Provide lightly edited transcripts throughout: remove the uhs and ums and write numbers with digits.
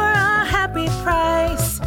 a happy price.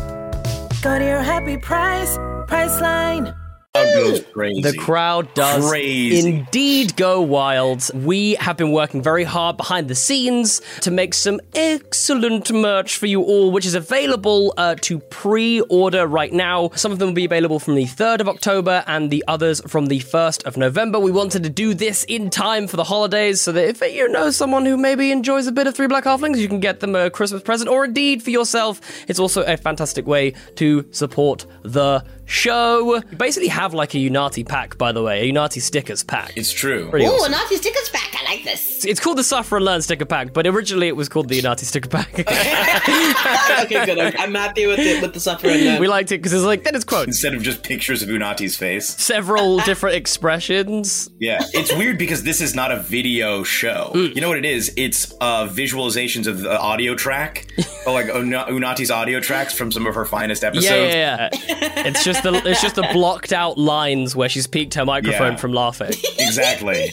Go to your happy price, Priceline. The crowd does indeed go wild. We have been working very hard behind the scenes to make some excellent merch for you all, which is available to pre-order right now. Some of them will be available from the 3rd of October and the others from the 1st of November. We wanted to do this in time for the holidays so that if you know someone who maybe enjoys a bit of Three Black Halflings, you can get them a Christmas present, or indeed for yourself. It's also a fantastic way to support the show. You basically have like a Unati pack, by the way, a Unati stickers pack. It's true. Pretty awesome. A Unati stickers pack, I like this. It's called the Suffer and Learn sticker pack, but originally it was called the Unati sticker pack. Okay, good. I'm happy with it, with the Suffer and Learn. We liked it because it's like, then it's quotes. Instead of just pictures of Unati's face. Several different expressions. Yeah, it's weird because this is not a video show. You know what it is? It's visualizations of the audio track, or like Unati's audio tracks from some of her finest episodes. Yeah. It's just the blocked out lines where she's peeked her microphone from laughing. Exactly.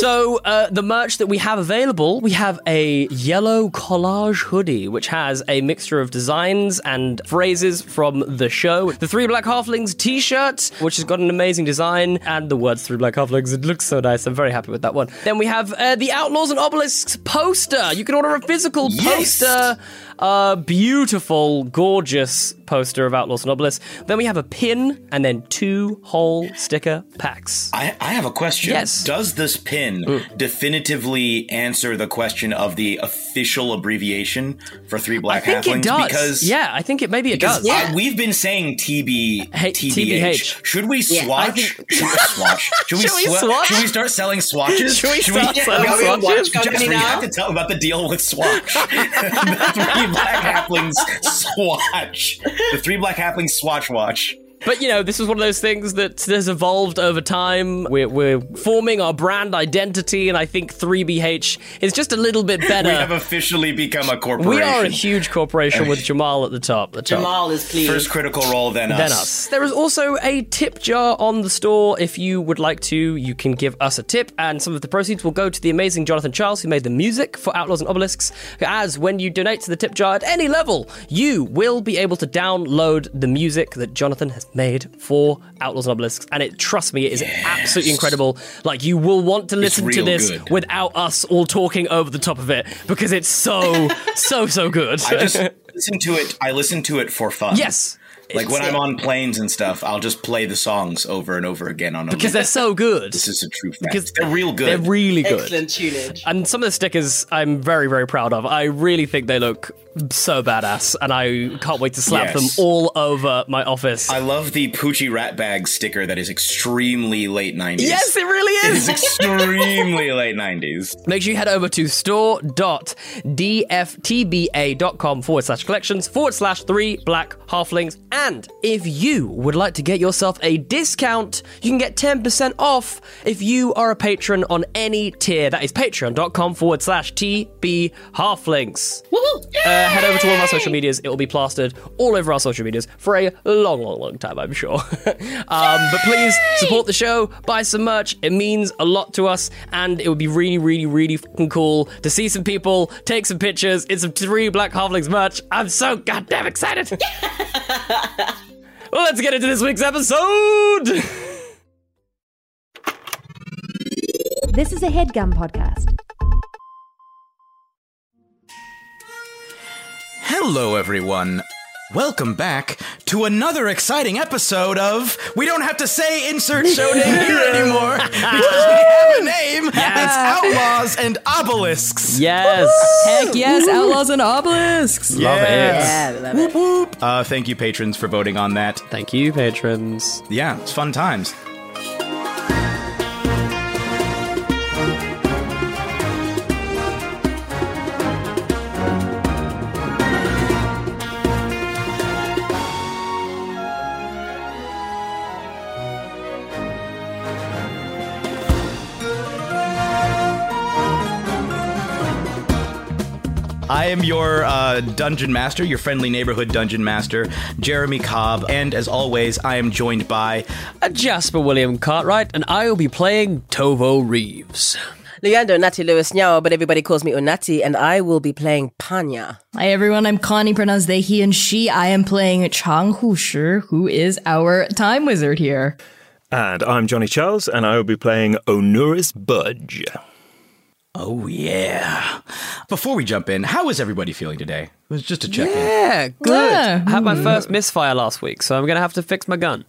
So the merch that we have available, we have a yellow collage hoodie, which has a mixture of designs and phrases from the show. The Three Black Halflings t-shirt, which has got an amazing design, and the words Three Black Halflings. It looks so nice. I'm very happy with that one. Then we have the Outlaws and Obelisks poster. You can order a physical poster. A beautiful, gorgeous poster of Outlaws and Obelisks. Then we have a pin and then 2 whole sticker packs. I have a question. Yes. Does this pin definitively answer the question of the official abbreviation for Three Black Halflings? I think it does. Because I think it does. Yeah. We've been saying TBH. Should we swatch? Should we start selling swatches? Should we start selling swatches? We have to tell about the deal with swatch. The Three Black Halflings swatch watch. But, you know, this is one of those things that has evolved over time. We're forming our brand identity, and I think 3BH is just a little bit better. We have officially become a corporation. We are a huge corporation with Jamal at the top. Jamal is pleased. First critical role, then us. There is also a tip jar on the store. If you would like to, you can give us a tip, and some of the proceeds will go to the amazing Jonathan Charles, who made the music for Outlaws and Obelisks. As when you donate to the tip jar at any level, you will be able to download the music that Jonathan has made for Outlaws and Obelisks, and trust me, it is absolutely incredible. Like, you will want to listen to this without us all talking over the top of it, because it's so, so good. I just listen to it for fun. Yes. Like, when I'm on planes and stuff, I'll just play the songs over and over again because they're so good. This is a true fact. Because they're real good. They're really good. Excellent tunage. And some of the stickers I'm very, very proud of. I really think they look so badass, and I can't wait to slap them all over my office. I love the Poochie Rat Bag sticker that is extremely late 90s. Yes, it really is. It is extremely late 90s. Make sure you head over to store.dftba.com/collections/3BlackHalflings. And if you would like to get yourself a discount, you can get 10% off if you are a patron on any tier. That is patreon.com/tbhalflings. Woohoo! Head over to all of our social medias. It will be plastered all over our social medias for a long, long, long time, I'm sure. But please support the show, buy some merch. It means a lot to us, and it would be really, really, really fucking cool to see some people, take some pictures in some Three Black Halflings merch. I'm so goddamn excited. Well, let's get into this week's episode! This is a Headgum podcast. Hello, everyone. Welcome back to another exciting episode of We Don't Have to Say Insert Show Name Here Anymore, because we have a name. It's Outlaws and Obelisks. Yes. Woo-hoo. Heck yes, woo-hoo. Outlaws and Obelisks. Yes. Love it. Yeah, love it. Whoop, whoop. Thank you, patrons, for voting on that. Thank you, patrons. Yeah, it's fun times. I am your dungeon master, your friendly neighborhood dungeon master, Jeremy Cobb, and as always, I am joined by Jasper William Cartwright, and I will be playing Tovo Reeves. Luyanda Unati Lewis-Nyawo, but everybody calls me Unati, and I will be playing Panya. Hi everyone, I'm Connie, pronounced they, he, and she. I am playing Chang Hushi, who is our time wizard here. And I'm Johnny Charles, and I will be playing Onuris Budge. Oh yeah. Before we jump in, how is everybody feeling today? It was just a check-in. Yeah, good. Yeah. I had my first misfire last week, so I'm going to have to fix my gun.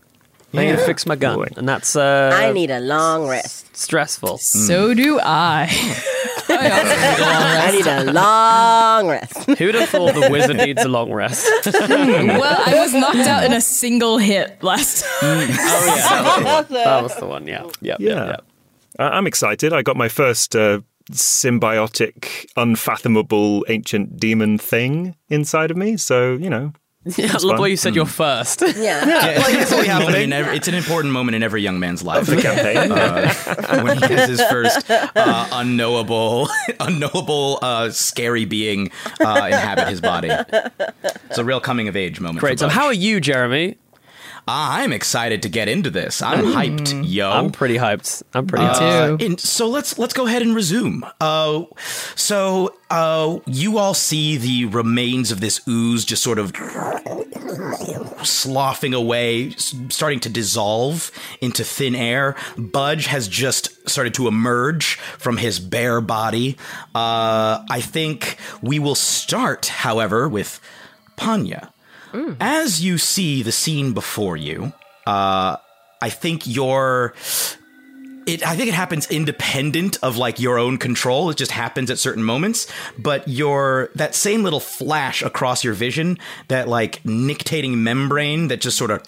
I need to fix my gun, and that's... I need a long rest. Stressful. So do I. I need a long rest. Who'd have thought the wizard needs a long rest? Well, I was knocked out in a single hit last time. Oh, yeah. That was the one, yeah. Yep. I'm excited. I got my first... symbiotic, unfathomable ancient demon thing inside of me, so, you know. Yeah, I love the way you said you're first. Yeah. Like, it's really happening. It's an important moment in every young man's life. Of the campaign. When he has his first unknowable, scary being inhabit his body. It's a real coming of age moment. Great. So how are you, Jeremy? I'm excited to get into this. I'm hyped, yo. I'm pretty hyped. I'm pretty too. So let's go ahead and resume. So you all see the remains of this ooze just sort of sloughing away, starting to dissolve into thin air. Budge has just started to emerge from his bare body. I think we will start, however, with Panya. As you see the scene before you, I think it happens independent of like your own control. It just happens at certain moments. But that same little flash across your vision, that like nictating membrane that just sort of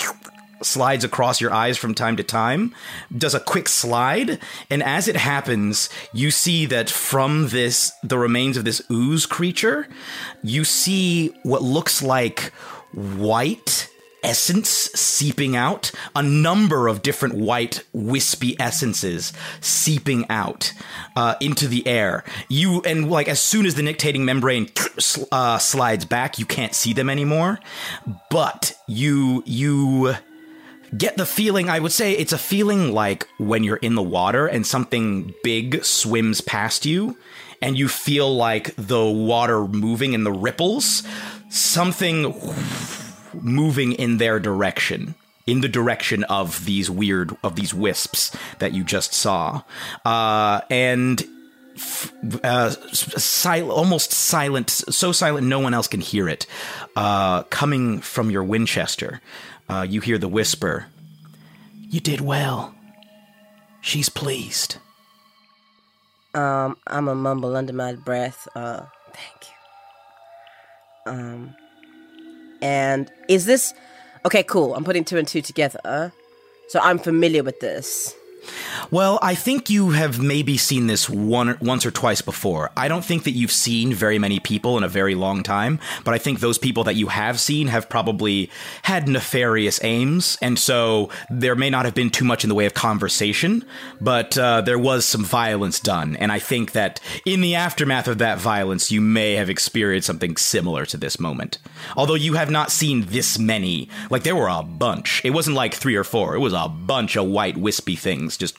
slides across your eyes from time to time, does a quick slide. And as it happens, you see that from this, the remains of this ooze creature, you see what looks like white essence seeping out, a number of different white wispy essences seeping out into the air. As soon as the nictating membrane slides back, you can't see them anymore. But you get the feeling, I would say it's a feeling like when you're in the water and something big swims past you and you feel like the water moving in the ripples, something moving in their direction, in the direction of these wisps that you just saw. Almost silent, so silent no one else can hear it, coming from your Winchester. You hear the whisper, "You did well. She's pleased." I'm a mumble under my breath. Thank you. And is this... Okay, cool. I'm putting two and two together. So I'm familiar with this. Well, I think you have maybe seen this once or twice before. I don't think that you've seen very many people in a very long time, but I think those people that you have seen have probably had nefarious aims, and so there may not have been too much in the way of conversation, but there was some violence done, and I think that in the aftermath of that violence, you may have experienced something similar to this moment. Although you have not seen this many, like there were a bunch. It wasn't like 3 or 4, it was a bunch of white wispy things. Just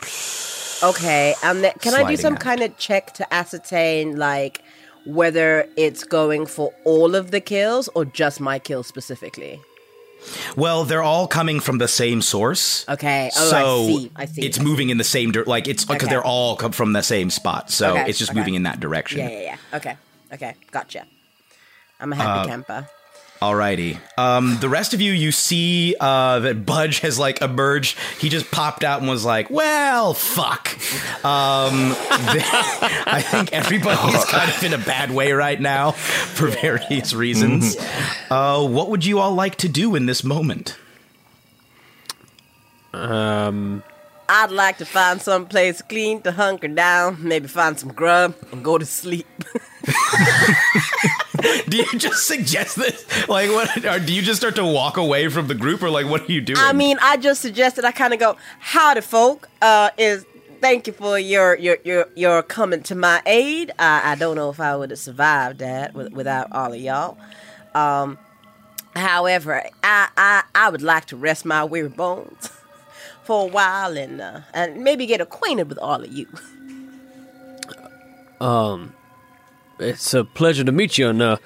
okay. Can I do some kind of check to ascertain, like, whether it's going for all of the kills or just my kill specifically? Well, they're all coming from the same source. Okay. Oh, so I see. It's moving in the same because they're all come from the same spot. So it's just moving in that direction. Yeah. Okay. Gotcha. I'm a happy camper. Alrighty. The rest of you see that Budge has like emerged. He just popped out and was like, "Well, fuck." I think everybody's kind of in a bad way right now for various reasons. What would you all like to do in this moment? I'd like to find some place clean to hunker down, maybe find some grub and go to sleep. Do you just suggest this? Like, what? Or do you just start to walk away from the group, or like, what are you doing? I mean, I just suggested. I kind of go, "Howdy, folk. thank you for your coming to my aid. I don't know if I would have survived that without all of y'all. However, I would like to rest my weary bones for a while and maybe get acquainted with all of you. It's a pleasure to meet you, and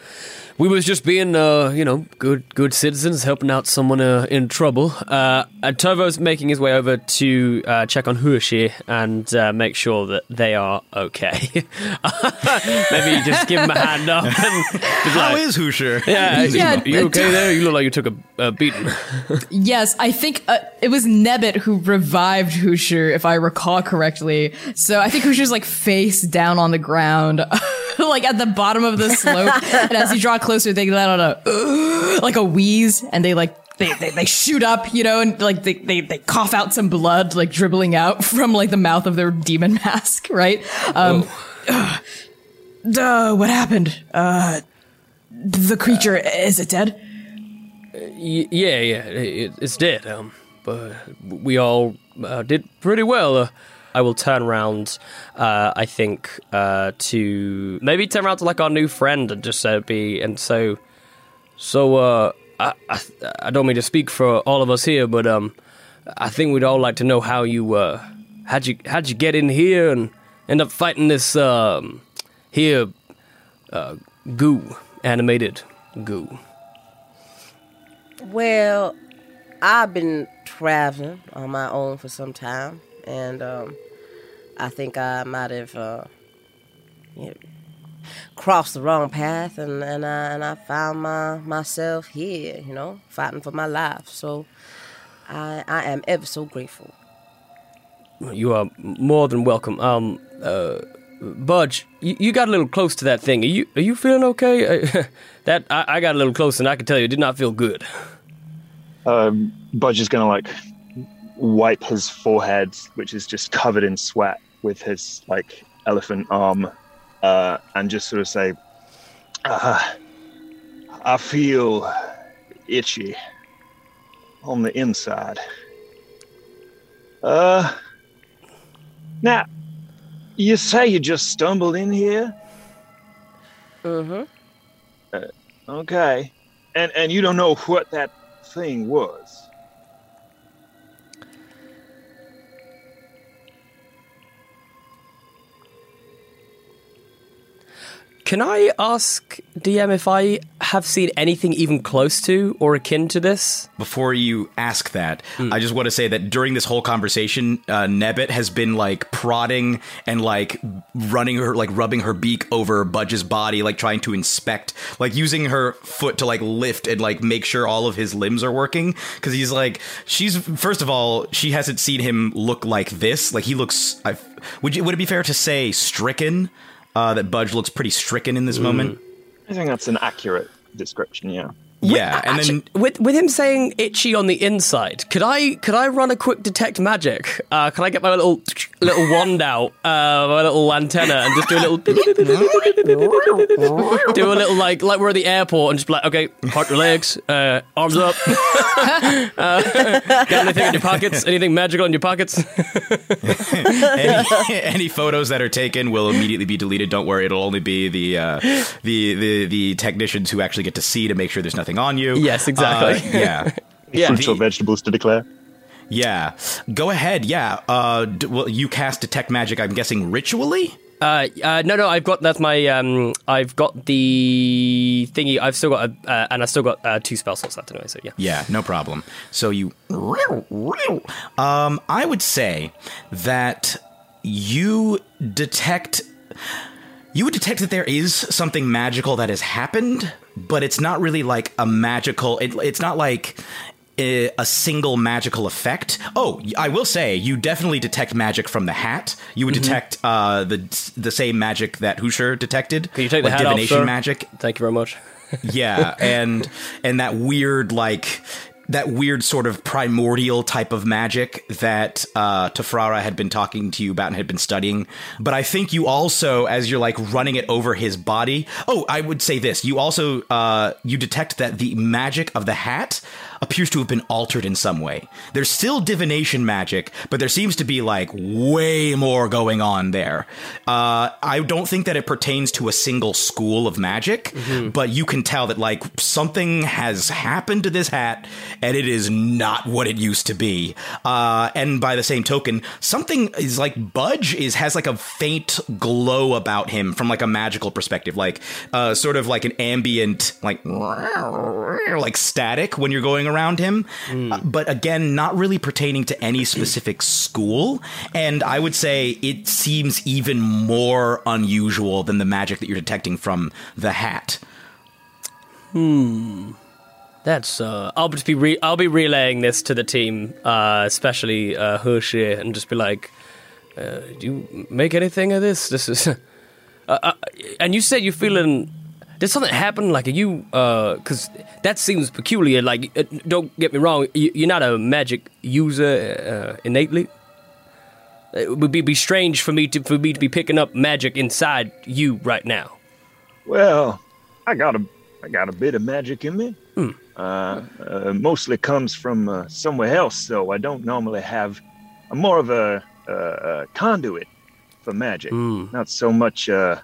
we was just being, good citizens, helping out someone in trouble. Tovo's making his way over to check on Hushi and make sure that they are okay. Maybe just give him a hand up. And how is Hushi? Yeah, you okay there? You look like you took a beating. Yes, I think it was Nebbit who revived Hushi, if I recall correctly. So I think Hushi's like face down on the ground, like at the bottom of the slope, and as you draw closer, they let out a wheeze, and they shoot up, and they cough out some blood, like dribbling out from like the mouth of their demon mask, right? What happened? The creature, is it dead? Yeah, it's dead. But we all did pretty well. I will turn around, to maybe turn around to like our new friend and just I don't mean to speak for all of us here, but I think we'd all like to know how you how'd you get in here and end up fighting this animated goo. Well, I've been traveling on my own for some time. And I think I might have crossed the wrong path, and I found myself here, fighting for my life. So I am ever so grateful. You are more than welcome. Budge, you got a little close to that thing. Are you feeling okay? I got a little close, and I can tell you, it did not feel good. Budge is gonna wipe his forehead, which is just covered in sweat, with his elephant arm, and just sort of say, I feel itchy on the inside. Now, you say you just stumbled in here? Mm-hmm. Okay. And you don't know what that thing was? Can I ask, DM, if I have seen anything even close to or akin to this? Before you ask that, I just want to say that during this whole conversation, Nebbit has been, prodding and, running her, rubbing her beak over Budge's body, trying to inspect, using her foot to, lift and, make sure all of his limbs are working. Because he's, first of all, she hasn't seen him look like this. He looks, would it be fair to say stricken? That Budge looks pretty stricken in this moment. I think that's an accurate description, yeah. With him saying itchy on the inside, could I run a quick detect magic? Can I get my little wand out, my little antenna, and just do a little do a little like we're at the airport and just be like, okay, park your legs, arms up, got anything in your pockets? Anything magical in your pockets? any photos that are taken will immediately be deleted. Don't worry, it'll only be the technicians who actually get to see to make sure there's nothing on you. Yes, exactly. Fruits or vegetables to declare. Yeah, go ahead. Yeah, will you cast detect magic? I'm guessing ritually. No. I've got the thingy. I've still got and I've still got two spell slots left anyway. So yeah. Yeah, no problem. So you. I would say that you detect. You would detect that there is something magical that has happened, but it's not really like a magical... It's not like a single magical effect. Oh, I will say, you definitely detect magic from the hat. You would detect the same magic that Hushi detected. Can you take the hat divination off, sir? Magic. Thank you very much. Yeah, and that weird that weird sort of primordial type of magic that Tefrara had been talking to you about and had been studying. But I think you also, as you're like running it over his body. Oh, I would say this. You also you detect that the magic of the hat appears to have been altered in some way. There's still divination magic, but there seems to be like way more going on there. I don't think that it pertains to a single school of magic, but you can tell that like something has happened to this hat and it is not what it used to be. And by the same token, something is like Budge has like a faint glow about him from like a magical perspective, like sort of like an ambient, like static when you're going around him, but again, not really pertaining to any specific school. And I would say it seems even more unusual than the magic that you're detecting from the hat. That's I'll be relaying this to the team, especially Hushi, and just be like, do you make anything of this? This is and you said you're feeling. Did something happen? Like, are you, because that seems peculiar. Like, don't get me wrong, you're not a magic user innately. It would be strange for me to be picking up magic inside you right now. Well, I got a bit of magic in me. Mostly comes from somewhere else, though. I don't normally have. I'm more of a conduit for magic. Not so much, I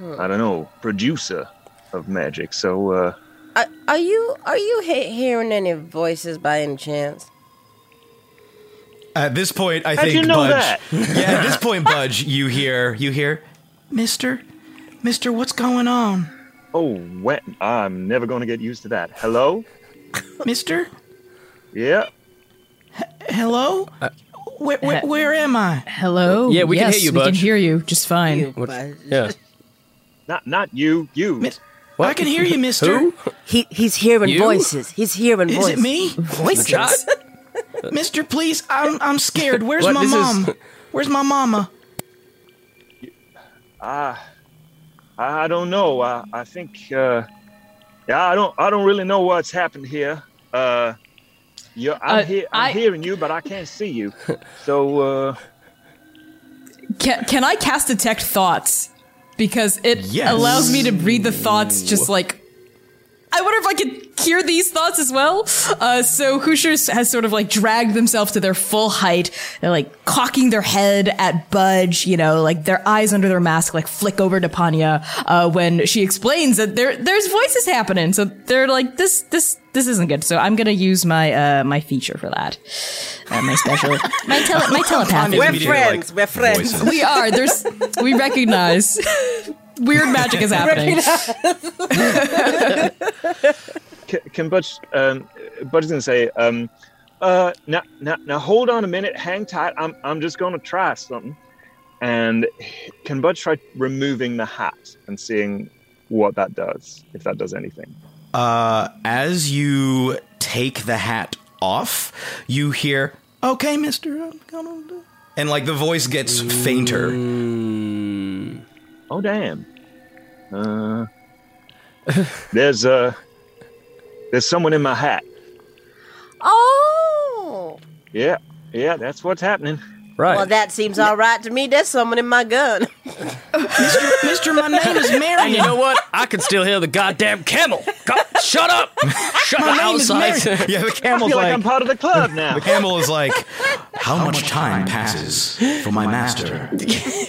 don't know, producer of magic. So are you hearing any voices by any chance? At this point, I think, you know, Budge. Yeah, at this point, Budge, you hear, Mister, what's going on? Oh, I'm never going to get used to that. Hello, Mister. Yeah. Hello. Where am I? Hello. Yeah, we can hear you, Budge. We can hear you just fine. Yeah. Not you. You. Well, I can hear you, Mister. Who? He's hearing you? Voices. He's hearing voices. Is it me? Voices. Mister, please, I'm scared. Where's my mom? Where's my mama? I don't know. I think. Yeah, I don't really know what's happened here. I'm hearing you, but I can't see you. So. Can I cast Detect Thoughts? Because it allows me to read the thoughts, just like, I wonder if I could hear these thoughts as well. So Hushers has sort of like dragged themselves to their full height. They're like cocking their head at Budge, you know, like their eyes under their mask, like flick over to Panya when she explains that there's voices happening. So they're like, this isn't good. So I'm going to use my my feature for that. My special, my telepathy. We're friends. Voices. We are. We recognize. Weird magic is happening. Can Budge is going to say, now hold on a minute, hang tight, I'm just going to try something. And can Budge try removing the hat and seeing what that does, if that does anything? As you take the hat off, you hear, okay, mister, I'm going to do it. And like the voice gets fainter. Oh, damn. There's someone in my hat. Oh. Yeah, that's what's happening. Right. Well, that seems all right to me. There's someone in my gun. Mister, my name is Marion. And you know what? I can still hear the goddamn camel. God, shut up. Shut up outside. Yeah, the camel's like, I'm part of the club now. The camel is like, how much time passes for my master?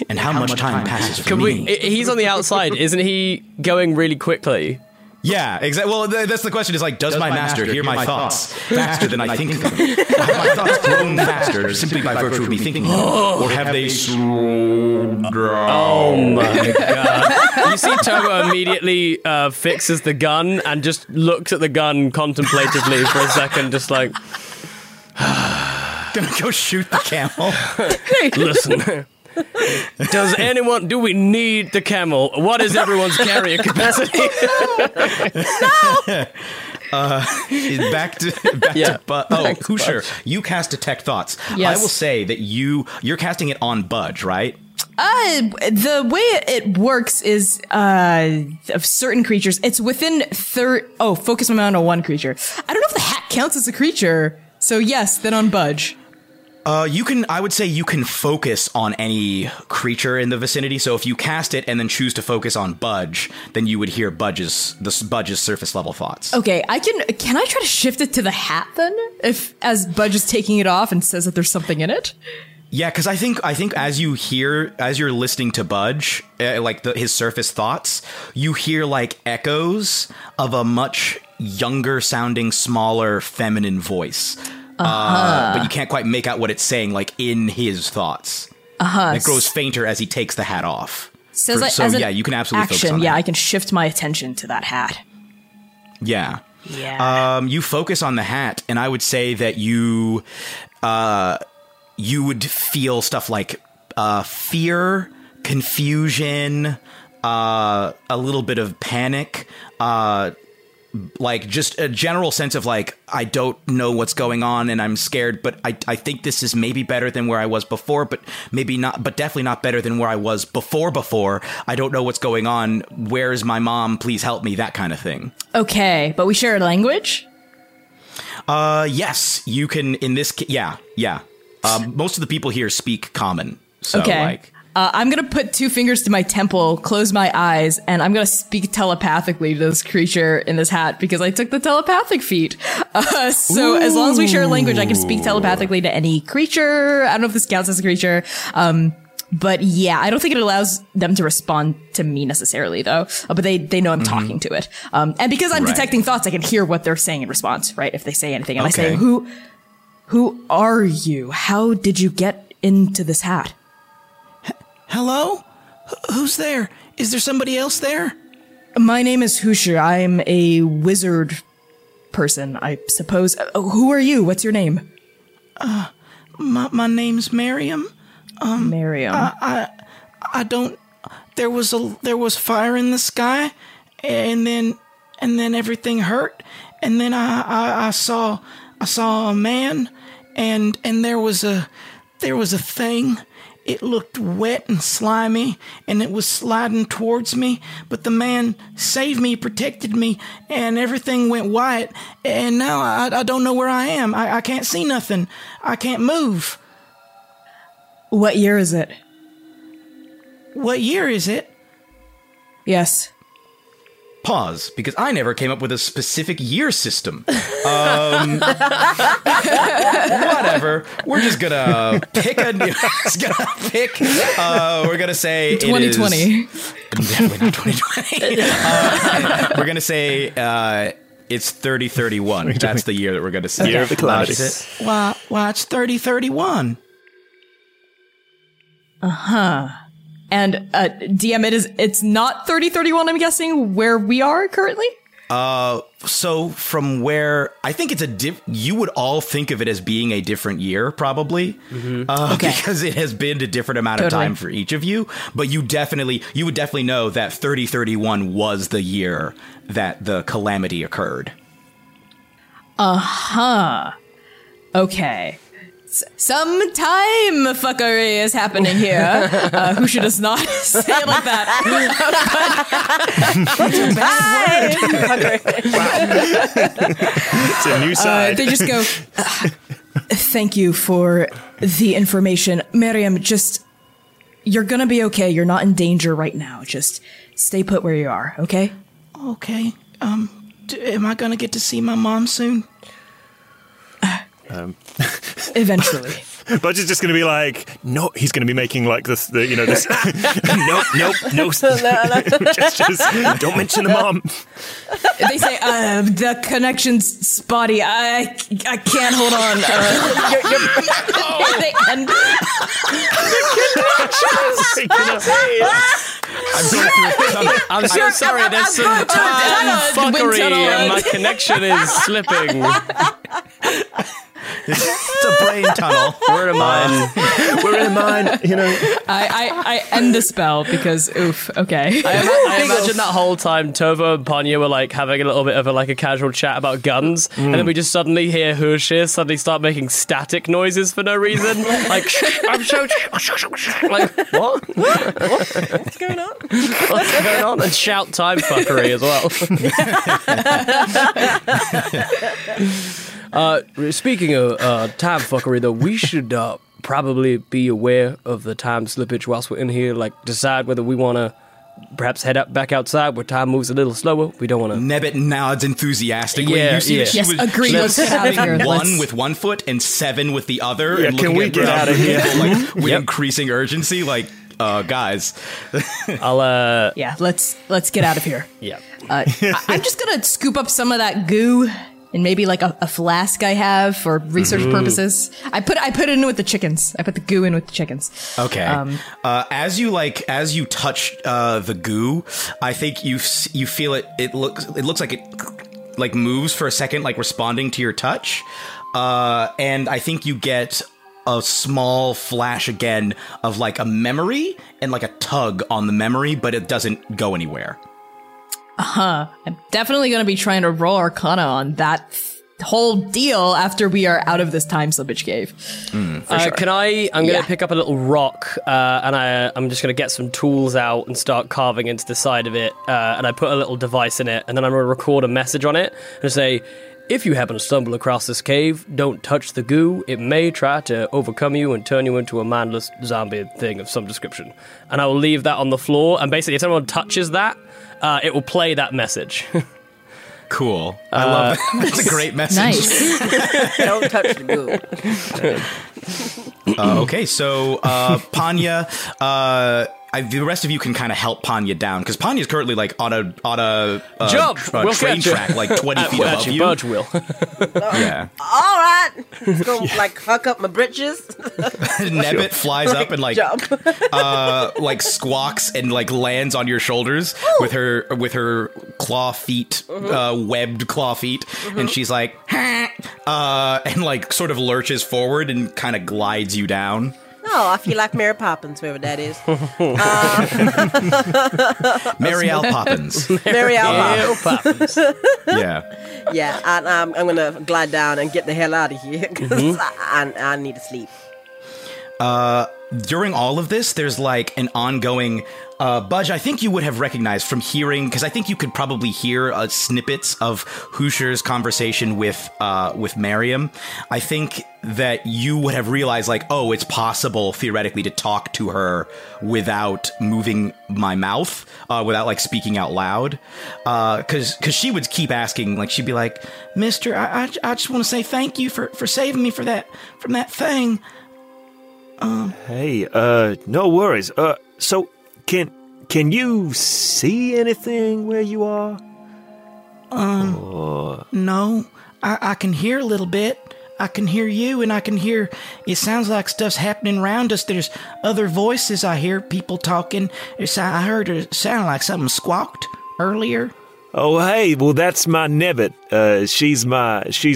And how much time passes for me? He's on the outside. Isn't he going really quickly? Yeah, exactly. Well, that's the question. Is like, does my master hear my thoughts faster than I think them? Have my thoughts grown faster simply by virtue of me thinking them? Or have they slowed down? Oh my god! You see, Tovo immediately fixes the gun and just looks at the gun contemplatively for a second, just like, gonna go shoot the camel. Listen. Does anyone? Do we need the camel? What is everyone's carrying capacity? No. Back to Kusher. You cast Detect Thoughts. Yes. I will say that you're casting it on Budge, right? The way it works is of certain creatures. It's within focus on one creature. I don't know if the hat counts as a creature. So yes, then on Budge. I would say you can focus on any creature in the vicinity. So if you cast it and then choose to focus on Budge, then you would hear Budge's surface level thoughts. Okay, can I try to shift it to the hat then? If as Budge is taking it off and says that there's something in it? Yeah, because I think as you're listening to Budge, his surface thoughts, you hear like echoes of a much younger sounding, smaller, feminine voice. But you can't quite make out what it's saying, like in his thoughts. It grows fainter as he takes the hat off. You can absolutely action, focus on that. Yeah, I can shift my attention to that hat. Yeah. Yeah. You focus on the hat, and I would say that you... you would feel stuff like fear, confusion, a little bit of panic, like just a general sense of like, I don't know what's going on and I'm scared, but I think this is maybe better than where I was before, but maybe not, but definitely not better than where I was before. I don't know what's going on. Where is my mom? Please help me. That kind of thing. Okay, but we share a language? Yes, you can in this. Yeah. Most of the people here speak common. So, okay. I'm going to put two fingers to my temple, close my eyes, and I'm going to speak telepathically to this creature in this hat because I took the telepathic feat. So as long as we share language, I can speak telepathically to any creature. I don't know if this counts as a creature. But yeah, I don't think it allows them to respond to me necessarily, though. But they know I'm talking to it. And because I'm detecting thoughts, I can hear what they're saying in response, right? If they say anything. And I say, Who are you? How did you get into this hat? Hello? Who's there? Is there somebody else there? My name is Hushi. I'm a wizard person, I suppose. Who are you? What's your name? My name's Miriam. Miriam. I don't. There was fire in the sky, and then everything hurt, and then I saw a man. And there was a thing. It looked wet and slimy, and it was sliding towards me. But the man saved me, protected me, and everything went white. And now I don't know where I am. I can't see nothing. I can't move. What year is it? Yes. Pause, because I never came up with a specific year system. Whatever. We're just gonna pick a new. We're gonna say 2020. Definitely not 2020. We're gonna say it's 3031. That's the year that we're gonna say. Okay. Year of the Clouds. Why it's 3031. And DM, it's not 3031, I'm guessing, where we are currently? So from where, I think it's you would all think of it as being a different year, probably, because it has been a different amount of time for each of you. But you would definitely know that 3031 was the year that the calamity occurred. Okay. Some time fuckery is happening here. Hushi does not say it like that. That's a bad word. It's a new side. They just go, thank you for the information. Miriam, you're going to be okay. You're not in danger right now. Just stay put where you are, okay? Okay. Am I going to get to see my mom soon? Eventually. Budge is just going to be like, no, he's going to be making like this no. Gestures. Don't mention the mom. They say, the connection's spotty. I can't hold on. I'm so sorry. There's some time fuckery and my connection is slipping. It's a brain tunnel. We're in a mine. You know. I end the spell because oof. Okay. I imagine that whole time Tovo and Panya were like having a little bit of a casual chat about guns, and then we just suddenly hear Hushi start making static noises for no reason. Like I'm so like what? What's going on? What's going on? And shout time fuckery as well. Speaking of time fuckery, though, we should probably be aware of the time slippage whilst we're in here. Like, decide whether we want to perhaps head up back outside where time moves a little slower. We don't want to... Nebbit nods enthusiastically. Yeah, you see that she was, agreed. Let's one with one foot and seven with the other. Yeah, and can we get out of here? Like, with increasing urgency, like... guys, I'll let's get out of here. Yeah, I'm just gonna scoop up some of that goo and maybe like a flask I have for research purposes. I put it in with the chickens. I put the goo in with the chickens. Okay. As you touch the goo, I think you feel it. It looks like it like moves for a second, like responding to your touch. And I think you get a small flash again of like a memory and like a tug on the memory, but it doesn't go anywhere. I'm definitely going to be trying to roll Arcana on that whole deal after we are out of this time slippage cave. Sure. I'm going to pick up a little rock and I'm just going to get some tools out and start carving into the side of it. And I put a little device in it and then I'm going to record a message on it and say, if you happen to stumble across this cave, don't touch the goo. It may try to overcome you and turn you into a mindless zombie thing of some description. And I will leave that on the floor. And basically, if someone touches that, it will play that message. Cool. I love that. That's a great message. Nice. Don't touch the goo. Okay, so Panya... the rest of you can kind of help Panya down, because Panya's currently, like, on a jump. We'll train track, like, 20 feet above you. Budge will. Yeah. All right. It's going to, like, fuck up my britches. Nebbit flies up and, like, jump. Like, squawks and, like, lands on your shoulders with her claw feet, webbed claw feet, and she's like, and, like, sort of lurches forward and kind of glides you down. Oh, I feel like Mary Poppins, whoever that is. Mary Al Poppins. Mary Al Poppins. Yeah. Yeah, I'm going to glide down and get the hell out of here because I need to sleep. During all of this, there's like an ongoing... Budge, I think you would have recognized from hearing, because I think you could probably hear snippets of Hoosier's conversation with Mariam. I think that you would have realized, like, oh, it's possible theoretically to talk to her without moving my mouth, without like speaking out loud, because she would keep asking, like, she'd be like, "Mister, I just want to say thank you for saving me from that thing." Hey, no worries. So. Can you see anything where you are? No. I can hear a little bit. I can hear you, and I can hear... It sounds like stuff's happening around us. There's other voices. I hear people talking. I heard it sound like something squawked earlier. Oh, hey, well, that's my Nebbit. She's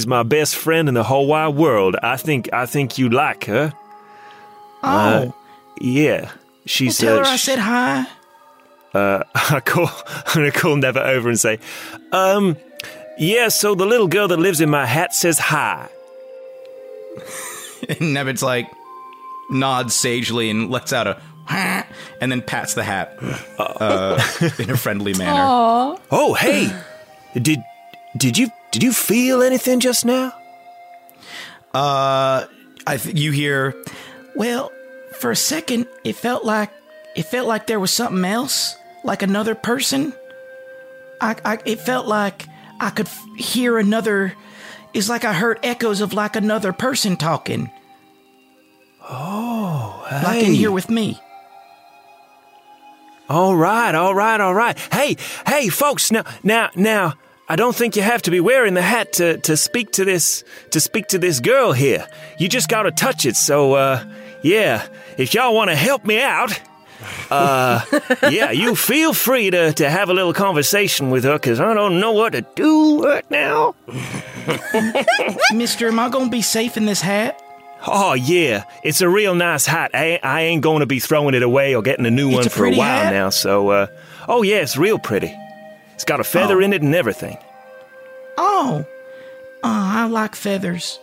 my best friend in the whole wide world. I think you like her. Oh. Yeah. She said, "Tell her I said hi." I'm gonna call Never over and say, "Yeah." So the little girl that lives in my hat says hi. And Never's like nods sagely and lets out a and then pats the hat in a friendly manner. Aww. Oh, hey, did you feel anything just now? You hear, well. For a second, it felt like there was something else, like another person. It felt like I could hear another. It's like I heard echoes of like another person talking. Oh, hey. Like in here with me. All right. Hey, folks. Now. I don't think you have to be wearing the hat to speak to this girl here. You just gotta touch it. So, yeah, if y'all want to help me out, yeah, you feel free to have a little conversation with her because I don't know what to do right now. Mister, am I gonna be safe in this hat? Oh yeah, it's a real nice hat. I ain't gonna be throwing it away or getting a new one for a while now. So, oh yeah, it's real pretty. It's got a feather in it and everything. Oh, I like feathers.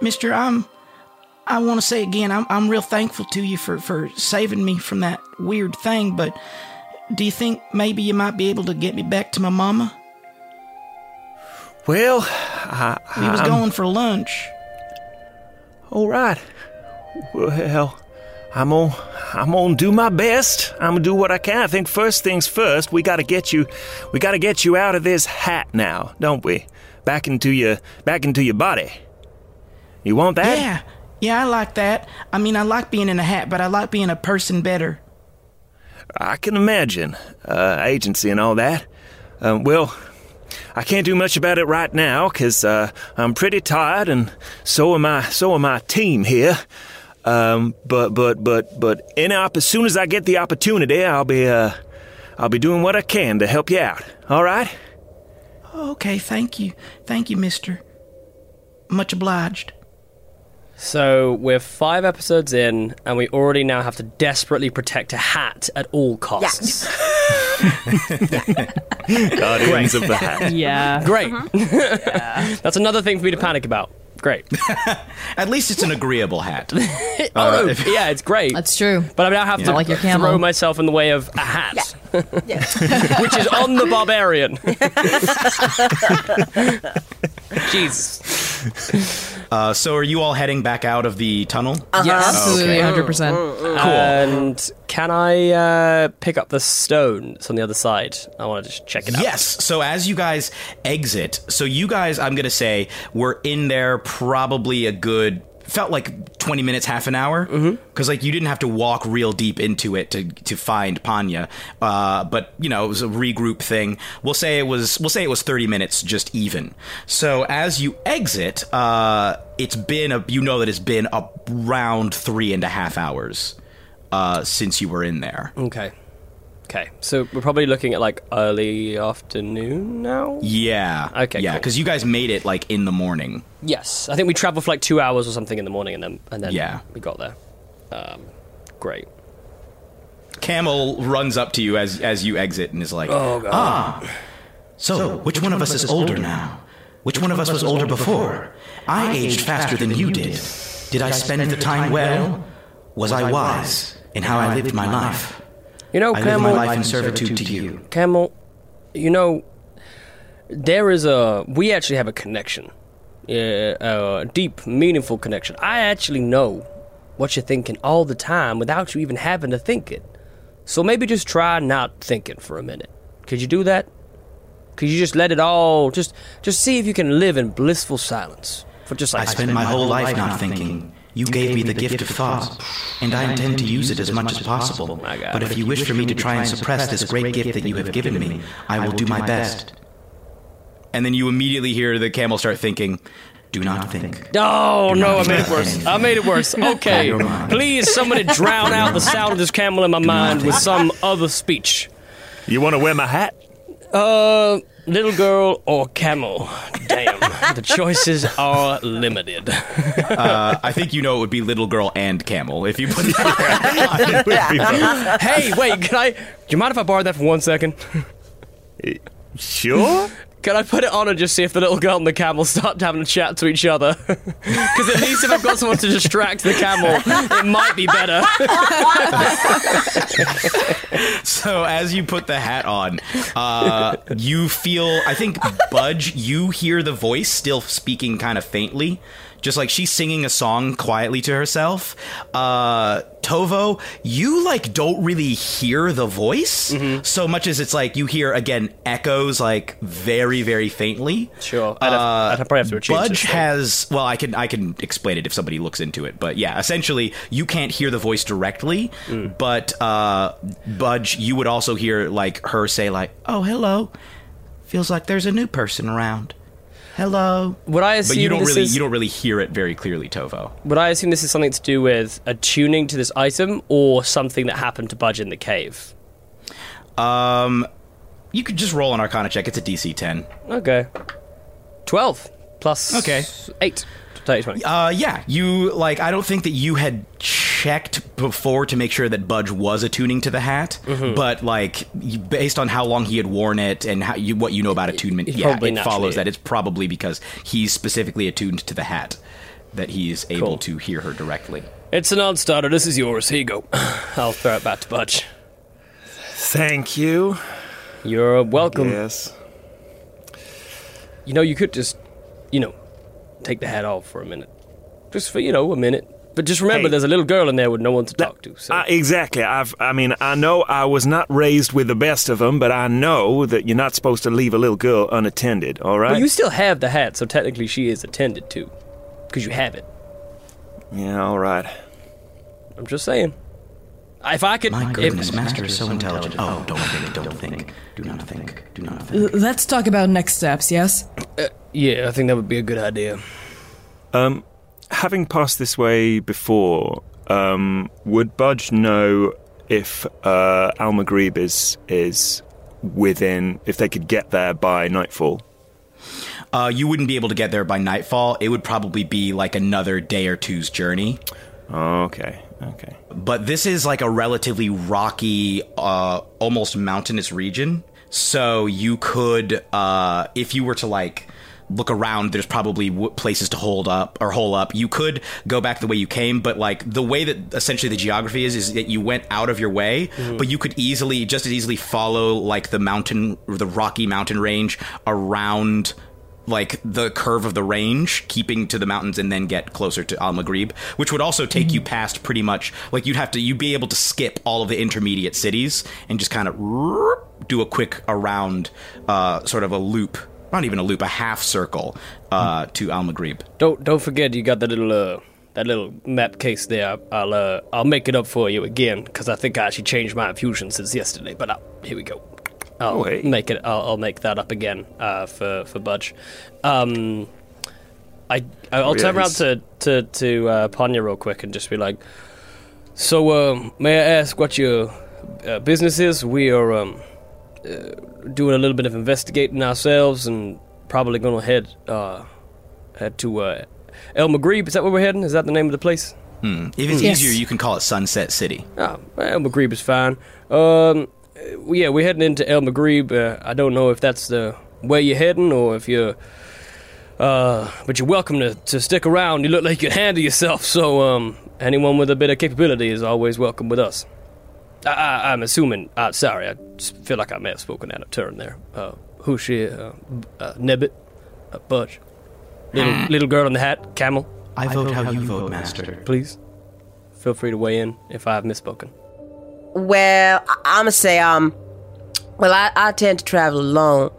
Mister, I want to say again, I'm real thankful to you for saving me from that weird thing, but do you think maybe you might be able to get me back to my mama? Well, he was going for lunch. All right. Well, I'm gonna do my best. I'm gonna do what I can. I think first things first, we gotta get you out of this hat now, don't we? Back into your body. You want that? Yeah, I like that. I mean, I like being in a hat, but I like being a person better. I can imagine. Agency and all that. Well, I can't do much about it right now, because I'm pretty tired, and so am I team here. But as soon as I get the opportunity, I'll be doing what I can to help you out. All right? Okay, thank you, mister. Much obliged. So we're 5 episodes in, and we already now have to desperately protect a hat at all costs. Yeah. Guardians of the hat. Yeah. Great. Uh-huh. Yeah. That's another thing for me to panic about. Great. At least it's an agreeable hat. Yeah, it's great. That's true. But I now have to throw myself in the way of a hat. Yeah. Yeah. Which is on the barbarian. Jeez. So are you all heading back out of the tunnel? Uh-huh. Yes. Absolutely, okay. 100%. Cool. And can I pick up the stone that's on the other side? I want to just check it out. Yes. So as you guys exit, I'm going to say, were in there probably a good... felt like 20 minutes, half an hour, because you didn't have to walk real deep into it to find Panya, but it was a regroup thing. We'll say it was 30 minutes just even. So as you exit, it's been around 3.5 hours since you were in there. Okay, so we're probably looking at, early afternoon now? Yeah. Okay, yeah, because cool. You guys made it, in the morning. Yes. I think we traveled for, 2 hours or something in the morning, and then we got there. Great. Camel runs up to you as you exit and is like, oh, God. So which one of us is older now? Which one of us was older before? I aged faster than you did. Did I spend the time well? Was I wise in how I lived my life? I live my life in servitude to you. Camel, we actually have a connection. A deep, meaningful connection. I actually know what you're thinking all the time without you even having to think it. So maybe just try not thinking for a minute. Could you do that? Could you just let it all, just see if you can live in blissful silence? For just I spend my whole life not thinking. You gave me the gift of thought, and I intend to use it as much as possible. But if you wish for me to try and suppress this great gift that you have given me, I will do my best. And then you immediately hear the camel start thinking, do not think. Oh, no, I made it worse. Okay, please somebody drown out the sound of this camel in my mind with some other speech. You want to wear my hat? Little girl or camel? Damn, the choices are limited. I think it would be little girl and camel if you put it there. Hey, wait, do you mind if I borrow that for 1 second? Sure. Can I put it on and just see if the little girl and the camel start having a chat to each other? Because at least if I've got someone to distract the camel, it might be better. So as you put the hat on, you feel, I think, Budge, you hear the voice still speaking kind of faintly. Just like she's singing a song quietly to herself. Tovo, you don't really hear the voice so much as it's you hear again echoes very, very faintly. Sure. I'd probably have to change Budge this has well I can explain it if somebody looks into it, but yeah, essentially you can't hear the voice directly, but Budge, you would also hear her say oh, hello. Feels like there's a new person around. Hello. Would I assume you don't really hear it very clearly, Tovo. Would I assume this is something to do with attuning to this item or something that happened to Budge in the cave? You could just roll an Arcana check. It's a DC 10. Okay. 12 plus 8. 20. Yeah, you, I don't think that you had checked before to make sure that Budge was attuning to the hat, but, based on how long he had worn it and how what you know about attunement, it follows that it's probably because he's specifically attuned to the hat that he is able to hear her directly. It's a non-starter. This is yours. Here you go. I'll throw it back to Budge. Thank you. You're welcome. Yes. You know, you could just, you know, take the hat off for a minute. Just for, you know, a minute. But just remember, there's a little girl in there with no one to talk to. So. Exactly. I know I was not raised with the best of them, but I know that you're not supposed to leave a little girl unattended, all right? Well, you still have the hat, so technically she is attended to, because you have it. Yeah, all right. I'm just saying. If I could... My goodness, Master is so intelligent. Oh, don't think. Do not think. Let's talk about next steps, yes? Yeah, I think that would be a good idea. Having passed this way before, would Budge know if Al-Maghrib is within... if they could get there by nightfall? You wouldn't be able to get there by nightfall. It would probably be like another day or two's journey. Okay. But this is like a relatively rocky, almost mountainous region. So you could, if you were to like look around, there's probably places to hole up. You could go back the way you came, but like the way that essentially the geography is that you went out of your way, but you could easily, just as easily follow like the mountain, the rocky mountain range around like the curve of the range, keeping to the mountains and then get closer to Al-Maghrib, which would also take you past pretty much like you'd be able to skip all of the intermediate cities and just kind of do a quick around, sort of a loop, not even a loop, a half circle to Al-Maghrib. Don't forget you got that little map case there. I'll make it up for you again because I think I actually changed my infusion since yesterday, but here we go. I'll make that up again for Budge. I'll turn around to Panya real quick and just be like, so may I ask what your business is? We are doing a little bit of investigating ourselves and probably going to head to El-Maghrib. Is that where we're heading? Is that the name of the place? If it's easier, you can call it Sunset City. El-Maghrib is fine. Yeah, we're heading into El-Maghrib. I don't know if that's the way you're heading or if you're... but you're welcome to stick around. You look like you can handle yourself, so anyone with a bit of capability is always welcome with us. I'm assuming... sorry, I feel like I may have spoken out of turn there. Hushi, Nebit, Budge. Little girl in the hat, camel. I vote how you vote, Master. Please, feel free to weigh in if I have misspoken. Well, I'm gonna say, I tend to travel alone,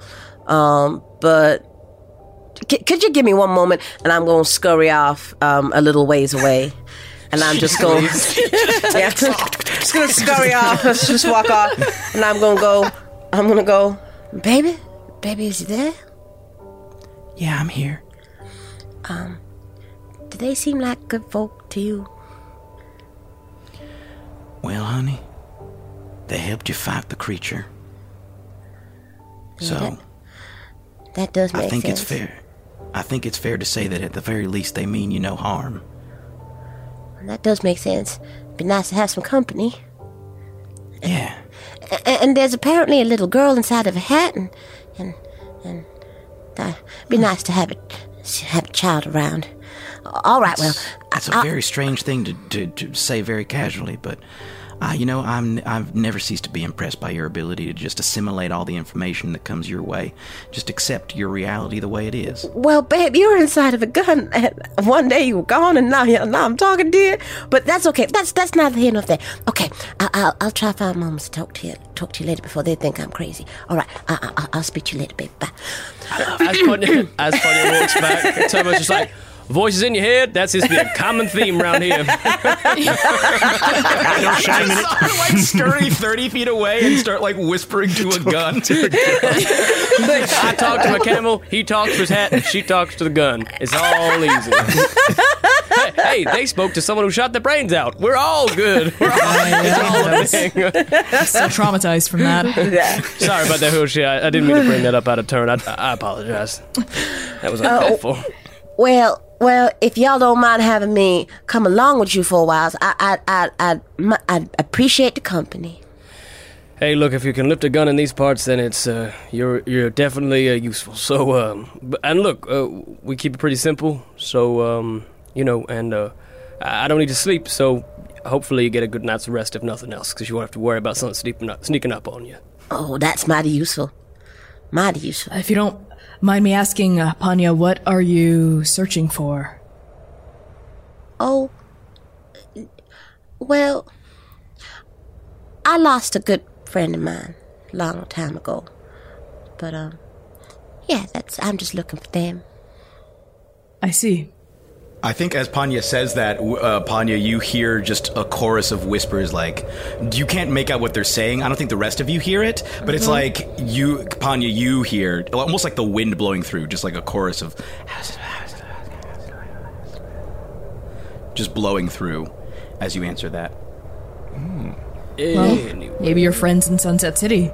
but could you give me one moment, and I'm gonna scurry off a little ways away, and I'm just gonna, just gonna scurry off, just walk off, and I'm gonna go, baby, is you there? Yeah, I'm here. Do they seem like good folk to you? Well, honey. They helped you fight the creature. Yeah, so that does make sense. I think it's fair to say that at the very least they mean you no harm. That does make sense. Be nice to have some company. Yeah. And there's apparently a little girl inside of a hat, and be nice to have a child around. All right, that's a very strange thing to say very casually, but... I've never ceased to be impressed by your ability to just assimilate all the information that comes your way. Just accept your reality the way it is. Well, babe, you were inside of a gun, and one day you were gone, and now I'm talking to you. But that's okay. That's neither here nor there. Okay, I'll try 5 moments to talk to you later before they think I'm crazy. All right, I'll speak to you later, babe. Bye. As Panya walks back, Tomo's just like... Voices in your head, that's just a common theme around here. I just like scurry 30 feet away and start like whispering to a gun. I talk to my camel, he talks to his hat, and she talks to the gun. It's all easy. Hey, they spoke to someone who shot their brains out. We're all good. We're all so traumatized from that. Yeah. Sorry about that, Hushi. I didn't mean to bring that up out of turn. I apologize. That was unhelpful. Well, if y'all don't mind having me come along with you for a while, I'd appreciate the company. Hey, look, if you can lift a gun in these parts, then it's you're definitely useful. So, and look, we keep it pretty simple. So, I don't need to sleep. So, hopefully, you get a good night's rest, if nothing else, because you won't have to worry about something sneaking up on you. Oh, that's mighty useful. If you don't. Mind me asking, Panya, what are you searching for? Oh, well, I lost a good friend of mine a long time ago. But, yeah, I'm just looking for them. I see. I think as Panya says that, Panya, you hear just a chorus of whispers, like, you can't make out what they're saying. I don't think the rest of you hear it, but It's like, you, Panya, you hear, almost like the wind blowing through, just like a chorus of, just blowing through as you answer that. Well, maybe your friends in Sunset City.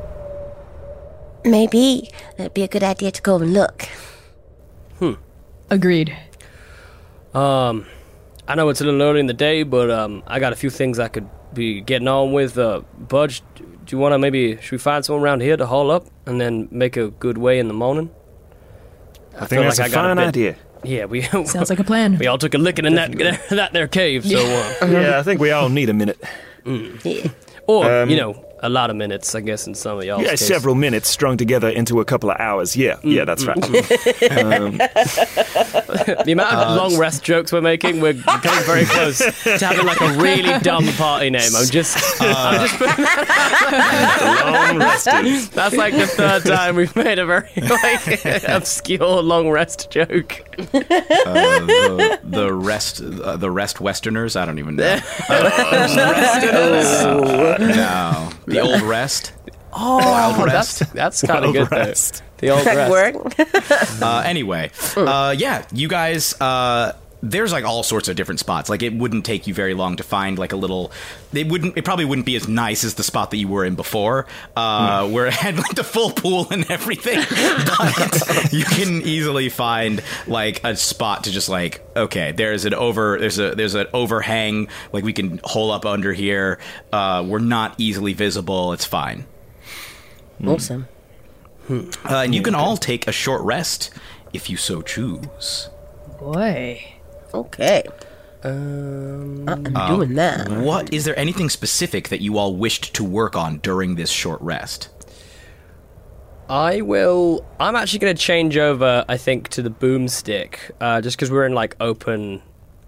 Maybe. That'd be a good idea to go and look. Agreed. I know it's a little early in the day, but I got a few things I could be getting on with. Budge, do you want to should we find someone around here to haul up and then make a good way in the morning? I think that's like a fine idea. Yeah, sounds like a plan. We all took a licking in that there cave, so... yeah, I think we all need a minute. Yeah. Or, a lot of minutes, I guess, in some of y'all's case. Several minutes strung together into a couple of hours. Yeah, that's right. The amount of long rest jokes we're making, we're getting very close to having like a really dumb party name. I'm just putting that long rested. That's like the third time we've made a very obscure long rest joke. The rest Westerners. I don't even know. Westerners. No. The old rest. Oh, wild rest. That's kind of good. Rest. The old rest. Anyway, you guys. There's like all sorts of different spots. Like it wouldn't take you very long to find like a little. It probably wouldn't be as nice as the spot that you were in before, where it had like the full pool and everything. But you can easily find like a spot to just like, okay, there's an overhang. Like we can hole up under here. We're not easily visible. It's fine. Awesome. And you can all take a short rest if you so choose. Boy. Okay. I'm doing that. What is there anything specific that you all wished to work on during this short rest? I'm actually going to change over, I think, to the boomstick, just because we're in like open,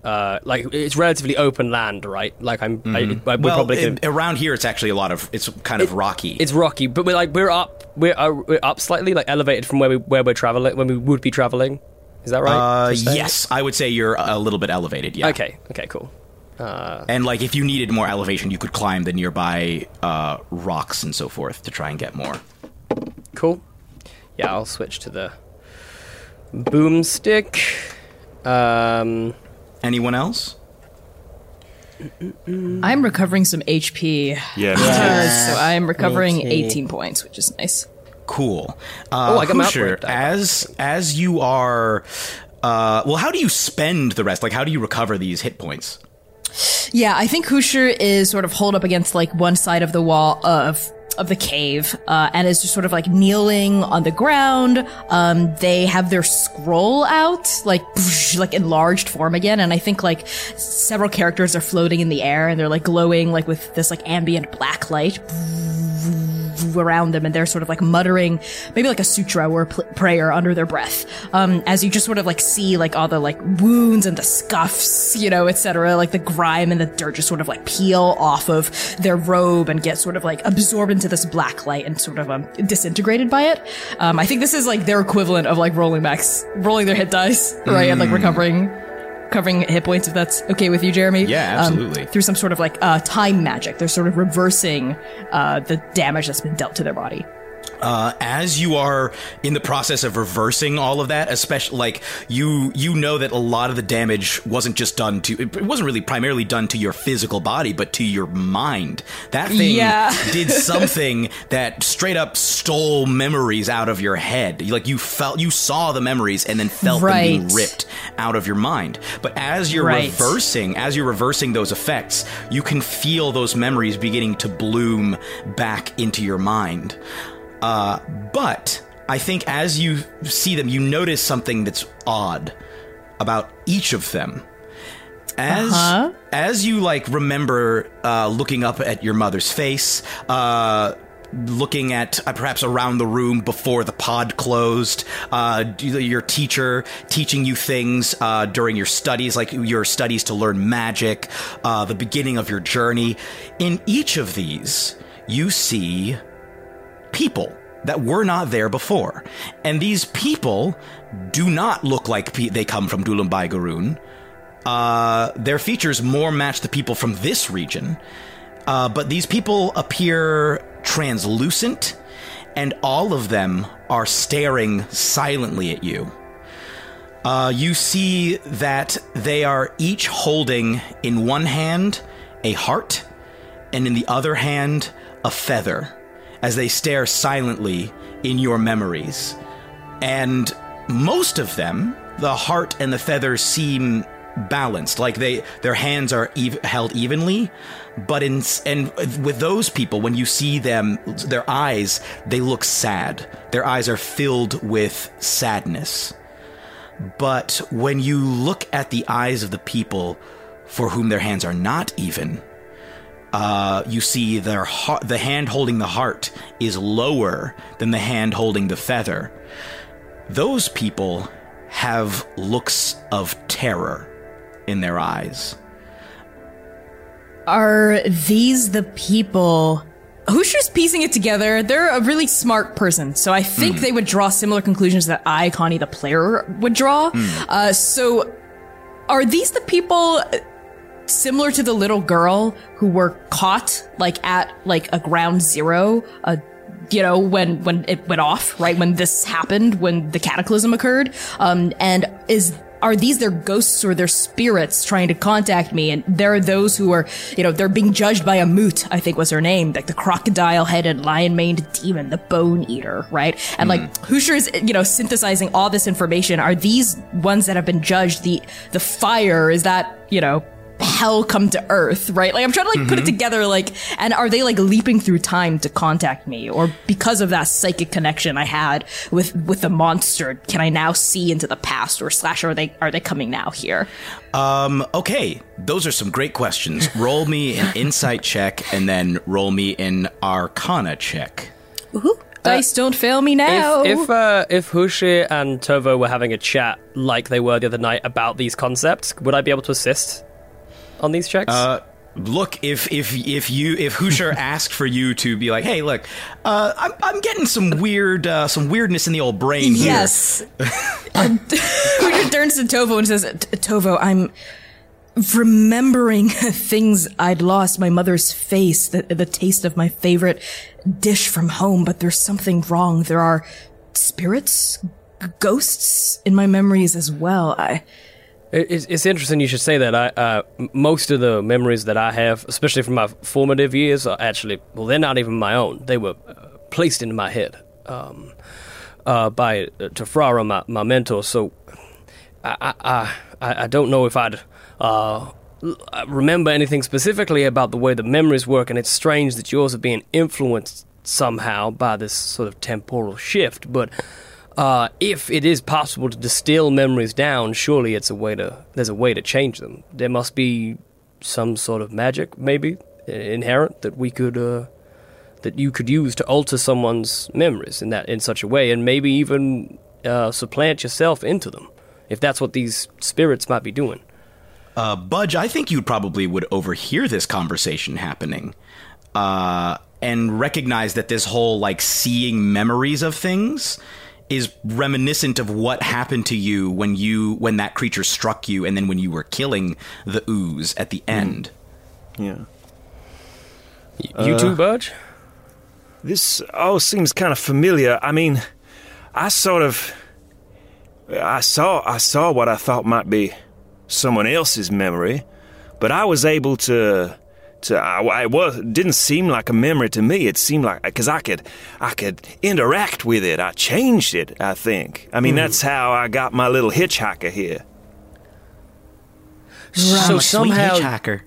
it's relatively open land, right? Like around here, it's actually it's kind of rocky. It's rocky, but we're up slightly, like elevated from when we would be traveling. Is that right? Yes, I would say you're a little bit elevated, yeah. Okay, cool. And, like, if you needed more elevation, you could climb the nearby rocks and so forth to try and get more. Cool. Yeah, I'll switch to the boomstick. Anyone else? I'm recovering some HP. Yeah. So I'm recovering 18 points, which is nice. Cool. Husher, as you are... how do you spend the rest? Like, how do you recover these hit points? Yeah, I think Husher is sort of holed up against, like, one side of the wall of the cave, and is just sort of, like, kneeling on the ground. They have their scroll out, like enlarged form again, and I think, like, several characters are floating in the air, and they're, like, glowing, like, with this, like, ambient black light around them, and they're sort of like muttering maybe like a sutra or prayer under their breath, as you just sort of like see like all the like wounds and the scuffs, etc., like the grime and the dirt just sort of like peel off of their robe and get sort of like absorbed into this black light and sort of disintegrated by it. I think this is like their equivalent of like rolling their hit dice, right? And like recovering hit points, if that's okay with you, Jeremy. Yeah, absolutely. Through some sort of like time magic, they're sort of reversing the damage that's been dealt to their body. As you are in the process of reversing all of that, especially like you know that a lot of the damage wasn't really primarily done to your physical body, but to your mind. That thing did something that straight up stole memories out of your head. Like you saw the memories and then felt them being ripped out of your mind. But as you're reversing those effects, you can feel those memories beginning to bloom back into your mind. But I think as you see them, you notice something that's odd about each of them. As you like remember looking up at your mother's face, looking at perhaps around the room before the pod closed, your teacher teaching you things during your studies, like your studies to learn magic, the beginning of your journey. In each of these, you see people that were not there before. And these people do not look like they come from Dulumbai Garun. Their features more match the people from this region. But these people appear translucent, and all of them are staring silently at you. You see that they are each holding in one hand a heart, and in the other hand a feather, as they stare silently in your memories. And most of them, the heart and the feather seem balanced, like their hands are held evenly, but with those people, when you see them, their eyes, they look sad. Their eyes are filled with sadness. But when you look at the eyes of the people for whom their hands are not even, you see the hand holding the heart is lower than the hand holding the feather. Those people have looks of terror in their eyes. Are these the people? Hushu's piecing it together. They're a really smart person, so I think they would draw similar conclusions that I, Connie, the player, would draw. So are these the people similar to the little girl who were caught at a ground zero, when it went off, right? When this happened, when the cataclysm occurred? And are these their ghosts or their spirits trying to contact me? And there are those who are, they're being judged by Ammit, I think was her name, like the crocodile-headed, lion-maned demon, the bone eater, right? And Husher is, synthesizing all this information. Are these ones that have been judged? The fire, is that, hell come to earth, right? Like, I'm trying to put it together, and are they leaping through time to contact me? Or because of that psychic connection I had with the monster, can I now see into the past? Or / are they coming now here? Okay, those are some great questions. Roll me an insight check, and then roll me an arcana check. Ooh. Dice don't fail me now. If Hushi and Tovo were having a chat like they were the other night about these concepts, would I be able to assist on these checks? Look, if Husher asked for you to be like, hey, look, I'm getting some weirdness in the old brain here. Yes. Husher turns to Tovo and says, Tovo, I'm remembering things I'd lost, my mother's face, the taste of my favorite dish from home, but there's something wrong. There are spirits, ghosts in my memories as well. It's interesting you should say that. Most of the memories that I have, especially from my formative years, are actually, they're not even my own. They were placed into my head by Tefrara, my mentor. So I don't know if I'd remember anything specifically about the way the memories work, and it's strange that yours are being influenced somehow by this sort of temporal shift, but... if it is possible to distill memories down, surely there's a way to change them. There must be some sort of magic, maybe, inherent that that you could use to alter someone's memories in such a way, and maybe even supplant yourself into them, if that's what these spirits might be doing. Budge, I think you probably would overhear this conversation happening, and recognize that this whole seeing memories of things is reminiscent of what happened to you when that creature struck you, and then when you were killing the ooze at the end. Yeah. You too, Budge? This all seems kind of familiar. I mean, I saw what I thought might be someone else's memory, but I was able it didn't seem like a memory to me. It seemed like, because I could interact with it. I changed it, I think. I mean, that's how I got my little hitchhiker here. So somehow, hitchhiker.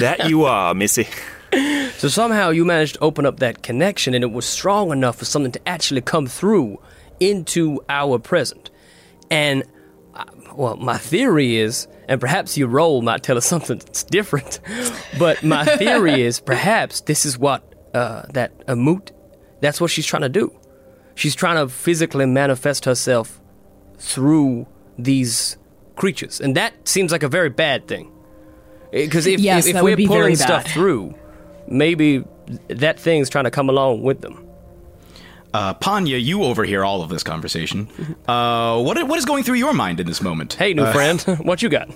That you are, Missy. So somehow you managed to open up that connection, and it was strong enough for something to actually come through into our present. And my theory is, and perhaps your role might tell us something that's different, but my theory is perhaps this is what that Ammit, that's what she's trying to do. She's trying to physically manifest herself through these creatures. And that seems like a very bad thing. Because if we're pulling stuff through, maybe that thing's trying to come along with them. Panya, you overhear all of this conversation. What is going through your mind in this moment? Hey, new friend, what you got?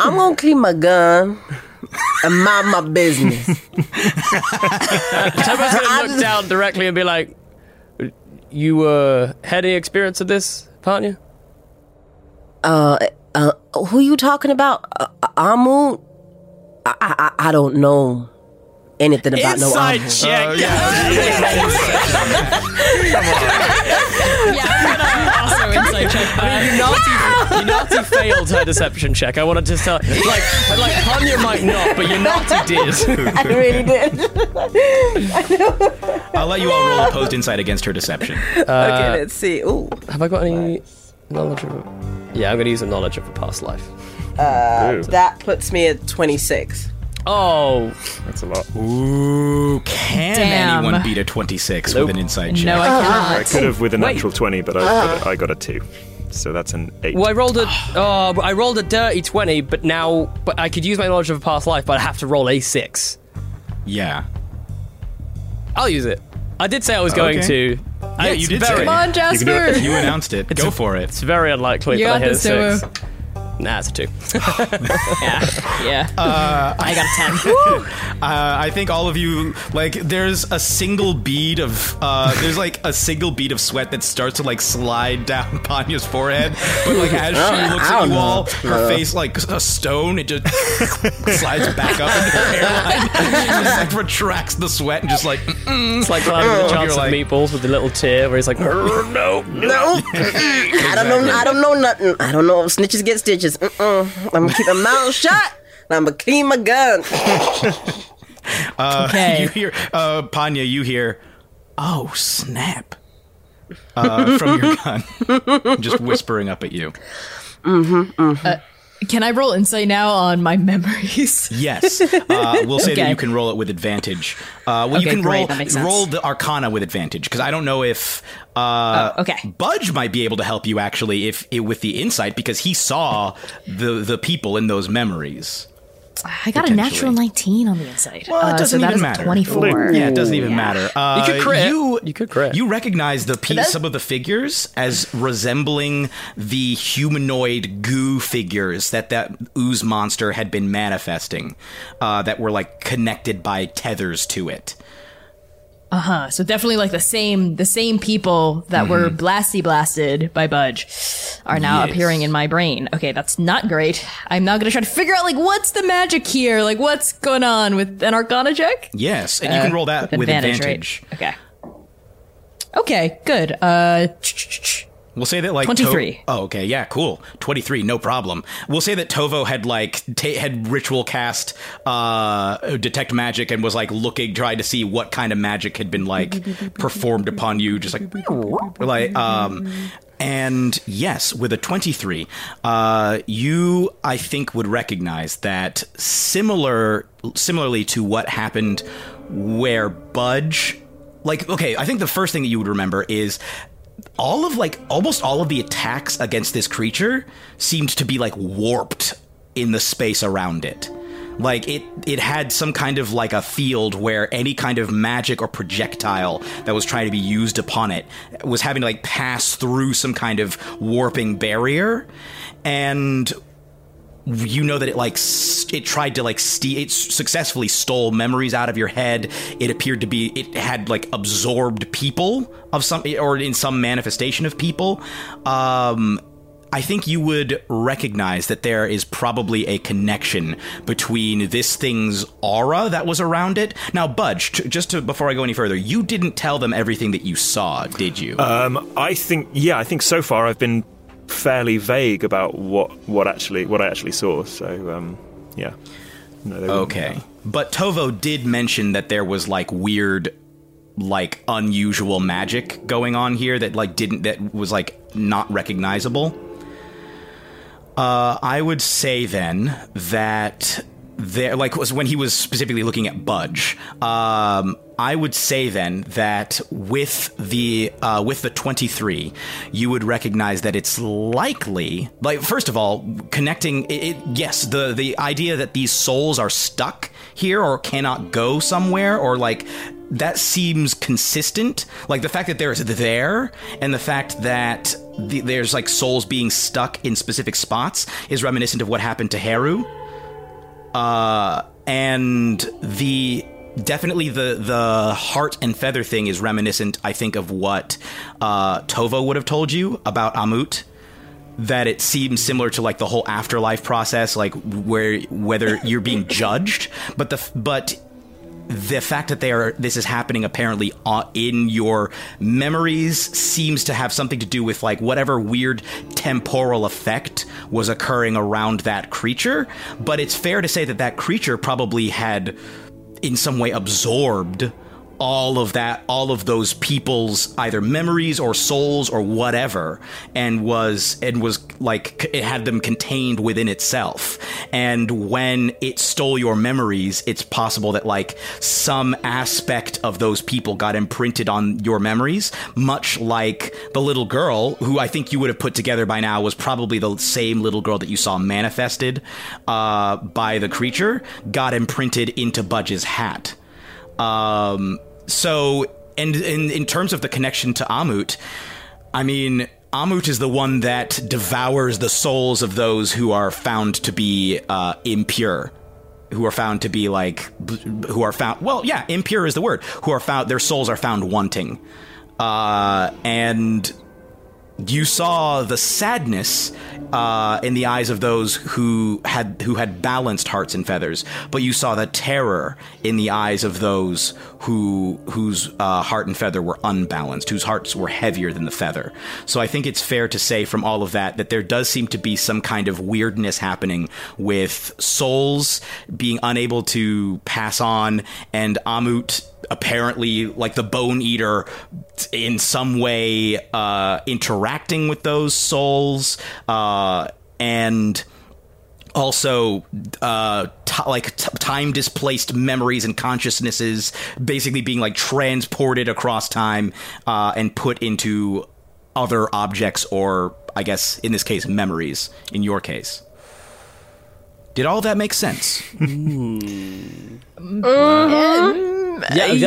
I'm going to clean my gun and mind my business. Somebody's going to look down directly and be like, you had any experience of this, Panya? Who you talking about? Ammit? I don't know anything about Inside no check. I'm gonna also inside check that. Unati failed her deception check. I wanted to tell, like Panya might not, but Unati did. I really did. I'll let you all roll opposed insight against her deception. Okay, let's see. Ooh, have I got any knowledge of? Yeah, I'm gonna use a knowledge of a past life. That puts me at 26. Oh, that's a lot. Ooh, damn. Anyone beat a 26 with an insight check? No, I can't. I could have with a natural 20, but I got a 2, so that's an 8. Well, I rolled a dirty 20, but I could use my knowledge of a past life, but I have to roll a 6. Yeah, I'll use it. I did say I was going to. Yeah, you did. Come on, Jasper. You announced it. Go for it. It's very unlikely that I hit a 6. Nah, it's a 2. Yeah. I got a 10. I think all of you, there's a single bead of sweat that starts to slide down Panya's forehead. But as she looks at you all, her face like a stone, it just slides back up into her hairline. She just retracts the sweat and just It's like climbing the chance of Meatballs with the little tear where he's like, no. I don't know nothing. I don't know. Snitches get stitches. I'm gonna keep my mouth shut and I'm gonna clean my gun. You hear Panya, you hear oh snap from your gun just whispering up at you. Can I roll insight now on my memories? Yes. We'll say that you can roll it with advantage. You can roll the Arcana with advantage, because I don't know if Budge might be able to help you, actually, with the insight, because he saw the people in those memories. I got a natural 19 on the insight. Well, it doesn't even matter. 24. Yeah, it doesn't even matter. You could crit. You could crit. You recognize some of the figures as resembling the humanoid goo figures that ooze monster had been manifesting, that were connected by tethers to it. So definitely the same people that were blasted by Budge are now appearing in my brain. Okay, that's not great. I'm now gonna try to figure out what's the magic here, what's going on with an Arcana check. Yes, and you can roll that with advantage. Right? Okay, good. We'll say that 23. Yeah, cool. 23, no problem. We'll say that Tovo had had ritual cast detect magic and was looking, trying to see what kind of magic had been performed upon you, just and yes, with a 23, you, I think, would recognize that similarly to what happened where Budge, I think the first thing that you would remember is all of almost all of the attacks against this creature seemed to be warped in the space around it. It had some kind of a field where any kind of magic or projectile that was trying to be used upon it was having to pass through some kind of warping barrier. And you know that it tried to it successfully stole memories out of your head. It appeared to be, it had absorbed people of some, or in some manifestation of people. I think you would recognize that there is probably a connection between this thing's aura that was around it. Now, Budge, before I go any further, you didn't tell them everything that you saw, did you? I think so far I've been fairly vague about what I actually saw, so yeah. No, they okay. But Tovo did mention that there was weird, unusual magic going on here that was not recognizable. I would say then that there, like when he was specifically looking at Budge, I would say then that with the 23, you would recognize that it's likely, like, first of all, connecting it, yes, the idea that these souls are stuck here or cannot go somewhere, or like that seems consistent. Like the fact that they're there and the fact that there's like souls being stuck in specific spots is reminiscent of what happened to Heru. And the definitely the heart and feather thing is reminiscent, I think, of what Tovo would have told you about Ammit. That it seems similar to like the whole afterlife process, like whether you're being judged, but the fact that this is happening apparently in your memories seems to have something to do with like whatever weird temporal effect was occurring around that creature. But it's fair to say that that creature probably had in some way absorbed all of those people's either memories or souls or whatever, and was like it had them contained within itself. And when it stole your memories, it's possible that like some aspect of those people got imprinted on your memories, much like the little girl who I think you would have put together by now was probably the same little girl that you saw manifested by the creature got imprinted into Budge's hat. So, and in terms of the connection to Ammit, I mean, Ammit is the one that devours the souls of those who are found to be impure, impure is the word, who are found, their souls are found wanting. And you saw the sadness in the eyes of those who had balanced hearts and feathers, but you saw the terror in the eyes of those whose heart and feather were unbalanced, whose hearts were heavier than the feather. So I think it's fair to say from all of that there does seem to be some kind of weirdness happening with souls being unable to pass on, and Ammit apparently, like the Bone Eater, in some way interacting with those souls, and also time displaced memories and consciousnesses basically being like transported across time and put into other objects, or I guess in this case memories in your case. Did all that make sense? Yeah,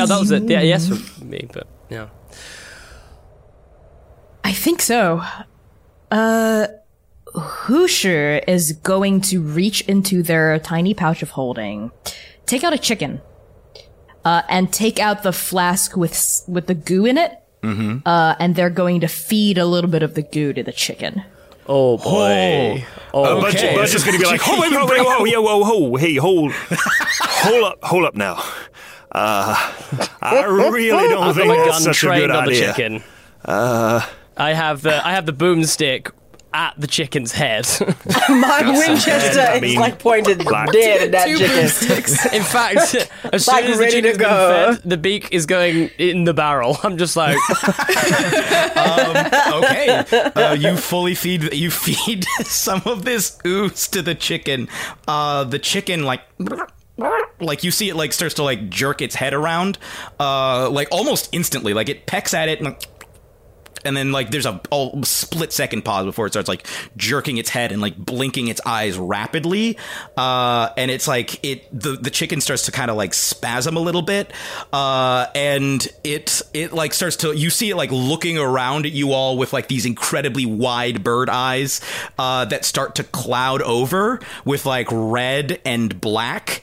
that was it. Yeah, yes for me, but yeah. I think so. Husher is going to reach into their tiny pouch of holding, take out a chicken, and take out the flask with the goo in it, mm-hmm. And they're going to feed a little bit of the goo to the chicken. Oh boy! Oh, okay. Budge is going to be like, hold up now. I really don't think that's such a good idea. Chicken. I have the boomstick at the chicken's head. My Winchester is like pointed dead at that chicken. In fact, as soon as the chicken's been fed, the beak is going in the barrel. I'm just like, okay. You feed some of this ooze to the chicken. The chicken like you see it like starts to like jerk its head around, like almost instantly. Like it pecks at it and then like there's a split second pause before it starts like jerking its head and like blinking its eyes rapidly. And it's like the chicken starts to kind of like spasm a little bit. And it like starts to, you see it like looking around at you all with like these incredibly wide bird eyes that start to cloud over with like red and black.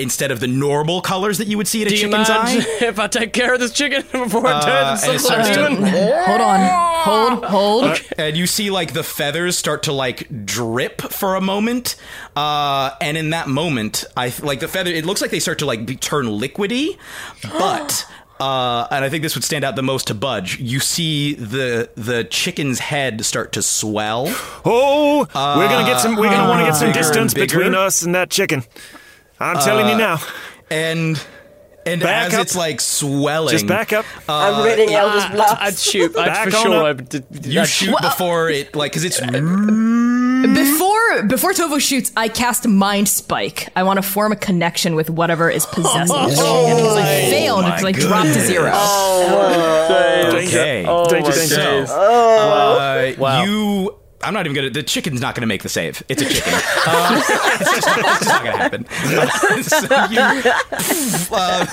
Instead of the normal colors that you would see in a chicken's eye. If I take care of this chicken before it turns into Hold on. Okay. And you see like the feathers start to like drip for a moment. And in that moment, it looks like they start to like turn liquidy, but and I think this would stand out the most to Budge. You see the chicken's head start to swell. Oh, we're gonna want to get some distance between us and that chicken. I'm telling you now. And back as up. It's like swelling. Just back up. I'm reading Elder's Blast. I'd shoot. I'd for sure. You shoot before it, like, because it's... Before before Tovo shoots, I cast Mind Spike. I want to form a connection with whatever is possessing it. And because I failed, because I dropped to zero. Okay. Wow. I'm not even gonna. The chicken's not gonna make the save. It's a chicken. It's just not gonna happen.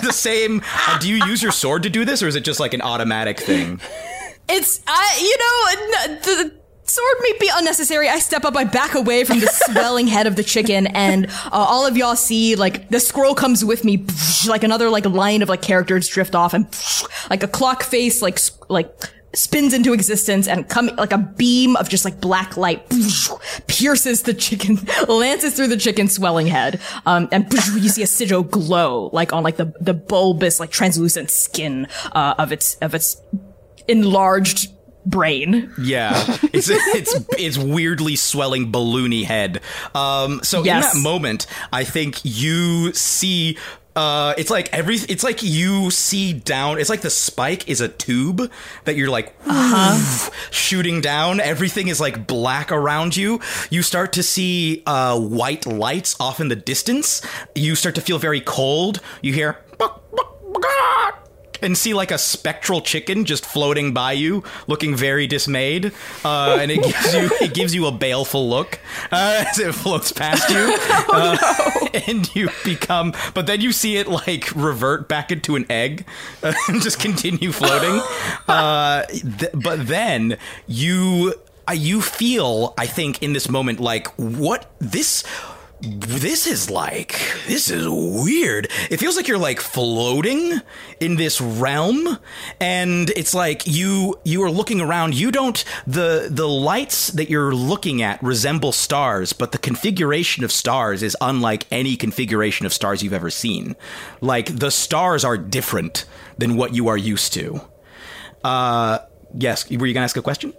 The same. Do you use your sword to do this, or is it just like an automatic thing? It's the sword may be unnecessary. I step up, I back away from the swelling head of the chicken, and all of y'all see, like, the squirrel comes with me, like another, like, line of, like, characters drift off, and like a clock face, like spins into existence, and like a beam of just, like, black light pierces the chicken, lances through the chicken's swelling head, and you see a sigil glow, like, on, like, the bulbous, like, translucent skin of its enlarged brain. Yeah. It's weirdly swelling balloony head. In that moment, I think you see it's like the spike is a tube that you're like shooting down. Everything is like black around you. You start to see white lights off in the distance. You start to feel very cold. You hear and see, like, a spectral chicken just floating by you, looking very dismayed, and it gives you a baleful look as it floats past you, and you become. But then you see it, like, revert back into an egg and just continue floating. But then you feel, I think, in this moment, like, what this. This is weird. It feels like you're, like, floating in this realm, and it's like you are looking around. You don't, the lights that you're looking at resemble stars, but the configuration of stars is unlike any configuration of stars you've ever seen. Like, the stars are different than what you are used to. Yes, were you going to ask a question?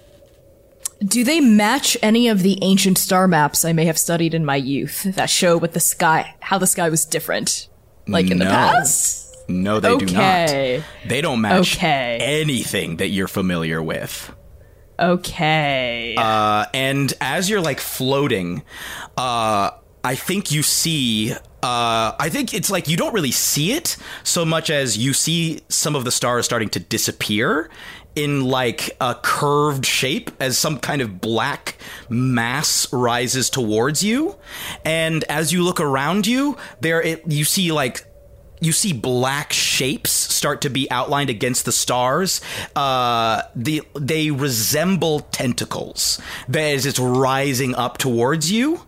Do they match any of the ancient star maps I may have studied in my youth that show how the sky was different? Like in the past? No, they do not. They don't match anything that you're familiar with. Okay. And as you're, like, floating, I think you see... I think it's like you don't really see it so much as you see some of the stars starting to disappear in, like, a curved shape as some kind of black mass rises towards you. And as you look around you, you see black shapes start to be outlined against the stars. They resemble tentacles. That is, it's rising up towards you.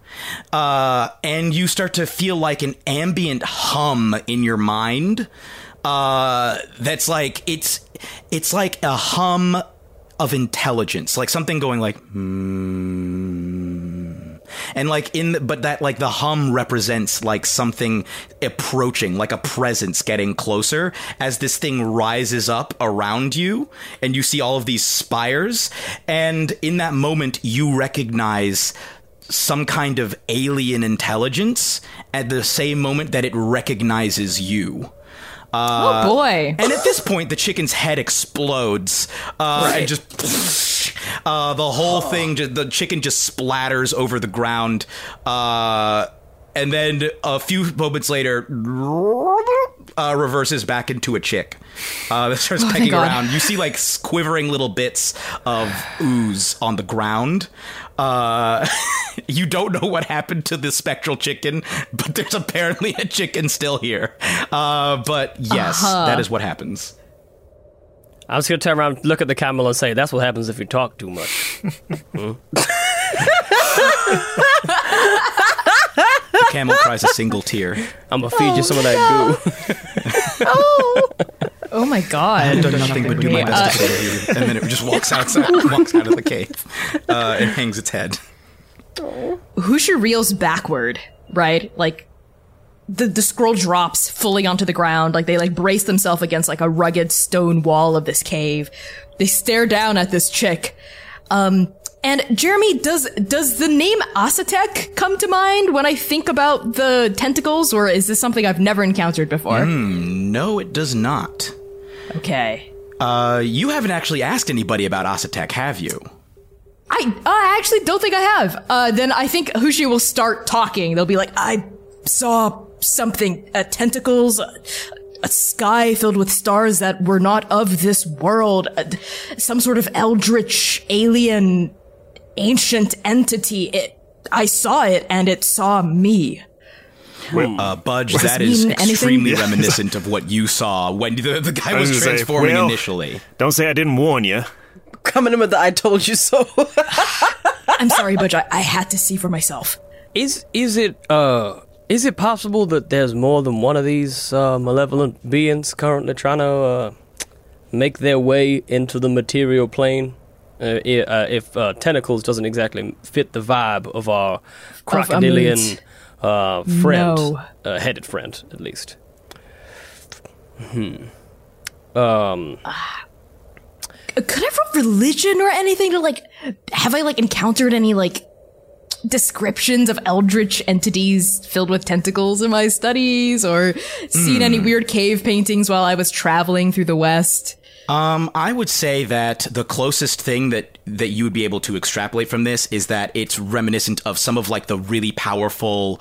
And you start to feel like an ambient hum in your mind. That's like, it's like a hum of intelligence, like something going like, And like but that, like, the hum represents, like, something approaching, like a presence getting closer as this thing rises up around you, and you see all of these spires. And in that moment, you recognize some kind of alien intelligence at the same moment that it recognizes you. Oh, boy. And at this point, the chicken's head explodes and just the whole thing. The chicken just splatters over the ground. And then a few moments later, reverses back into a chick. That starts pecking around. You see, like, quivering little bits of ooze on the ground. You don't know what happened to this spectral chicken, but there's apparently a chicken still here. But yes, that is what happens. I'm just going to turn around, look at the camel, and say, that's what happens if you talk too much. The camel cries a single tear. I'm going to feed you some of that goo. Oh my god. I haven't done nothing but do my best to save you. And then it just walks out of the cave and hangs its head. Hushi reels backward, right? Like, the scroll drops fully onto the ground. Like, they, like, brace themselves against, like, a rugged stone wall of this cave. They stare down at this chick. And Jeremy, does the name Asatek come to mind when I think about the tentacles, or is this something I've never encountered before? No, it does not. Okay. You haven't actually asked anybody about Asatek, have you? I actually don't think I have. Then I think Hushi will start talking. They'll be like, I saw something, tentacles, a sky filled with stars that were not of this world, some sort of eldritch, alien, ancient entity. I saw it, and it saw me. Wait, Budge, that is extremely reminiscent of what you saw when the guy was transforming initially. Don't say I didn't warn you. Coming in with the I told you so. I'm sorry, Budge, I had to see for myself. Is it possible that there's more than one of these malevolent beings currently trying to make their way into the material plane? If tentacles doesn't exactly fit the vibe of our crocodilian headed friend, at least. Could I roll religion or anything to, like, have I, like, encountered any, like, descriptions of eldritch entities filled with tentacles in my studies or seen any weird cave paintings while I was traveling through the West? I would say that the closest thing that you would be able to extrapolate from this is that it's reminiscent of some of, like, the really powerful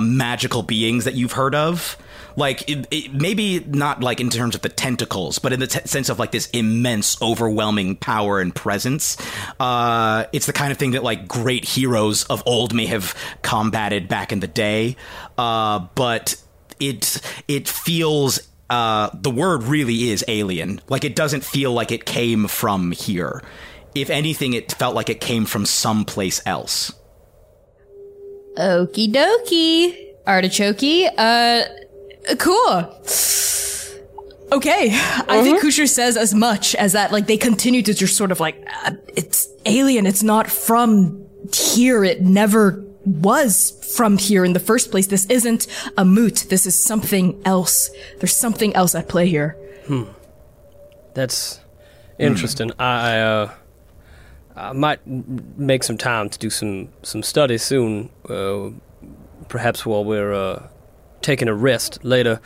magical beings that you've heard of. Like, maybe not, like, in terms of the tentacles, but in the sense of, like, this immense, overwhelming power and presence. It's the kind of thing that, like, great heroes of old may have combated back in the day. But it feels... the word really is alien. Like, it doesn't feel like it came from here. If anything, it felt like it came from someplace else. Okie dokie. Artichokey. Cool. Okay. I think Kusher says as much as that, like, they continue to just sort of like, it's alien. It's not from here. It never was from here in the first place. This isn't a moot. This is something else. There's something else at play here. That's interesting. I might make some time to do some study soon, perhaps while we're taking a rest later.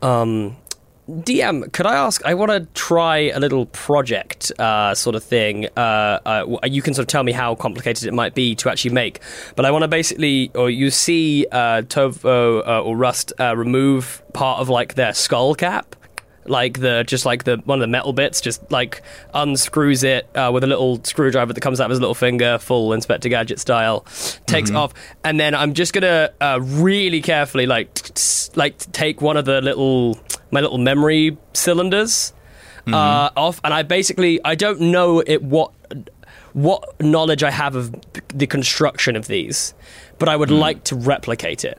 DM, could I ask, I want to try a little project sort of thing. You can sort of tell me how complicated it might be to actually make. But I want to basically, or you see Tovo or Rust remove part of, like, their skull cap. Like, one of the metal bits, just, like, unscrews it with a little screwdriver that comes out of his little finger, full Inspector Gadget style, takes off, and then I'm just gonna really carefully, like take one of the my little memory cylinders off, and I don't know what knowledge I have of the construction of these, but I would like to replicate it.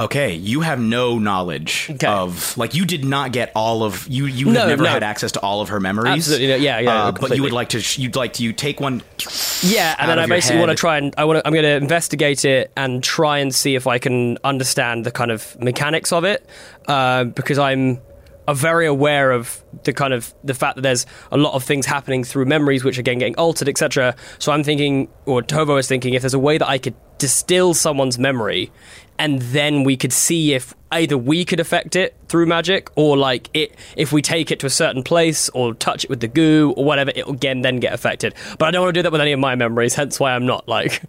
Okay, you have no knowledge of... Like, you did not get all of... You had access to all of her memories. Absolutely, yeah. But you would like to... You take one... Yeah, and then I basically want to try and... I'm going to investigate it and try and see if I can understand the kind of mechanics of it. Because I'm very aware of the kind of... The fact that there's a lot of things happening through memories, which, again, getting altered, etc. So I'm thinking... Or Tovo is thinking, if there's a way that I could distill someone's memory... And then we could see if either we could affect it through magic, or like if we take it to a certain place or touch it with the goo or whatever, it'll again then get affected. But I don't want to do that with any of my memories, hence why I'm not like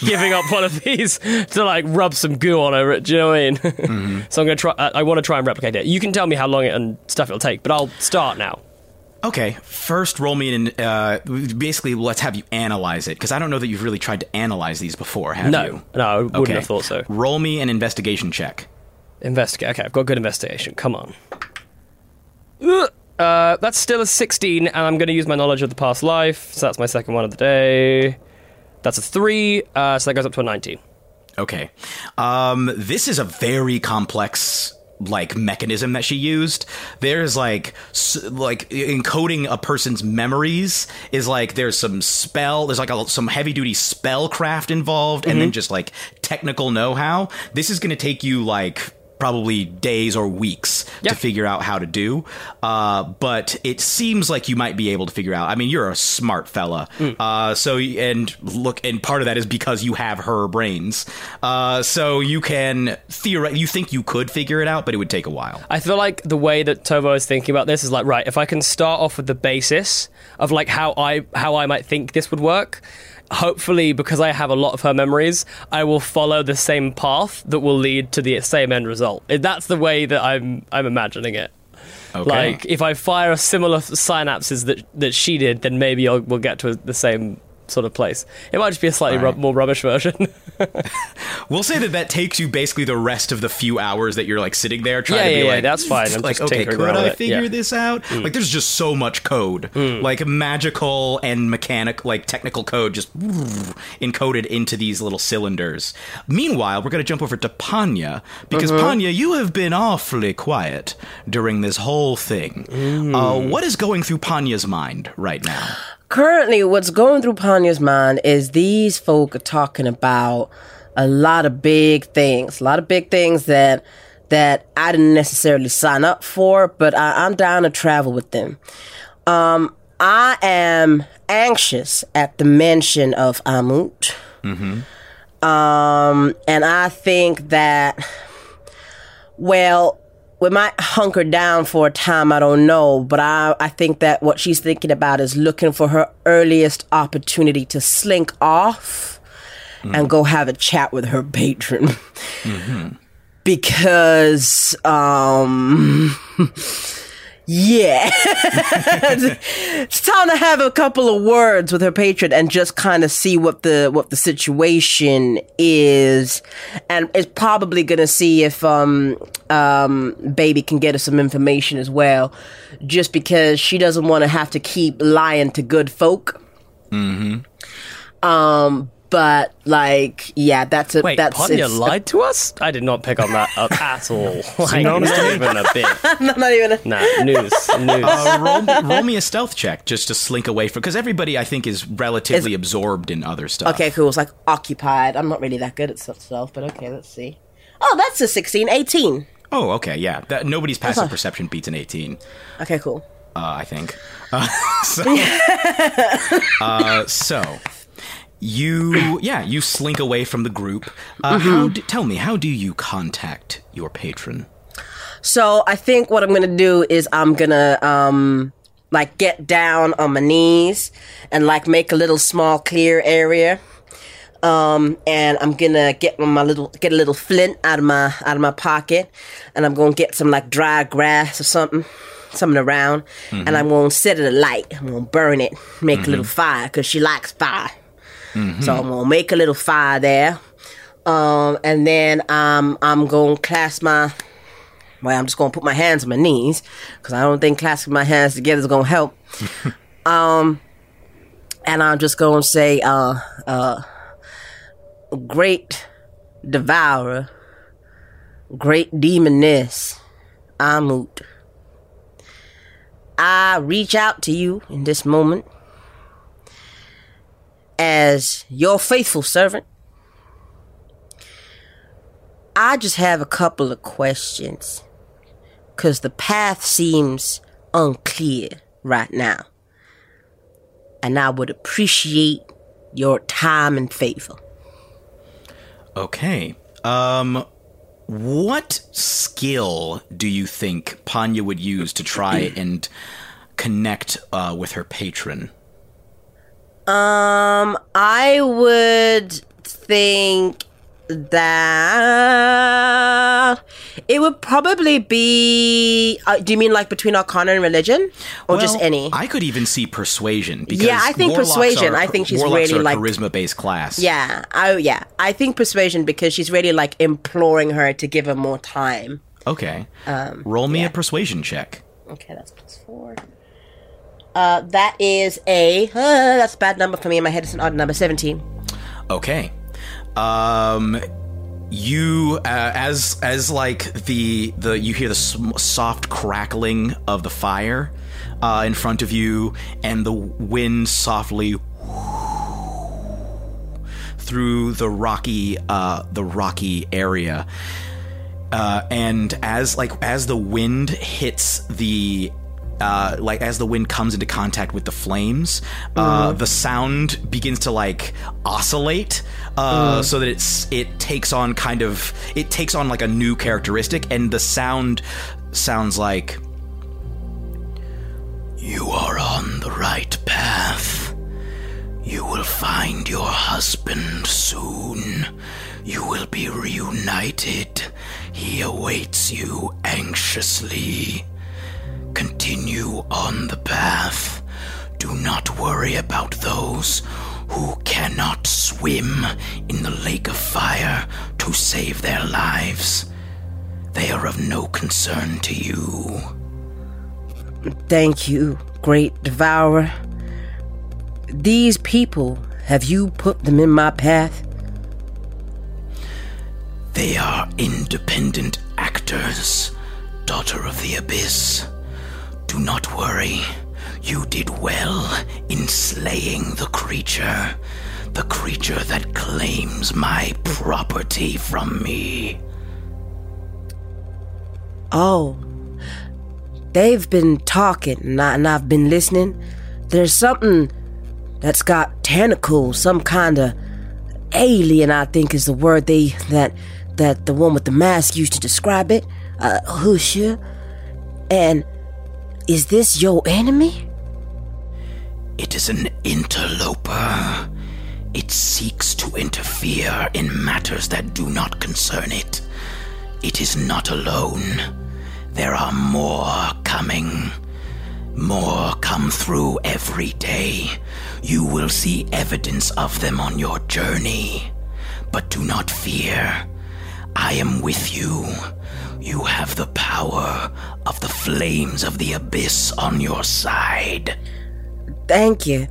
giving up one of these to like rub some goo on over it. Do you know what I mean? So I'm gonna try. I want to try and replicate it. You can tell me how long and stuff it'll take, but I'll start now. Okay, first roll me in, basically let's have you analyze it, because I don't know that you've really tried to analyze these before, have you? No, I wouldn't have thought so. Roll me an investigation check. Investigate, okay, I've got good investigation, come on. That's still a 16, and I'm going to use my knowledge of the past life, so that's my second one of the day. That's a 3, so that goes up to a 19. Okay, this is a very complex... like mechanism that she used. There's like encoding a person's memories is like there's some spell, there's like some heavy duty spellcraft involved, and then just like technical know-how. This is going to take you like probably days or weeks to figure out how to do. But it seems like you might be able to figure out. I mean, you're a smart fella. And part of that is because you have her brains. So you can you think you could figure it out, but it would take a while. I feel like the way that Tovo is thinking about this is like, right, if I can start off with the basis of like how I might think this would work, hopefully, because I have a lot of her memories, I will follow the same path that will lead to the same end result. That's the way that I'm imagining it. Okay. Like, if I fire a similar synapses that she did, then maybe we'll get to the same sort of place. It might just be a slightly more rubbish version. We'll say that takes you basically the rest of the few hours that you're like sitting there trying to be like, that's fine. I'm like, just okay, could I figure this out? Like, there's just so much code, like magical and mechanic, like technical code, just encoded into these little cylinders. Meanwhile, we're going to jump over to Panya because Panya, you have been awfully quiet during this whole thing. What is going through Panya's mind right now? Currently, what's going through Panya's mind is these folk are talking about a lot of big things that I didn't necessarily sign up for, but I'm down to travel with them. I am anxious at the mention of Ammit. And I think that, well, we might hunker down for a time, I don't know, but I think that what she's thinking about is looking for her earliest opportunity to slink off and go have a chat with her patron. Because, it's time to have a couple of words with her patron and just kind of see what the situation is, and it's probably gonna see if baby can get us some information as well, just because she doesn't want to have to keep lying to good folk. But, like, yeah, that's... Wait, Panya lied to us? I did not pick on that up at all. Like, not even a bit. Nah, news. Roll me a stealth check just to slink away from... Because everybody, I think, is relatively absorbed in other stuff. Okay, cool. It's, like, occupied. I'm not really that good at stealth, but okay, let's see. Oh, that's a 16, 18. Oh, okay, yeah. Nobody's passive perception beats an 18. Okay, cool. I think. You slink away from the group. Tell me, how do you contact your patron? So I think what I'm going to do is I'm going to, get down on my knees and, make a little small clear area. And I'm going to get a little flint out of my pocket, and I'm going to get some, dry grass or something around, and I'm going to set it alight. I'm going to burn it, make a little fire, because she likes fire. So I'm going to make a little fire there. And then I'm going to clasp I'm just going to put my hands on my knees, because I don't think clasping my hands together is going to help. And I'm just going to say, great devourer, great demoness, Ammit, I reach out to you in this moment as your faithful servant. I just have a couple of questions, because the path seems unclear right now, and I would appreciate your time and favor. Okay. What skill do you think Panya would use to try and connect with her patron? I would think that it would probably be... do you mean between Arcana and religion? Or just any? I could even see persuasion. Because I think persuasion. I think she's really like... Warlocks are a charisma-based class. Yeah. I think persuasion, because she's really imploring her to give her more time. Okay. Roll me a persuasion check. Okay, that's +4. That is that's a bad number for me. In my head, it's an odd number, 17. Okay. You, as you hear the soft crackling of the fire in front of you, and the wind softly through the rocky area. And as the wind hits the as the wind comes into contact with the flames, the sound begins to oscillate, so that it takes on like a new characteristic, and the sound sounds like, "You are on the right path. You will find your husband soon. You will be reunited. He awaits you anxiously. Continue on the path. Do not worry about those who cannot swim in the lake of fire to save their lives. They are of no concern to you." "Thank you, Great Devourer. These people, have you put them in my path?" "They are independent actors, Daughter of the Abyss. Do not worry. You did well in slaying the creature. The creature that claims my property from me." "Oh. They've been talking and I've been listening. There's something that's got tentacles, some kind of alien, I think is the word that the one with the mask used to describe it. Husha. And... is this your enemy?" "It is an interloper. It seeks to interfere in matters that do not concern it. It is not alone. There are more coming. More come through every day. You will see evidence of them on your journey. But do not fear. I am with you. You have the power of the flames of the abyss on your side." "Thank you.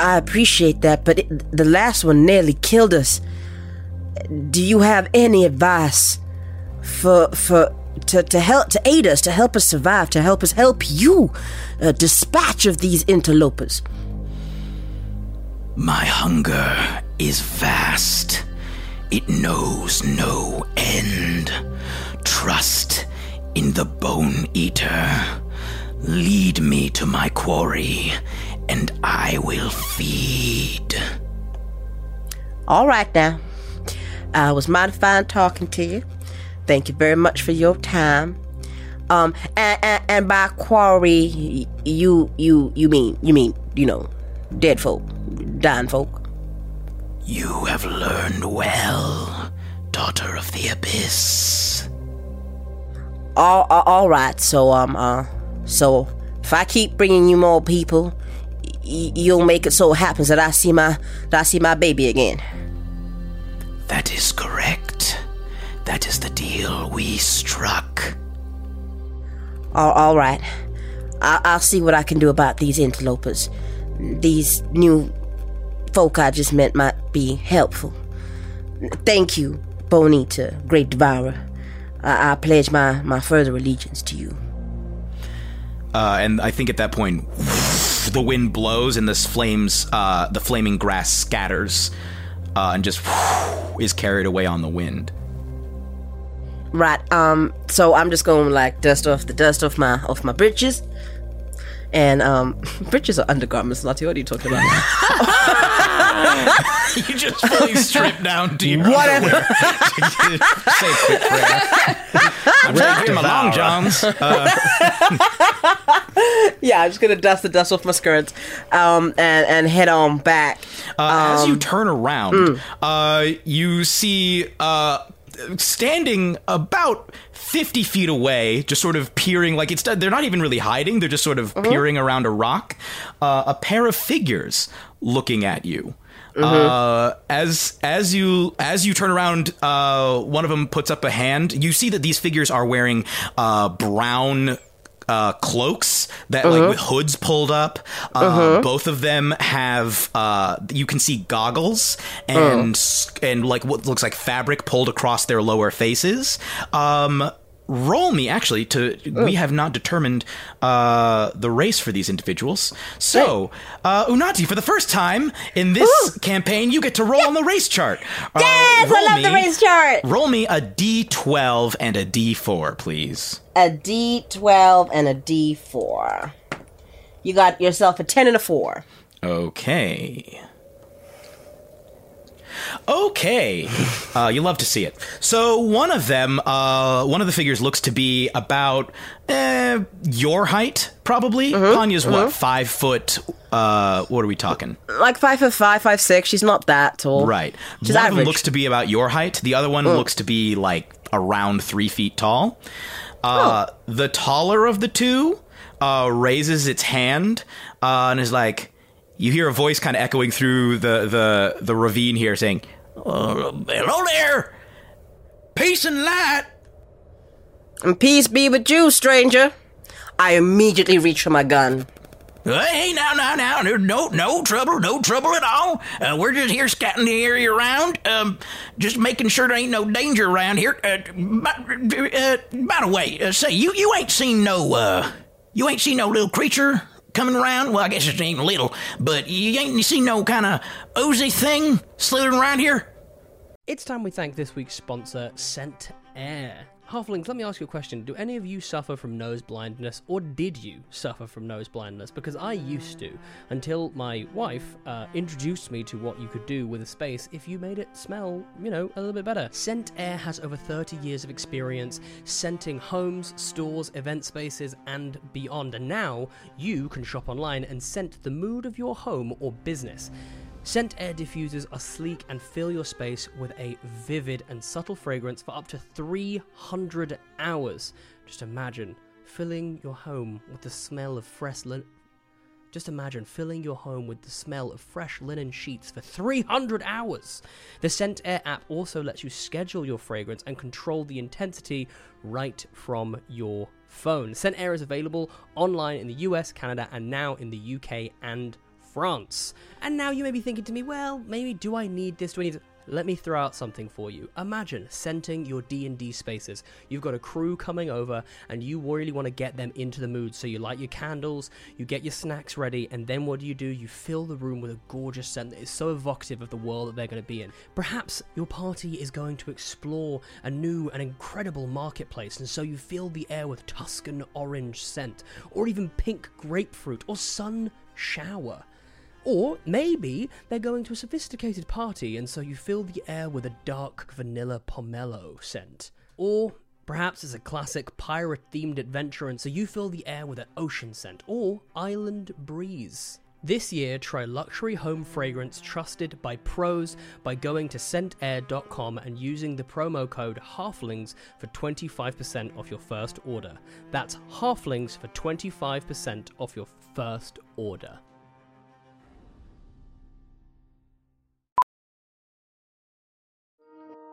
I appreciate that, but the last one nearly killed us. Do you have any advice to help us survive, to help us help you dispatch of these interlopers?" "My hunger is vast. It knows no end. Trust in the Bone Eater. Lead me to my quarry, and I will feed." "All right now. I was mighty fine talking to you. Thank you very much for your time. And by quarry, you mean dead folk, dying folk." "You have learned well, Daughter of the Abyss." All right. So if I keep bringing you more people, you'll make it so happens that I see my baby again." "That is correct. That is the deal we struck." All right. I'll see what I can do about these interlopers. These new folk I just met might be helpful. Thank you, Bonita, Great Devourer. I pledge my further allegiance to you. And I think at that point, whoosh, the wind blows and the flaming grass scatters and just whoosh, is carried away on the wind. Right. So I'm just going to dust off my britches. And britches are undergarments, Lati. What are you talking about? You just fully strip down to your underwear. Say a quick prayer. I'm trying to do my long johns. Yeah, I'm just going to dust the dust off my skirts and head on back. As you turn around, you see... standing about 50 feet away, just sort of peering, they're not even really hiding, they're just sort of peering around a rock, a pair of figures looking at you. As you turn around, one of them puts up a hand. You see that these figures are wearing brown cloaks that with hoods pulled up. Both of them have you can see goggles and what looks like fabric pulled across their lower faces. Roll me, actually, to we have not determined the race for these individuals. So, Unati, for the first time in this campaign, you get to roll on the race chart. Yes, I love the race chart. Roll me a D12 and a D4, please. A D12 and a D4. You got yourself a 10 and a 4. Okay. Okay. You love to see it. So one of them, one of the figures looks to be about your height, probably. Panya's what, 5 foot, what are we talking? Like 5'5", 5'6". She's not that tall. Right. She's one average. Of them looks to be about your height. The other one looks to be like around 3 feet tall. The taller of the two raises its hand and is like, you hear a voice kind of echoing through the ravine here saying, hello there! Peace and light! And peace be with you, stranger. I immediately reach for my gun. Hey, now. No trouble at all. We're just here scouting the area around, just making sure there ain't no danger around here. By the way, say, you ain't seen no, little creature coming around? Well, I guess it's ain't little, but you ain't seen no kind of oozy thing slithering around here? It's time we thank this week's sponsor, Scent Air. Halflings, let me ask you a question. Do any of you suffer from nose blindness, or did you suffer from nose blindness? Because I used to, until my wife introduced me to what you could do with a space if you made it smell, a little bit better. Scent Air has over 30 years of experience scenting homes, stores, event spaces, and beyond. And now you can shop online and scent the mood of your home or business. Scent Air diffusers are sleek and fill your space with a vivid and subtle fragrance for up to 300 hours. Just imagine filling your home with the smell of fresh linen. Just imagine filling your home with the smell of fresh linen sheets for 300 hours. The Scent Air app also lets you schedule your fragrance and control the intensity right from your phone. Scent Air is available online in the US, Canada, and now in the UK and France. And now you may be thinking to me, well, maybe do I need this? Let me throw out something for you. Imagine scenting your D&D spaces. You've got a crew coming over and you really want to get them into the mood. So you light your candles, you get your snacks ready, and then what do? You fill the room with a gorgeous scent that is so evocative of the world that they're going to be in. Perhaps your party is going to explore a new and incredible marketplace, and so you fill the air with Tuscan orange scent, or even pink grapefruit, or sun shower. Or maybe they're going to a sophisticated party, and so you fill the air with a dark vanilla pomelo scent. Or perhaps it's a classic pirate-themed adventure, and so you fill the air with an ocean scent or island breeze. This year, try luxury home fragrance trusted by pros by going to scentair.com and using the promo code HALFLINGS for 25% off your first order. That's HALFLINGS for 25% off your first order.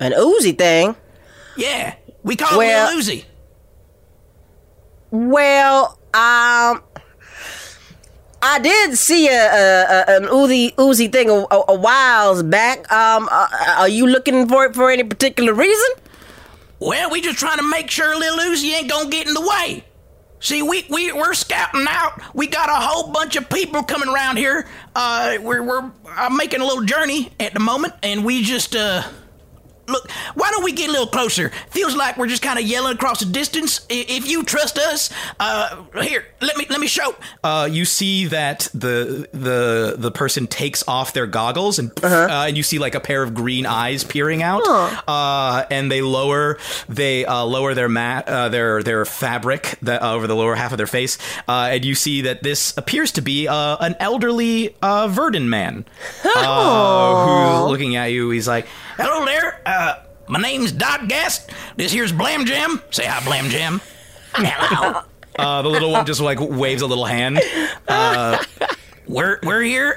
An oozy thing? Yeah, we call it an oozy. Well, I did see an oozy thing a while back. Are you looking for it for any particular reason? Well, we just trying to make sure little oozy ain't gonna get in the way. See, we're scouting out. We got a whole bunch of people coming around here. I'm making a little journey at the moment, and we just look, why don't we get a little closer? Feels like we're just kind of yelling across the distance. If you trust us, here, let me show. You see that the person takes off their goggles and you see like a pair of green eyes peering out. And they lower their fabric over the lower half of their face, and you see that this appears to be an elderly Verdun man who's looking at you. He's like, hello there. My name's Dodgast. This here's Blam Jam. Say hi, Blam Jam. Hello. The little one just like waves a little hand. We're here.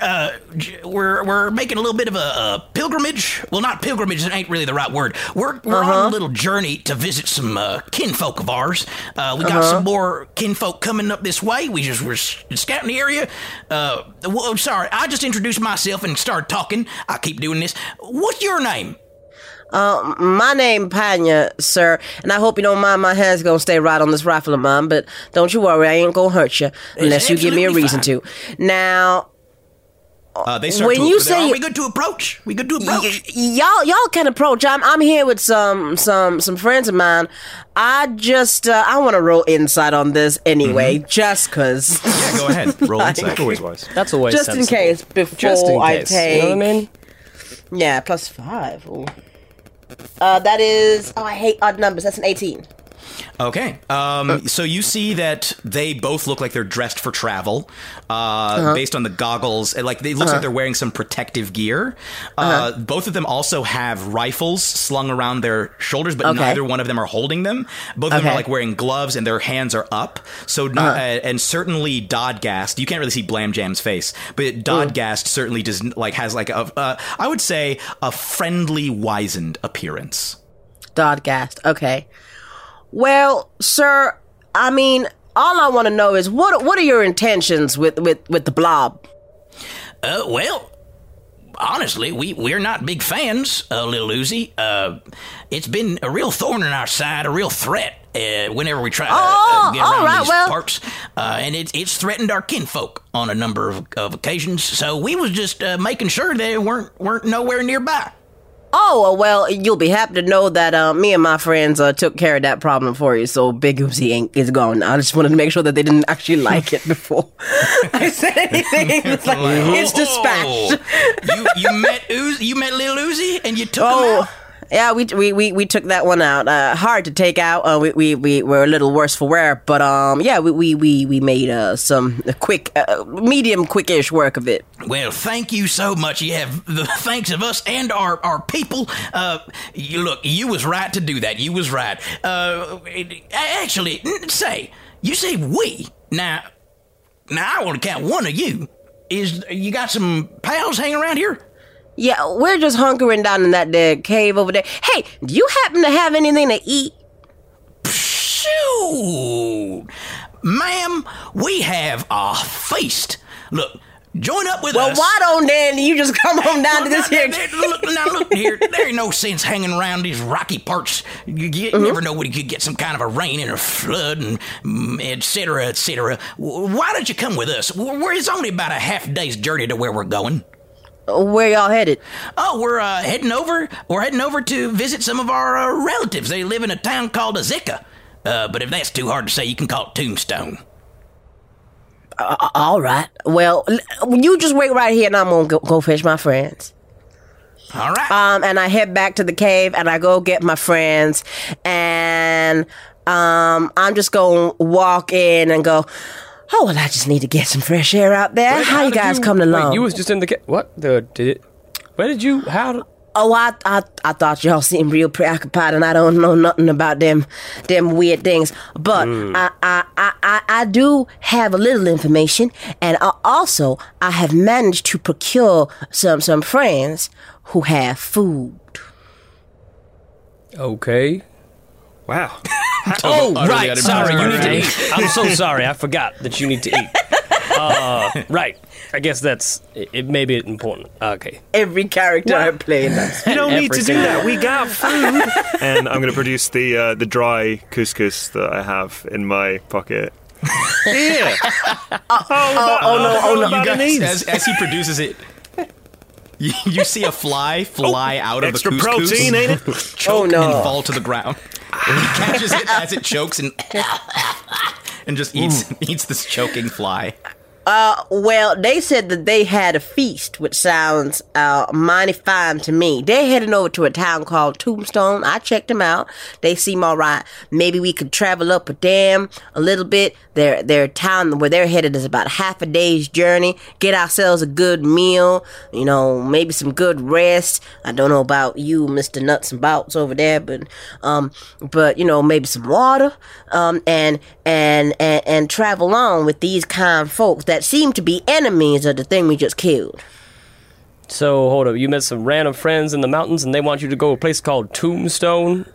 We're making a little bit of a pilgrimage. Well, not pilgrimage. It ain't really the right word. We're on a little journey to visit some kinfolk of ours. We got some more kinfolk coming up this way. We're scouting the area. I'm sorry. I just introduced myself and started talking. I keep doing this. What's your name? My name Panya, sir, and I hope you don't mind. My hand's gonna stay right on this rifle of mine, but don't you worry, I ain't gonna hurt you unless you give me a reason to. Now, when you say we good to approach, y'all can approach. I'm here with some friends of mine. I just I want to roll insight on this anyway, just cause. Yeah, go ahead, roll insight. Always. That's always just sensible. In case before I take. You know what I mean? Yeah, +5. Ooh. That is... Oh, I hate odd numbers. That's an 18. Okay. So you see that they both look like they're dressed for travel based on the goggles. Like, it looks like they're wearing some protective gear. Both of them also have rifles slung around their shoulders, but neither one of them are holding them. Both of them are, like, wearing gloves, and their hands are up. So, and certainly Dodgast, you can't really see Blam Jam's face, but Dodgast certainly does, like, has, like, I would say, a friendly, wizened appearance. Dodgast. Okay. Well, sir, I mean, all I want to know is what are your intentions with the blob? Well, honestly, we're not big fans of Lil Uzi. It's been a real thorn in our side, a real threat whenever we try to get around these parks. And it's threatened our kinfolk on a number of occasions, so we was just making sure they weren't nowhere nearby. Oh, well, you'll be happy to know that me and my friends took care of that problem for you, so Big Uzi is gone. I just wanted to make sure that they didn't actually like it before I said anything. It's like, it's dispatched. You met Lil Uzi and you took him out? Yeah, we took that one out. Hard to take out. We were a little worse for wear, but yeah, we made some quick, medium quickish work of it. Well, thank you so much. You have the thanks of us and our people. Look, you was right to do that. You was right. Actually, you say we now. Now I want to count one of you. You got some pals hanging around here? Yeah, we're just hunkering down in that dead cave over there. Hey, do you happen to have anything to eat? Shoot! Ma'am, we have a feast. Look, join up with us. Well, why don't then you just come on down to this here? Look here, there ain't no sense hanging around these rocky parts. You never know when you could get some kind of a rain and a flood and et cetera, et cetera. Why don't you come with us? It's only about a half day's journey to where we're going. Where y'all headed? Oh, we're heading over to visit some of our relatives. They live in a town called Azeka. But if that's too hard to say, you can call it Tombstone. All right. Well, you just wait right here, and I'm gonna go fetch my friends. All right. And I head back to the cave, and I go get my friends, and I'm just gonna walk in and go. Oh, well, I just need to get some fresh air out there. How you guys coming along? Wait, you was just in the... Where did you... Oh, I thought y'all seemed real preoccupied, and I don't know nothing about them weird things. But I do have a little information, and also I have managed to procure some friends who have food. Okay. Wow. Right. Sorry, you need to eat. I'm so sorry. I forgot that you need to eat. Right. I guess that's it. May be important. Okay. Every character I play. You don't need to do that. We got food. And I'm going to produce the dry couscous that I have in my pocket. Yeah. Oh no! You guys, as he produces it. You see a fly out of the couscous. Extra protein, ain't it? Choke and fall to the ground. And he catches it as it chokes and just eats this choking fly. Well, they said that they had a feast, which sounds mighty fine to me. They're heading over to a town called Tombstone. I checked them out. They seem all right. Maybe we could travel up with them a little bit. Their town where they're headed is about half a day's journey. Get ourselves a good meal, you know, maybe some good rest. I don't know about you, Mr. Nuts and Bouts over there, but you know, maybe some water, and travel on with these kind folks that seem to be enemies of the thing we just killed. So, hold up, you met some random friends in the mountains and they want you to go to a place called Tombstone?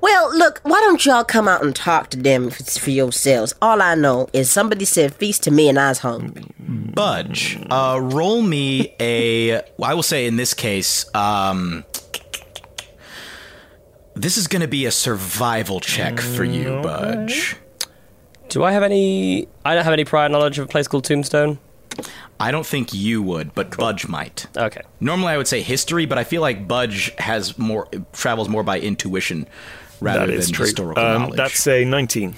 Well, look, why don't y'all come out and talk to them for yourselves? All I know is somebody said feast to me and I was hungry. Budge, roll me a... I will say in this case, this is going to be a survival check for you, Budge. Do I have any... I don't have any prior knowledge of a place called Tombstone? I don't think you would, but cool. Budge might. Okay. Normally I would say history, but I feel like Budge has more... travels more by intuition rather than true. Historical knowledge. That's a 19.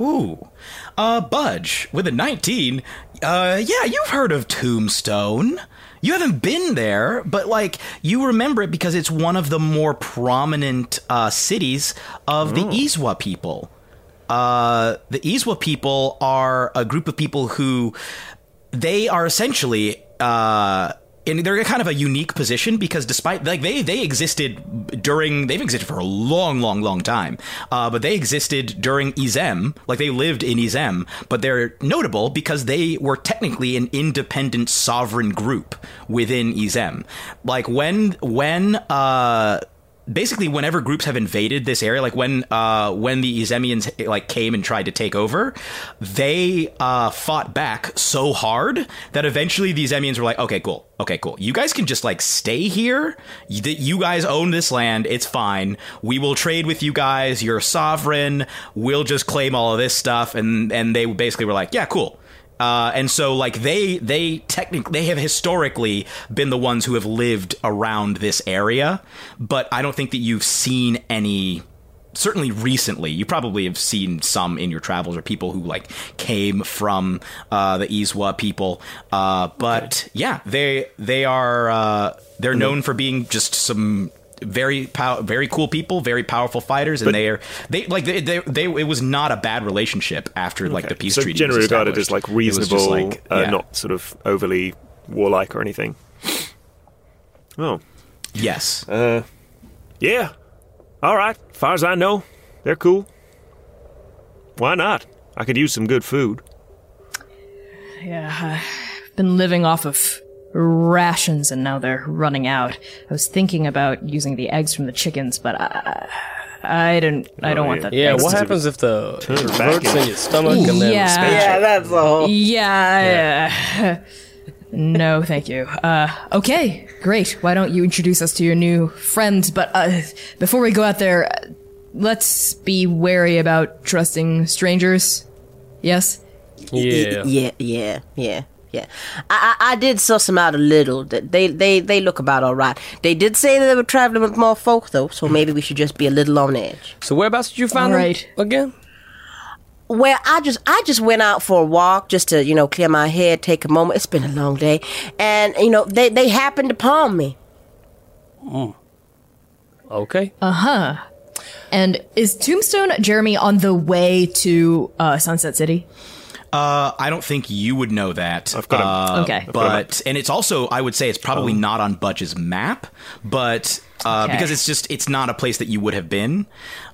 Ooh. Budge, with a 19, yeah, you've heard of Tombstone. You haven't been there, but, like, you remember it because it's one of the more prominent cities of the Iswa people. The Izwa people are a group of people who they are essentially and they're kind of a unique position because despite like they existed during they've existed for a long time, but they existed during Izem, like they lived in Izem, but they're notable because they were technically an independent sovereign group within Izem. Like when basically, whenever groups have invaded this area, like when the Izemians like came and tried to take over, they fought back so hard that eventually the Izemians were like, okay, cool. You guys can just like stay here. You guys own this land. It's fine. We will trade with you guys. You're sovereign. We'll just claim all of this stuff. And they basically were like, yeah, cool. And so, like, they have historically been the ones who have lived around this area, but I don't think that you've seen any, certainly recently, you probably have seen some in your travels or people who, like, came from the Izwa people, but, yeah, they're known for being just some... very cool people, very powerful fighters, and it was not a bad relationship after like the peace treaty. So generally regarded as like reasonable, like, not sort of overly warlike or anything. Oh, yes, yeah, all right. As far as I know, they're cool. Why not? I could use some good food. Yeah, I've been living off of rations and now they're running out. I was thinking about using the eggs from the chickens, but I don't want that. Yeah, what happens if the hurts in your stomach and then that's the whole. Yeah. No, thank you. Okay, great. Why don't you introduce us to your new friends? But before we go out there, let's be wary about trusting strangers. Yes. Yeah. Yeah, I did suss them out a little. They look about all right. They did say that they were traveling with more folk, though, so maybe we should just be a little on edge. So whereabouts did you find them again? Well, I just went out for a walk just to, you know, clear my head, take a moment. It's been a long day. And, you know, they happened upon me. Mm. Okay. Uh-huh. And is Tombstone, Jeremy, on the way to Sunset City? I don't think you would know that. I've got him. Okay. But, and it's also, I would say it's probably not on Budge's map, but, because it's just, it's not a place that you would have been.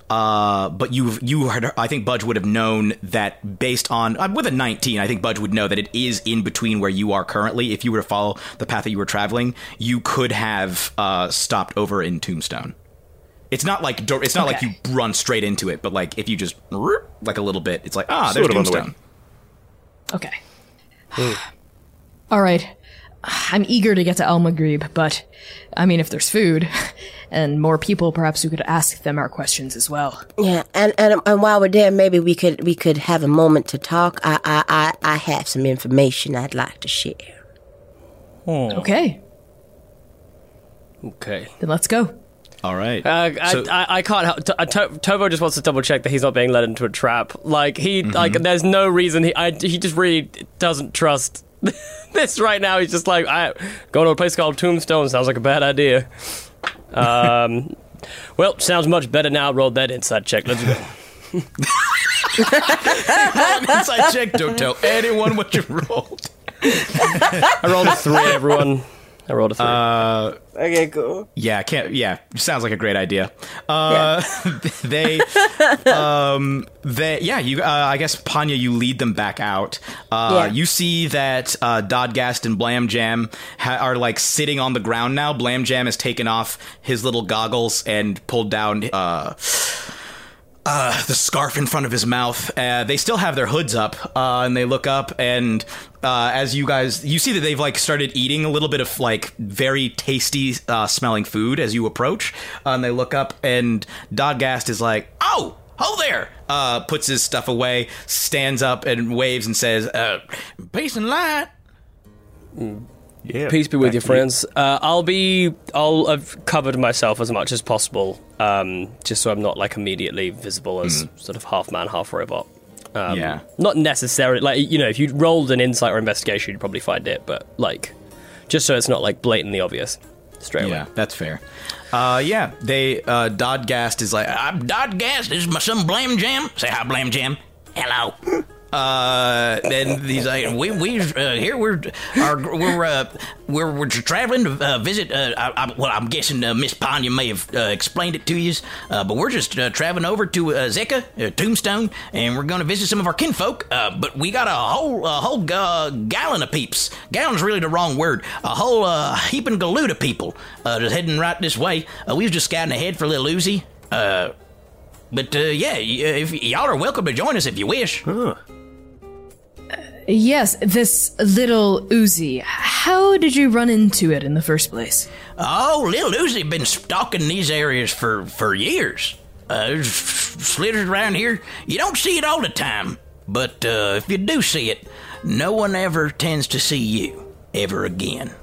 But you heard, I think Budge would have known that based on, with a 19, I think Budge would know that it is in between where you are currently. If you were to follow the path that you were traveling, you could have, stopped over in Tombstone. It's not like you run straight into it, but like, if you just, like a little bit, it's like, there's Tombstone. Okay. All right. I'm eager to get to El Maghrib, but, I mean, if there's food and more people, perhaps we could ask them our questions as well. Yeah, and while we're there, maybe we could have a moment to talk. I have some information I'd like to share. Okay. Then let's go. All right. So, I can't help. Tovo just wants to double check that he's not being led into a trap. Like he, like there's no reason he just really doesn't trust this right now. He's just like, I going to a place called Tombstone sounds like a bad idea. Well, sounds much better now. Rolled that inside check. Let's go. Inside check. Don't tell anyone what you rolled. I rolled a 3. Everyone. I rolled a 3. Okay, cool. Yeah, can't. Yeah, sounds like a great idea. Yeah. They. Yeah, you. I guess Panya, you lead them back out. Yeah. You see that Dodgast and Blam Jam are like sitting on the ground now. Blam Jam has taken off his little goggles and pulled down the scarf in front of his mouth. They still have their hoods up, and they look up, and as you guys, you see that they've like started eating a little bit of like very tasty smelling food as you approach, and they look up, and Dodgast is like, "Oh there!" Puts his stuff away, stands up, and waves and says, "Peace and light." Yeah, peace be with your friends. I'll have covered myself as much as possible, just so I'm not like immediately visible as sort of half man, half robot. Yeah. Not necessarily, like, you know, if you rolled an insight or investigation, you'd probably find it, but like, just so it's not like blatantly obvious straight away. Yeah, that's fair. Yeah, they, Dodgast is like, "I'm Dodgast, this is my son Blam Jam. Say hi, Blam Jam. Hello." Then he's like, we're traveling to visit. I'm guessing Miss Panya may have explained it to you, but we're just traveling over to Azeka, Tombstone, and we're going to visit some of our kinfolk. But we got a whole gallon of peeps. Gallon's really the wrong word. A whole heaping galoot of people just heading right this way. We was just scouting ahead for little Uzi. But yeah, if y'all are welcome to join us if you wish. Huh. Yes, this little Uzi, how did you run into it in the first place? Oh, little Uzi been stalking these areas for years. Slithers around here. You don't see it all the time, but if you do see it, no one ever tends to see you ever again.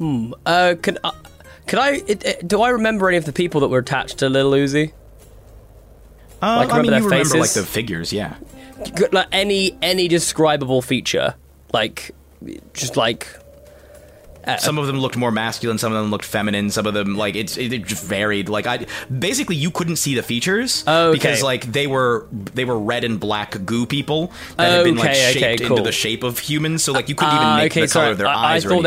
Do I remember any of the people that were attached to little Uzi? You faces? Remember like the figures, yeah. Like any describable feature, like just like some of them looked more masculine, some of them looked feminine, some of them like it just varied. Like basically you couldn't see the features because like they were red and black goo people that had been like shaped into the shape of humans, so like you couldn't even make the color of their eyes. I thought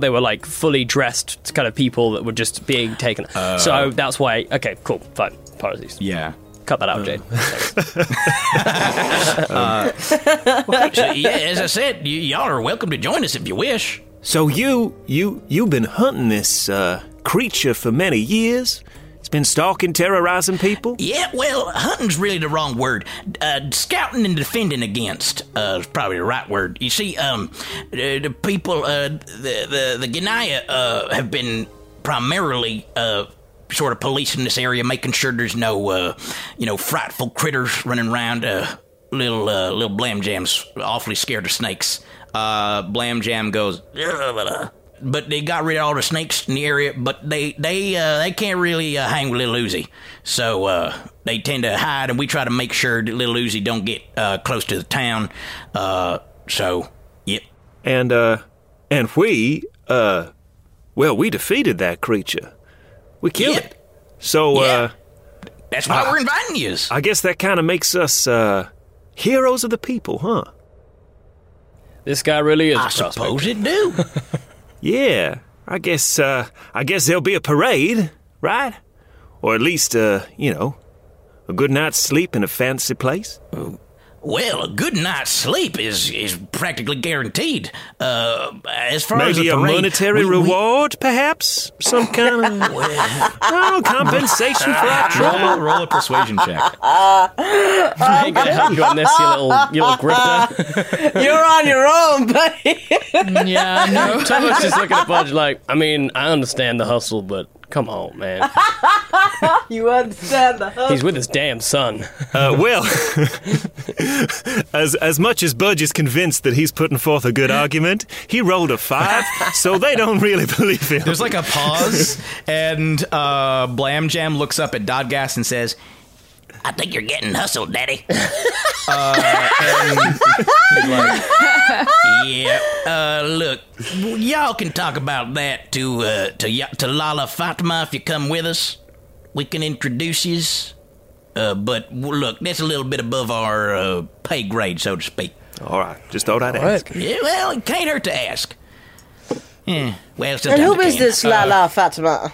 they were like fully dressed kind of people that were just being taken. So that's why. Okay, cool, fine. Apologies. Yeah. Cut that out, Jade. So, yeah, as I said, y'all are welcome to join us if you wish. So you've been hunting this creature for many years. It's been stalking, terrorizing people. Yeah, well, hunting's really the wrong word. Scouting and defending against is probably the right word. You see, the people, the Ganaya have been primarily sort of policing this area, making sure there's no, frightful critters running around. Little Blam Jam's awfully scared of snakes. Blam Jam goes, but they got rid of all the snakes in the area, but they can't really hang with little Uzi. So they tend to hide, and we try to make sure that little Uzi don't get close to the town. So, yep. And we defeated that creature. We killed it. So, that's why we're inviting you. I guess that kind of makes us heroes of the people, huh? This guy really is. I suppose it do. Yeah. I guess there'll be a parade, right? Or at least, a good night's sleep in a fancy place. Well, a good night's sleep is practically guaranteed. As far as maybe a monetary reward, perhaps? Some kind of compensation for our trouble? Roll a persuasion check. I ain't going to help you on this, you little grifter. You're on your own, buddy. Yeah, I know. Tovo's just looking at Budge like, I mean, I understand the hustle, but Come on, man. You understand the hustle. He's with his damn son. Well, as much as Budge is convinced that he's putting forth a good argument, he rolled a 5, so they don't really believe him. There's like a pause, and Blam Jam looks up at Dodgast and says, I think you're getting hustled, Daddy. And he's like, yeah, look, y'all can talk about that to Lala Fatma if you come with us. We can introduce yous. But, look, that's a little bit above our pay grade, so to speak. All right. Just thought I'd ask. Right. Yeah, well, it can't hurt to ask. Yeah, well, and who is this Lala Fatma?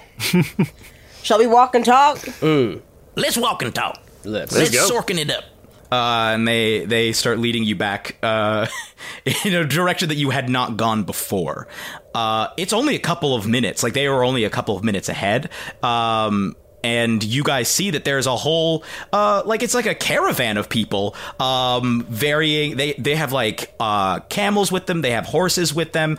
Shall we walk and talk? Mm. Let's walk and talk. Let's go. Sorkin it up. And they start leading you back in a direction that you had not gone before. It's only a couple of minutes. Like, they were only a couple of minutes ahead. And you guys see that there's a whole, it's like a caravan of people, varying. They have camels with them. They have horses with them.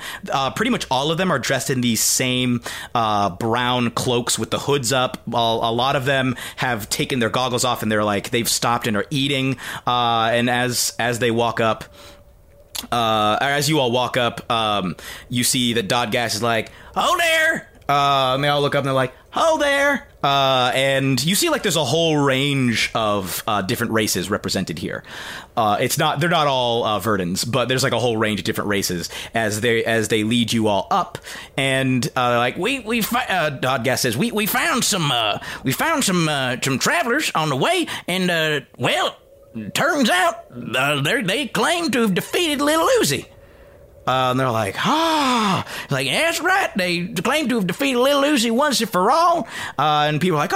Pretty much all of them are dressed in these same, brown cloaks with the hoods up. A lot of them have taken their goggles off and they're like, they've stopped and are eating. And as they walk up, as you all walk up, you see that Dodgast is like, "Oh there!" And they all look up and they're like, "Oh there!" And you see, there's a whole range of different races represented here. They're not all Verdans, but there's a whole range of different races as they lead you all up. And Dodgast says, we found some travelers on the way, and turns out they claim to have defeated Little Uzi. And they're like, that's right. They claim to have defeated Little Uzi once and for all. And people are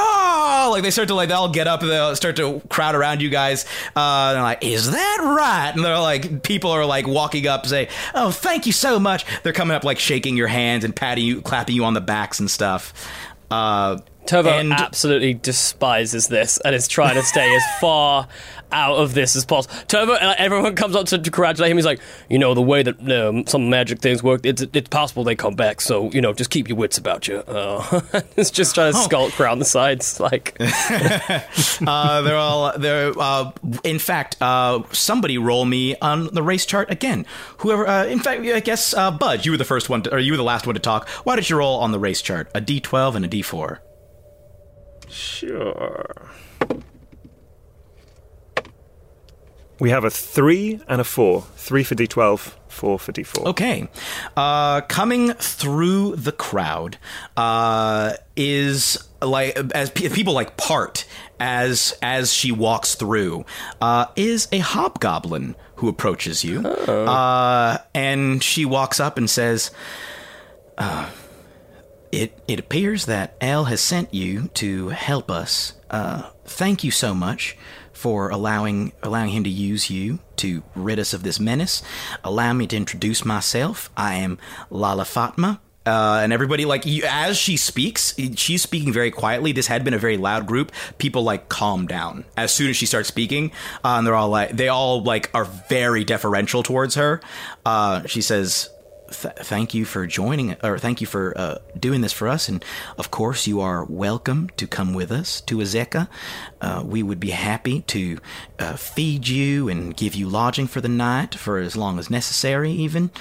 like, they start to they all get up and they'll start to crowd around you guys. And they're like, is that right? And they're like, people are walking up and say, oh, thank you so much. They're coming up shaking your hands and patting you, clapping you on the backs and stuff. Tovo absolutely despises this and is trying to stay as far out of this as possible. Tovo, everyone comes up to congratulate him. He's like, the way that some magic things work, it's possible they come back. So, just keep your wits about you. It's just trying to skulk around the sides. In fact, somebody roll me on the race chart again. Whoever, in fact, I guess, Budge, you were the first one or you were the last one to talk. Why don't you roll on the race chart? A D12 and a D4. Sure. We have a 3 and a 4. 3 for D12, 4 for D4. Okay. Coming through the crowd is as people part as she walks through is a hobgoblin who approaches you. Oh. And she walks up and says, It appears that El has sent you to help us. Thank you so much for allowing him to use you to rid us of this menace. Allow me to introduce myself. I am Lala Fatma. And everybody, as she speaks, she's speaking very quietly. This had been a very loud group. People, calm down as soon as she starts speaking. And they're all are very deferential towards her. She says, thank you for joining, or thank you for doing this for us, and of course you are welcome to come with us to Azeka. We would be happy to feed you and give you lodging for the night for as long as necessary even,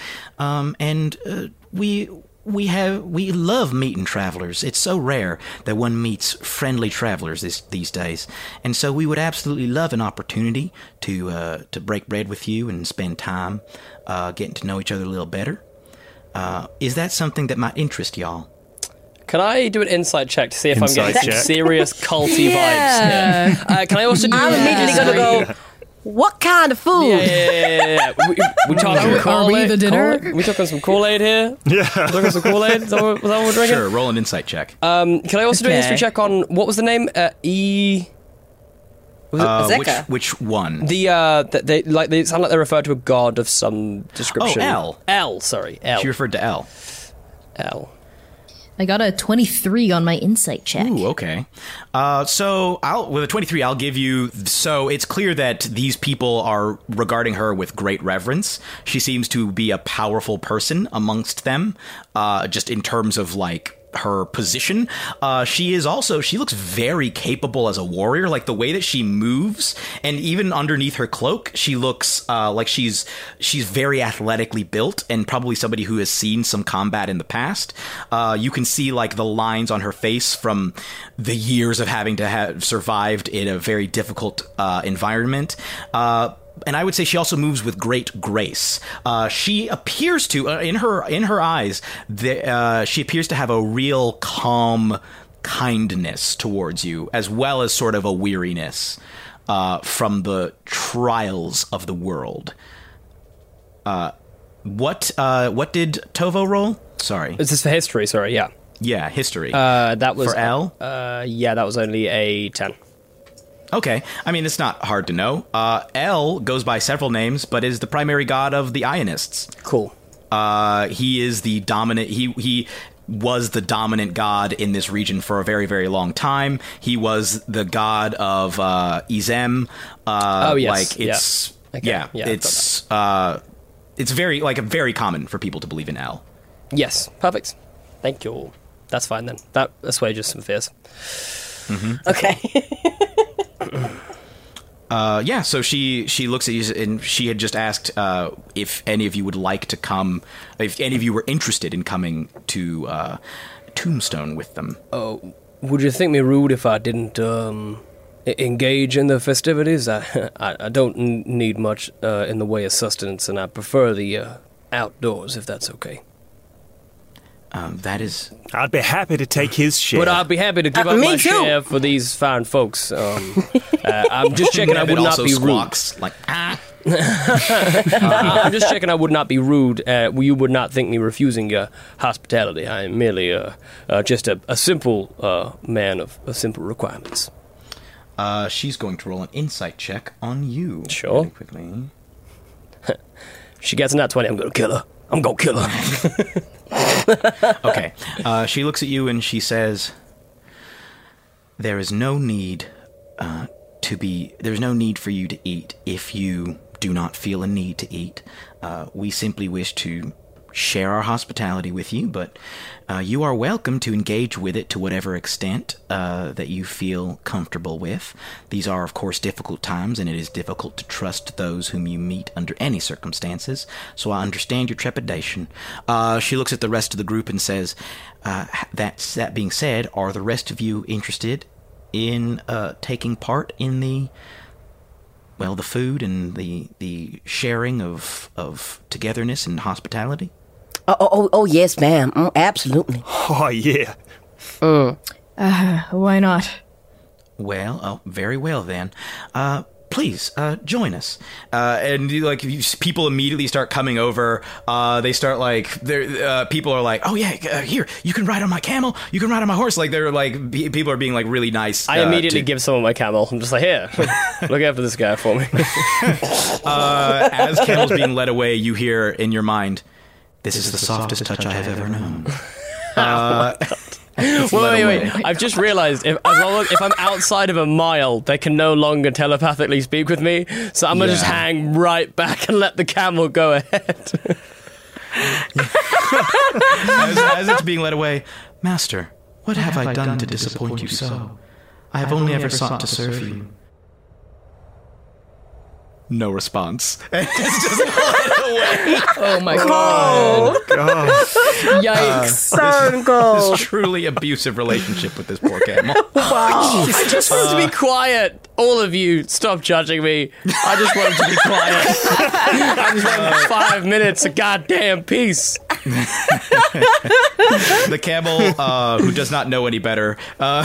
and we love meeting travelers. It's so rare that one meets friendly travelers these days, and so we would absolutely love an opportunity to break bread with you and spend time getting to know each other a little better. Is that something that might interest y'all? Can I do an insight check to see if I'm getting serious culty vibes here? Can I also do... I'm immediately going to go, what kind of food? Yeah. We talking Kool-Aid? The dinner? Kool-Aid? We talking some Kool-Aid here? Yeah. Talking some Kool-Aid? Is that what we're drinking? Sure, roll an insight check. Can I also do a history check on... What was the name? Which one? They sound like they referred to a god of some description. Oh, El. She referred to El. I got a 23 on my insight check. Ooh, okay. With a 23, I'll give you... So it's clear that these people are regarding her with great reverence. She seems to be a powerful person amongst them, just in terms of, her position. She is also, she looks very capable as a warrior, like the way that she moves, and even underneath her cloak, she looks like she's very athletically built and probably somebody who has seen some combat in the past. You can see like the lines on her face from the years of having to have survived in a very difficult environment. And I would say she also moves with great grace. She appears to, in her eyes, she appears to have a real calm kindness towards you, as well as sort of a weariness from the trials of the world. What did Tovo roll? Sorry. Is this for history? Sorry, yeah. Yeah, history. That was for L. Yeah, that was only a 10. Okay, I mean, it's not hard to know. El goes by several names, but is the primary god of the Ionists. Cool. He is the dominant... He was the dominant god in this region for a very, very long time. He was the god of Izem. Oh, yes. Like, it's... Yeah, okay. Yeah it's very, like, very common for people to believe in El. Yes, perfect. Thank you all. That's fine, then. That assuages some fears. Mm-hmm. Okay. So she looks at you, and she had just asked if any of you would like to come, if any of you were interested in coming to Tombstone with them. Oh, would you think me rude if I didn't engage in the festivities? I don't need much in the way of sustenance, and I prefer the outdoors, if that's okay. That is... I'd be happy to take his share. But I'd be happy to give up my share for these fine folks. I'm just checking I would not be rude. Like, ah. I'm just checking I would not be rude. You would not think me refusing hospitality. I am merely just a simple man of simple requirements. She's going to roll an insight check on you. Sure. Really quickly. She gets a nat 20. I'm going to kill her. Okay. She looks at you and she says, there's no need for you to eat if you do not feel a need to eat. We simply wish to share our hospitality with you, but you are welcome to engage with it to whatever extent that you feel comfortable with. These are, of course, difficult times, and it is difficult to trust those whom you meet under any circumstances, so I understand your trepidation. She looks at the rest of the group and says, that being said, are the rest of you interested in taking part in the food and the sharing of togetherness and hospitality? Oh, yes, ma'am. Absolutely. Oh, yeah. Why not? Well, very well, then. Please, join us. And, like, people immediately start coming over. They start, like, people are like, oh, yeah, here, you can ride on my camel. You can ride on my horse. Like, they're, like, people are being, like, really nice. I immediately give someone my camel. I'm just like, here, look after this guy for me. As camel's being led away, you hear in your mind, this is the softest touch I have ever known. Wait. I've just realized if I'm outside of a mile, they can no longer telepathically speak with me, so I'm going to just hang right back and let the camel go ahead. as it's being led away, Master, what have I done to disappoint you so? I have only ever sought to serve you. No response. And it's just led away. Oh my god. Yikes. So cold. This truly abusive relationship with this poor camel. Wow. I just wanted to be quiet. All of you, stop judging me. I just wanted to be quiet. I just wanted 5 minutes of goddamn peace. The camel, who does not know any better,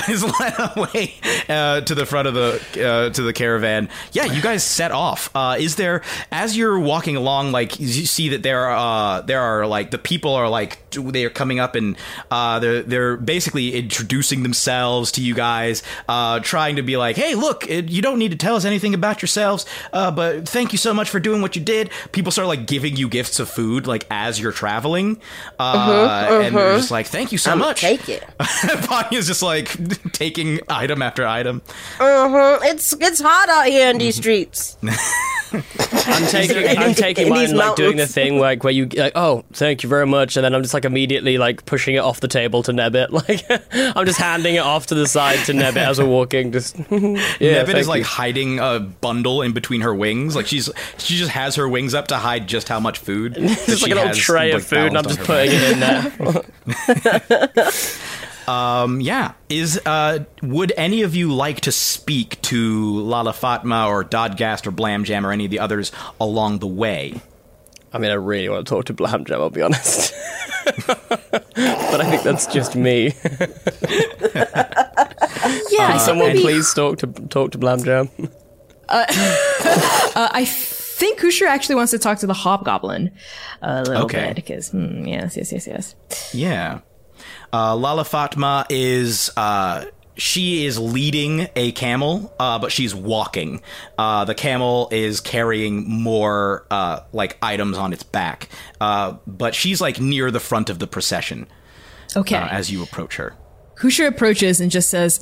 is led away to the front of the caravan. Yeah, you guys set off. Is there, as you're walking along, like you see that there are like the people are like they are coming up and they're basically introducing themselves to you guys, trying to be like, hey, look, you don't need to tell us anything about yourselves, but thank you so much for doing what you did. People start like giving you gifts of food like as you're traveling. And they're just like, thank you so much. Take it. Panya's just like taking item after item. It's hot out here in these streets. I'm taking mine like mountains. Doing the thing like where you like, oh, thank you very much, and then I'm just like immediately like pushing it off the table to Nebbit. Like I'm just handing it off to the side to Nebbit as we're walking. Just Nebbit is like hiding a bundle in between her wings. Like she just has her wings up to hide just how much food. It's like an old tray of food, and I'm just putting it in there. Would any of you like to speak to Lala Fatma or Dodgast or Blam Jam or any of the others along the way? I mean, I really want to talk to Blam Jam, I'll be honest. But I think that's just me. Yeah, someone please talk to Blam Jam. I think Hushi actually wants to talk to the Hobgoblin a little bit, because yes. Yeah. Lala Fatma is leading a camel, but she's walking. The camel is carrying more items on its back, but she's like near the front of the procession. Okay, as you approach her, Hushi approaches and just says,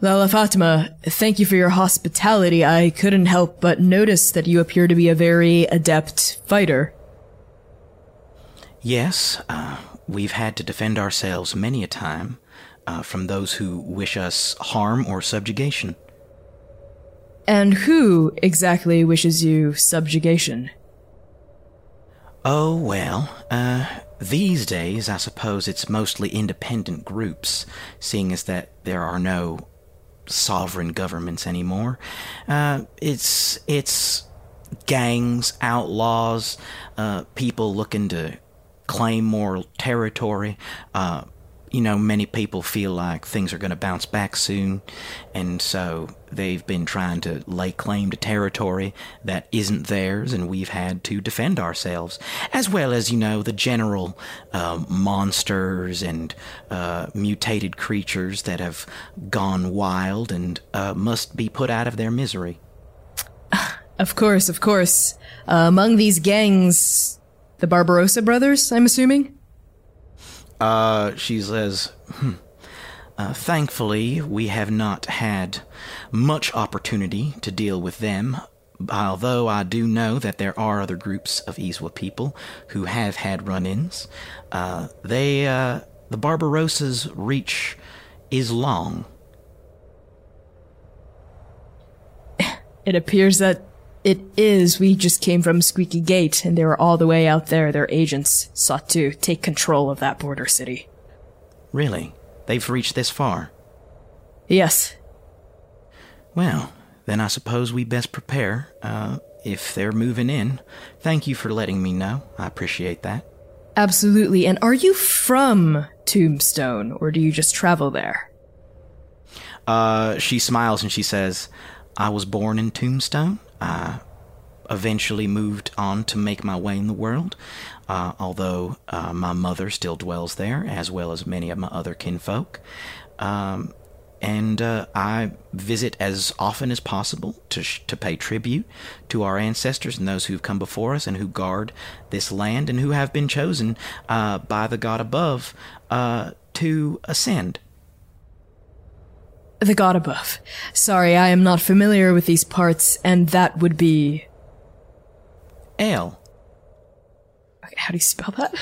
"Lala Fatma, thank you for your hospitality. I couldn't help but notice that you appear to be a very adept fighter." Yes, we've had to defend ourselves many a time from those who wish us harm or subjugation. And who exactly wishes you subjugation? Oh, well, these days I suppose it's mostly independent groups, seeing as that there are no sovereign governments anymore. It's gangs, outlaws, people looking to claim more territory. Many people feel like things are going to bounce back soon, and so they've been trying to lay claim to territory that isn't theirs, and we've had to defend ourselves, as well as, the general monsters and mutated creatures that have gone wild and must be put out of their misery. Of course. Among these gangs, the Barbarossa brothers, I'm assuming? She says, thankfully, we have not had much opportunity to deal with them, although I do know that there are other groups of Iswa people who have had run-ins. The Barbarossa's reach is long. It appears that it is. We just came from Squeaky Gate, and they were all the way out there. Their agents sought to take control of that border city. Really? They've reached this far? Yes. Well, then I suppose we best prepare, if they're moving in. Thank you for letting me know. I appreciate that. Absolutely. And are you from Tombstone, or do you just travel there? She smiles and she says, I was born in Tombstone. I eventually moved on to make my way in the world, although my mother still dwells there, as well as many of my other kinfolk. And I visit as often as possible to pay tribute to our ancestors and those who've come before us and who guard this land and who have been chosen by the God above to ascend. The God above. Sorry, I am not familiar with these parts, and that would be... El. Okay, how do you spell that?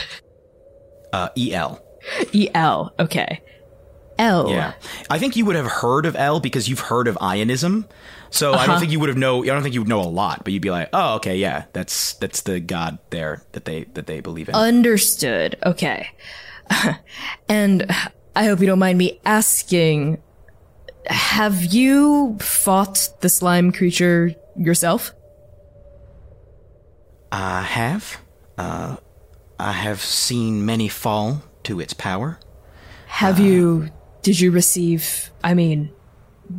E-L. E-L, okay. El. Yeah. I think you would have heard of El because you've heard of Ionism, so I don't think you would have I don't think you would know a lot, but you'd be like, oh, okay, yeah, that's the God there that they believe in. Understood, okay. And I hope you don't mind me asking... Have you fought the slime creature yourself? I have. I have seen many fall to its power. Did you receive...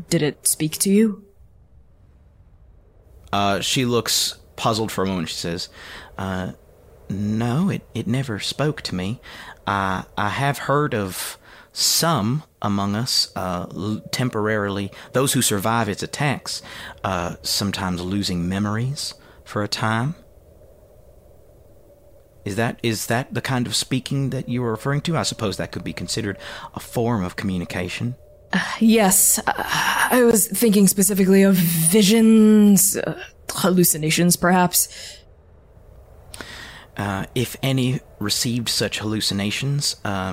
did it speak to you? She looks puzzled for a moment. She says, no, it never spoke to me. I have heard of some... among us, temporarily, those who survive its attacks, sometimes losing memories for a time. Is that the kind of speaking that you were referring to? I suppose that could be considered a form of communication. Yes, I was thinking specifically of visions, hallucinations, perhaps. If any received such hallucinations, well,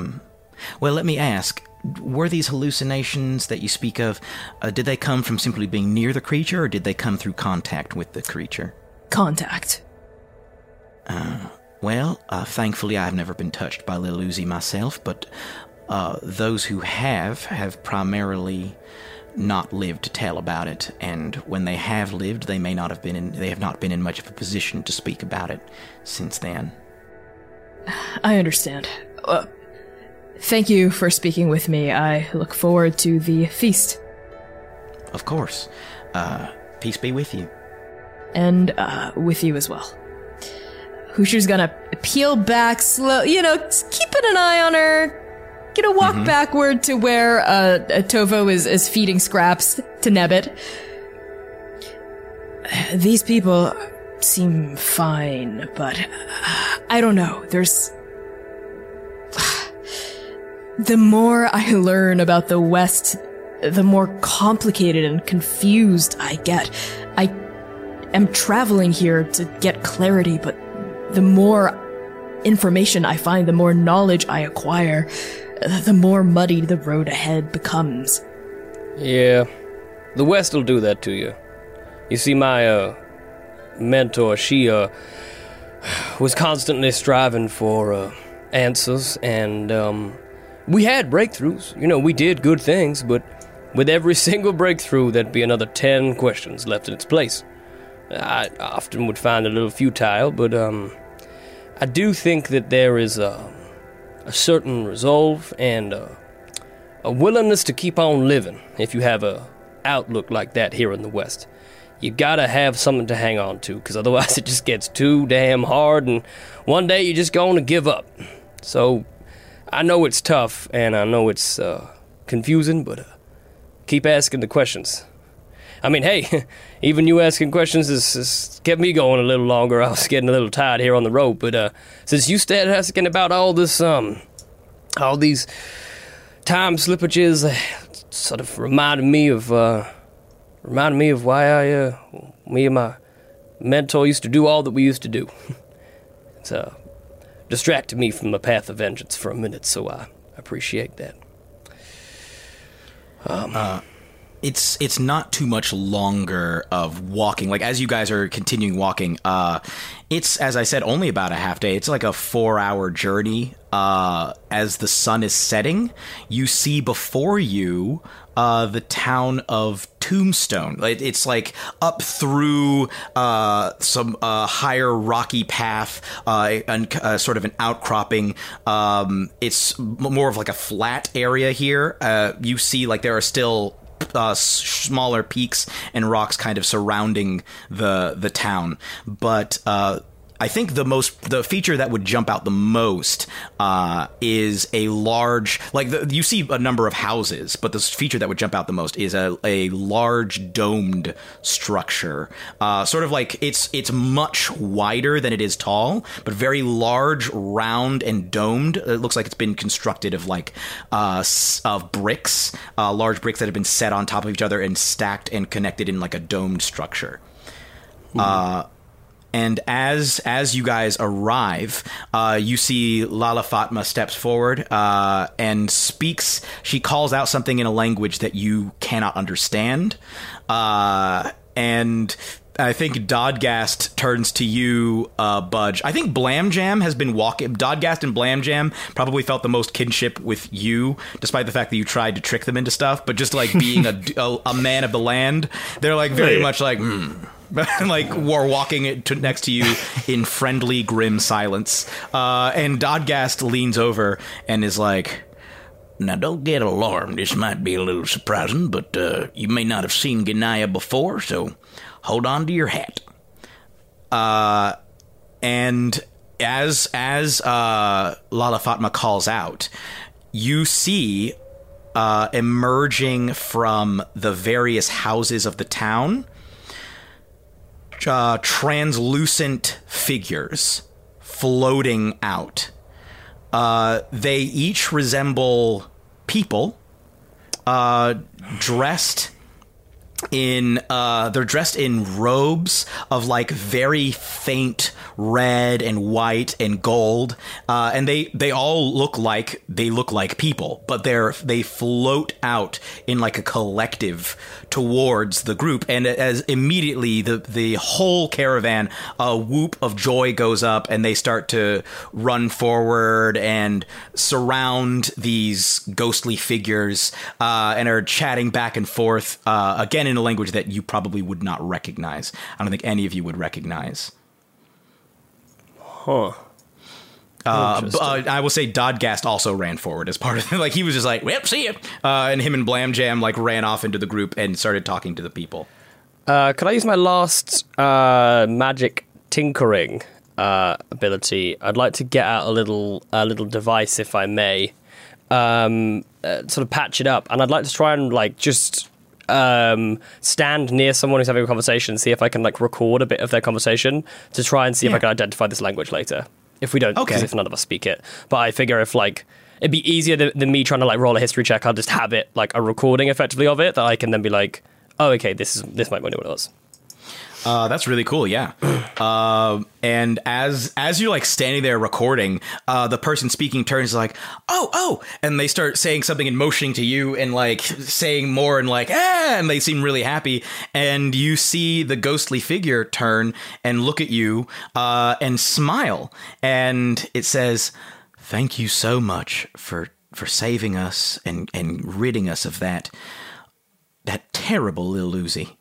let me ask, were these hallucinations that you speak of, did they come from simply being near the creature, or did they come through contact with the creature? Contact. Thankfully I've never been touched by Lil Uzi myself, but those who have primarily not lived to tell about it, and when they have lived, they have not been in much of a position to speak about it since then. I understand. Thank you for speaking with me. I look forward to the feast. Of course. Peace be with you. And with you as well. Hushu's gonna peel back slow, keeping an eye on her. Gonna walk backward to where Tovo is feeding scraps to Nebbit. These people seem fine, but I don't know. The more I learn about the West, the more complicated and confused I get. I am traveling here to get clarity, but the more information I find, the more knowledge I acquire, the more muddy the road ahead becomes. Yeah, the West will do that to you. You see, my mentor, she was constantly striving for answers, and we had breakthroughs. We did good things, but with every single breakthrough, there'd be another 10 questions left in its place. I often would find it a little futile, but I do think that there is a certain resolve and a willingness to keep on living if you have a outlook like that here in the West. You gotta have something to hang on to, because otherwise it just gets too damn hard, and one day you're just going to give up. So I know it's tough, and I know it's confusing, but keep asking the questions. I mean, hey, even you asking questions has kept me going a little longer. I was getting a little tired here on the road, but since you started asking about all this, all these time slippages, sort of reminded me of why me and my mentor used to do all that we used to do. It's distracted me from the path of vengeance for a minute, so I appreciate that. It's not too much longer of walking. Like, as you guys are continuing walking, it's, as I said, only about a half day. It's like a 4-hour journey. As the sun is setting, you see before you the town of Tombstone. It's like up through some higher rocky path and sort of an outcropping. It's more of like a flat area here. You see like there are still smaller peaks and rocks kind of surrounding the town, but I think the feature that would jump out the most is a large, you see a number of houses, but the feature that would jump out the most is a large domed structure. Sort of like it's much wider than it is tall, but very large, round, and domed. It looks like it's been constructed of of bricks, large bricks that have been set on top of each other and stacked and connected in like a domed structure. Mm-hmm. And as you guys arrive, you see Lala Fatma steps forward and speaks. She calls out something in a language that you cannot understand. And I think Dodgast turns to you, Budge. I think Blam Jam has been walking. Dodgast and Blam Jam probably felt the most kinship with you, despite the fact that you tried to trick them into stuff. But just like being a man of the land, they're like very much like... we're walking next to you in friendly, grim silence. And Dodgast leans over and is like, "Now, don't get alarmed. This might be a little surprising, but you may not have seen Ganaya before, so hold on to your hat." And as Lala Fatma calls out, you see emerging from the various houses of the town translucent figures floating out. They each resemble people, dressed in robes of like very faint red and white and gold, and they all look like people, but they float out in like a collective towards the group, and as immediately the whole caravan, a whoop of joy goes up, and they start to run forward and surround these ghostly figures, and are chatting back and forth, again in a language that you probably would not recognize. I don't think any of you would recognize. Huh. I will say Dodgast also ran forward as part of it. Like, he was just like, "Well, see ya." And him and Blam Jam like ran off into the group and started talking to the people. Could I use my last magic tinkering ability? I'd like to get out a little device, if I may, sort of patch it up, and I'd like to try and like just stand near someone who's having a conversation, see if I can like record a bit of their conversation to try and see if I can identify this language later. If we don't, because if none of us speak it. But I figure if like it'd be easier than me trying to like roll a history check. I'll just have it like a recording effectively of it that I can then be like, oh, okay, this might be what it was. That's really cool, yeah. And as you're like standing there recording, the person speaking turns like, oh, and they start saying something and motioning to you and like saying more and like, ah, and they seem really happy. And you see the ghostly figure turn and look at you and smile. And it says, "Thank you so much for saving us and ridding us of that terrible Iluzi.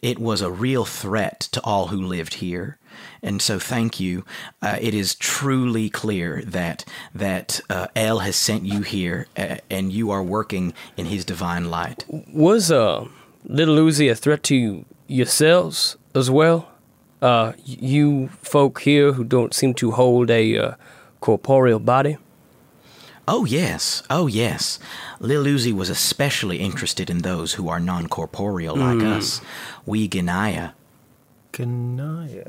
It was a real threat to all who lived here, and so thank you. It is truly clear that El has sent you here, and you are working in his divine light." Was Little Uzi a threat to yourselves as well? You folk here who don't seem to hold a corporeal body? Oh, yes. Lil Uzi was especially interested in those who are non-corporeal like us. We Ganaya. Can I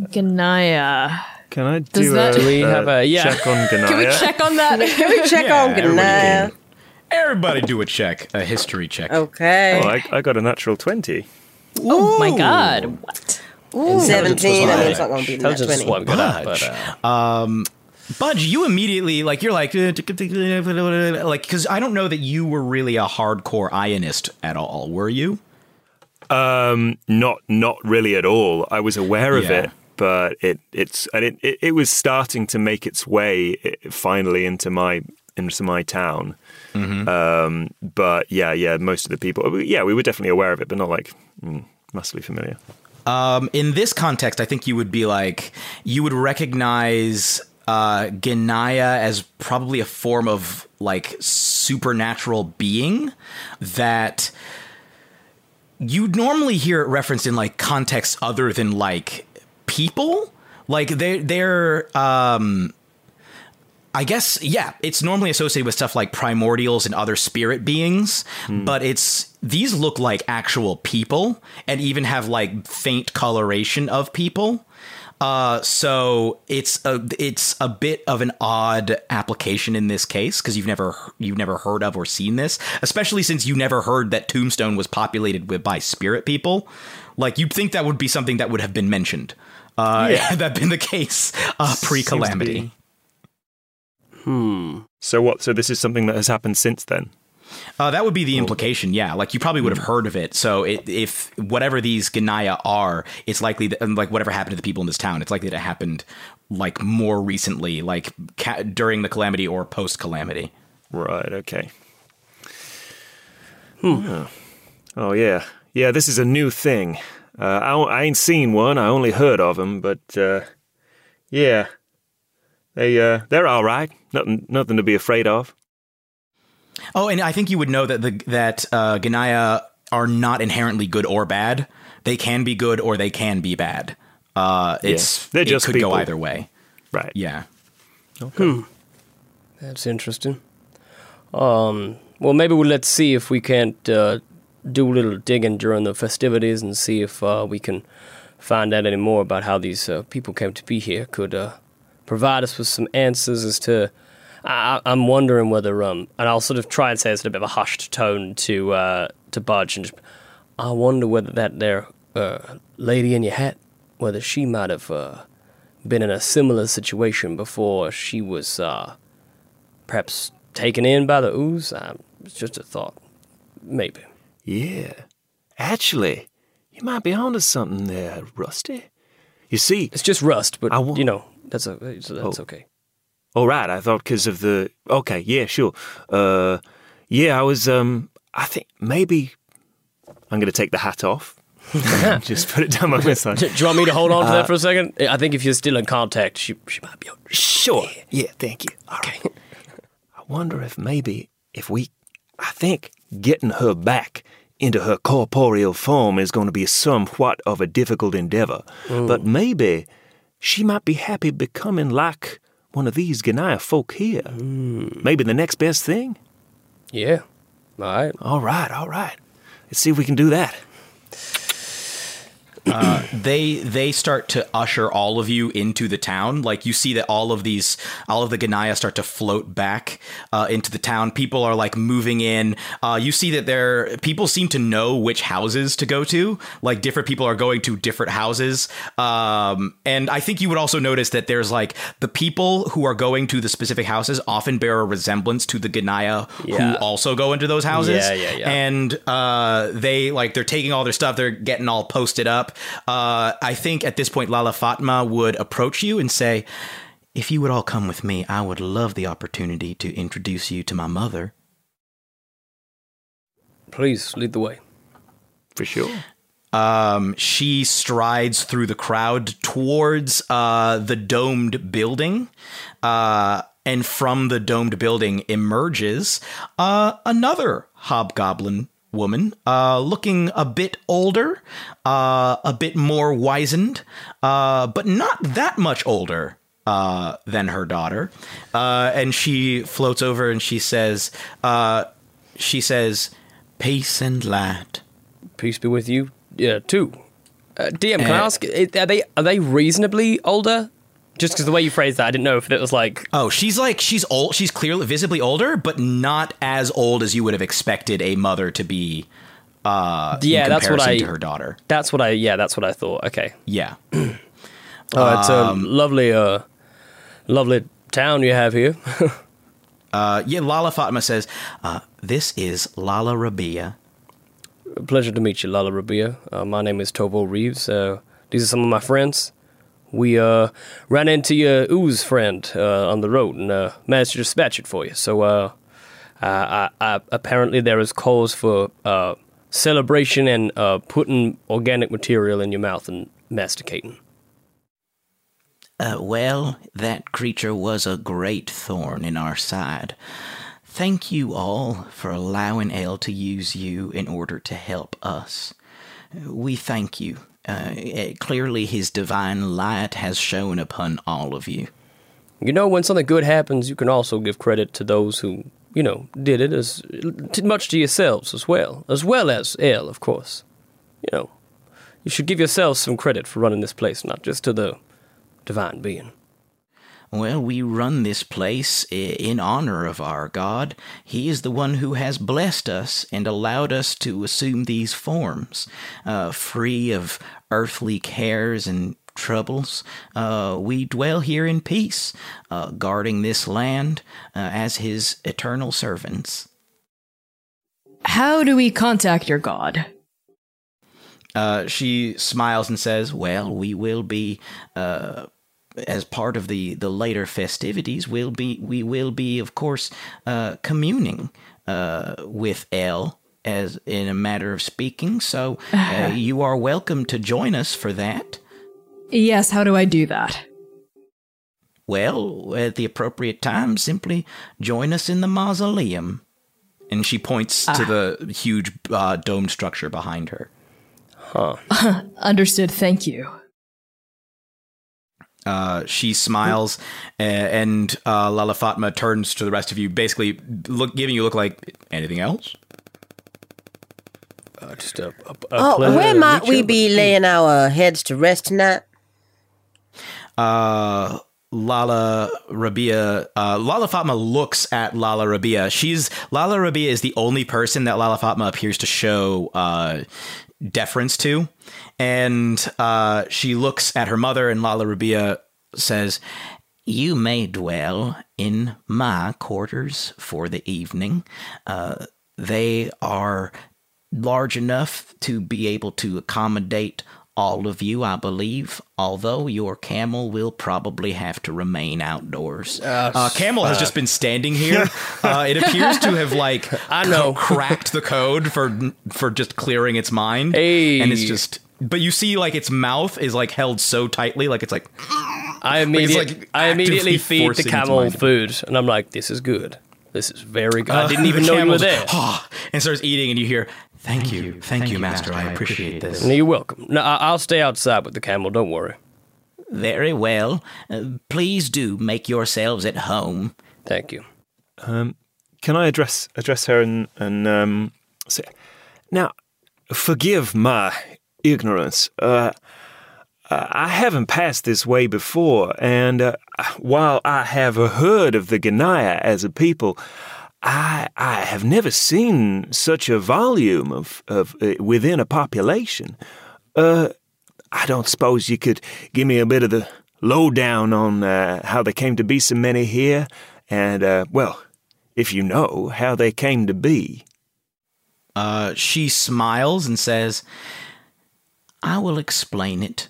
do check on Ganaya? Can we check on that? Can we check on Ganaya? Everybody do a check, a history check. Okay. Oh, I got a natural 20. Ooh. Oh my god, what? Ooh. 17, I mean, it's not going to be that 20. What I'm good at, but, Budge, you immediately, like, you're like, because I don't know that you were really a hardcore Ionist at all, were you? Not really at all. I was aware of it, but it was starting to make its way finally into my town. Mm-hmm. But most of the people, we were definitely aware of it, but not like massively familiar. In this context, I think you would be like, you would recognize Ganaya as probably a form of like supernatural being that you'd normally hear it referenced in like contexts other than like people. Like they're I guess, it's normally associated with stuff like primordials and other spirit beings, but these look like actual people and even have like faint coloration of people. So it's a bit of an odd application in this case, because you've never heard of or seen this, especially since you never heard that Tombstone was populated by spirit people. Like, you'd think that would be something that would have been mentioned had that been the case pre-calamity. So what? So this is something that has happened since then? That would be the implication, yeah. Like, you probably would have heard of it. So if whatever these Ganaya are, it's likely that, like, whatever happened to the people in this town, it's likely that it happened, like, more recently, like, during the Calamity or post-Calamity. Right, okay. Oh, yeah. Yeah, this is a new thing. I ain't seen one. I only heard of them, but, yeah. They're all right. Nothing to be afraid of. Oh, and I think you would know that that Ganaya are not inherently good or bad. They can be good or they can be bad. It could people. Go either way. Right. Yeah. Okay. That's interesting. Well, maybe let's see if we can't do a little digging during the festivities and see if we can find out any more about how these people came to be here. Could provide us with some answers as to... I'm wondering whether, and I'll sort of try and say this in a bit of a hushed tone to Budge, and just, I wonder whether that there lady in your hat, whether she might have been in a similar situation before she was perhaps taken in by the ooze. It's just a thought. Maybe. Yeah. Actually, you might be onto something there, Rusty. You see... It's just rust, but, you know, that's okay. Oh, right, I thought because of the... Okay, yeah, sure. Yeah, I was... I think maybe... I'm going to take the hat off. Just put it down my waistline. Do you want me to hold on to that for a second? I think if you're still in contact, she might be... Sure. Yeah, thank you. All right. I wonder if maybe if we... I think getting her back into her corporeal form is going to be somewhat of a difficult endeavor. Mm. But maybe she might be happy becoming like one of these Ganaya folk here. Mm. Maybe the next best thing? Yeah. All right. Let's see if we can do that. They start to usher all of you into the town. Like, you see that all of the Ganaya start to float back into the town. People are like moving in. You see that people seem to know which houses to go to. Like, different people are going to different houses. And I think you would also notice that there's like the people who are going to the specific houses often bear a resemblance to the Ganaya who also go into those houses. Yeah. And they're taking all their stuff. They're getting all posted up. I think at this point, Lala Fatma would approach you and say, if you would all come with me, I would love the opportunity to introduce you to my mother. Please lead the way. For sure. She strides through the crowd towards the domed building. And from the domed building emerges another hobgoblin woman, looking a bit older, a bit more wizened, but not that much older than her daughter. And she floats over and she says, peace and light. Peace be with you. Yeah, too. DM, can I ask, are they reasonably older? Just because the way you phrased that, I didn't know if it was like... Oh, she's old. She's clearly visibly older, but not as old as you would have expected a mother to be in comparison to her daughter. That's what I thought. Okay. Yeah. It's a lovely town you have here. Lala Fatma says, this is Lala Rabia. A pleasure to meet you, Lala Rabia. My name is Tovo Reeves. These are some of my friends. We ran into your ooze friend on the road and managed to dispatch it for you. So apparently there is cause for celebration and putting organic material in your mouth and masticating. Well, that creature was a great thorn in our side. Thank you all for allowing El to use you in order to help us. We thank you. Clearly his divine light has shone upon all of you. You know, when something good happens, you can also give credit to those who, you know, did it, as much to yourselves as well as El, of course. You know, you should give yourselves some credit for running this place, not just to the divine being. Well, we run this place in honor of our God. He is the one who has blessed us and allowed us to assume these forms, free of earthly cares and troubles. We dwell here in peace, guarding this land as his eternal servants. How do we contact your God? She smiles and says, well, we will be... as part of the later festivities, we will be, of course, communing with El as in a matter of speaking. So you are welcome to join us for that. Yes. How do I do that? Well, at the appropriate time, simply join us in the mausoleum. And she points to the huge domed structure behind her. Huh. Understood. Thank you. She smiles, and Lala Fatma turns to the rest of you, basically giving you a look like, anything else? Just a where might we be laying our heads to rest tonight? Lala Rabia, Lala Fatma looks at Lala Rabia. Lala Rabia is the only person that Lala Fatma appears to show deference to. And she looks at her mother, and Lala Rabia says, "You may dwell in my quarters for the evening. They are large enough to be able to accommodate all of you, I believe, although your camel will probably have to remain outdoors." Camel has just been standing here. It appears to have, like, cracked the code for just clearing its mind. Hey. And it's just... But you see, like, its mouth is, like, held so tightly, like, it's like... I immediately feed the camel food, and I'm like, this is good. This is very good. I didn't even know you were there. And starts eating, and you hear... Thank you, Master. I appreciate this. You're welcome. No, I'll stay outside with the camel. Don't worry. Very well. Please do make yourselves at home. Thank you. Can I address her and say, now, forgive my ignorance. I haven't passed this way before, and while I have heard of the Ganaya as a people, I have never seen such a volume of within a population. I don't suppose you could give me a bit of the lowdown on how they came to be so many here, and, well, if you know how they came to be. She smiles and says, "I will explain it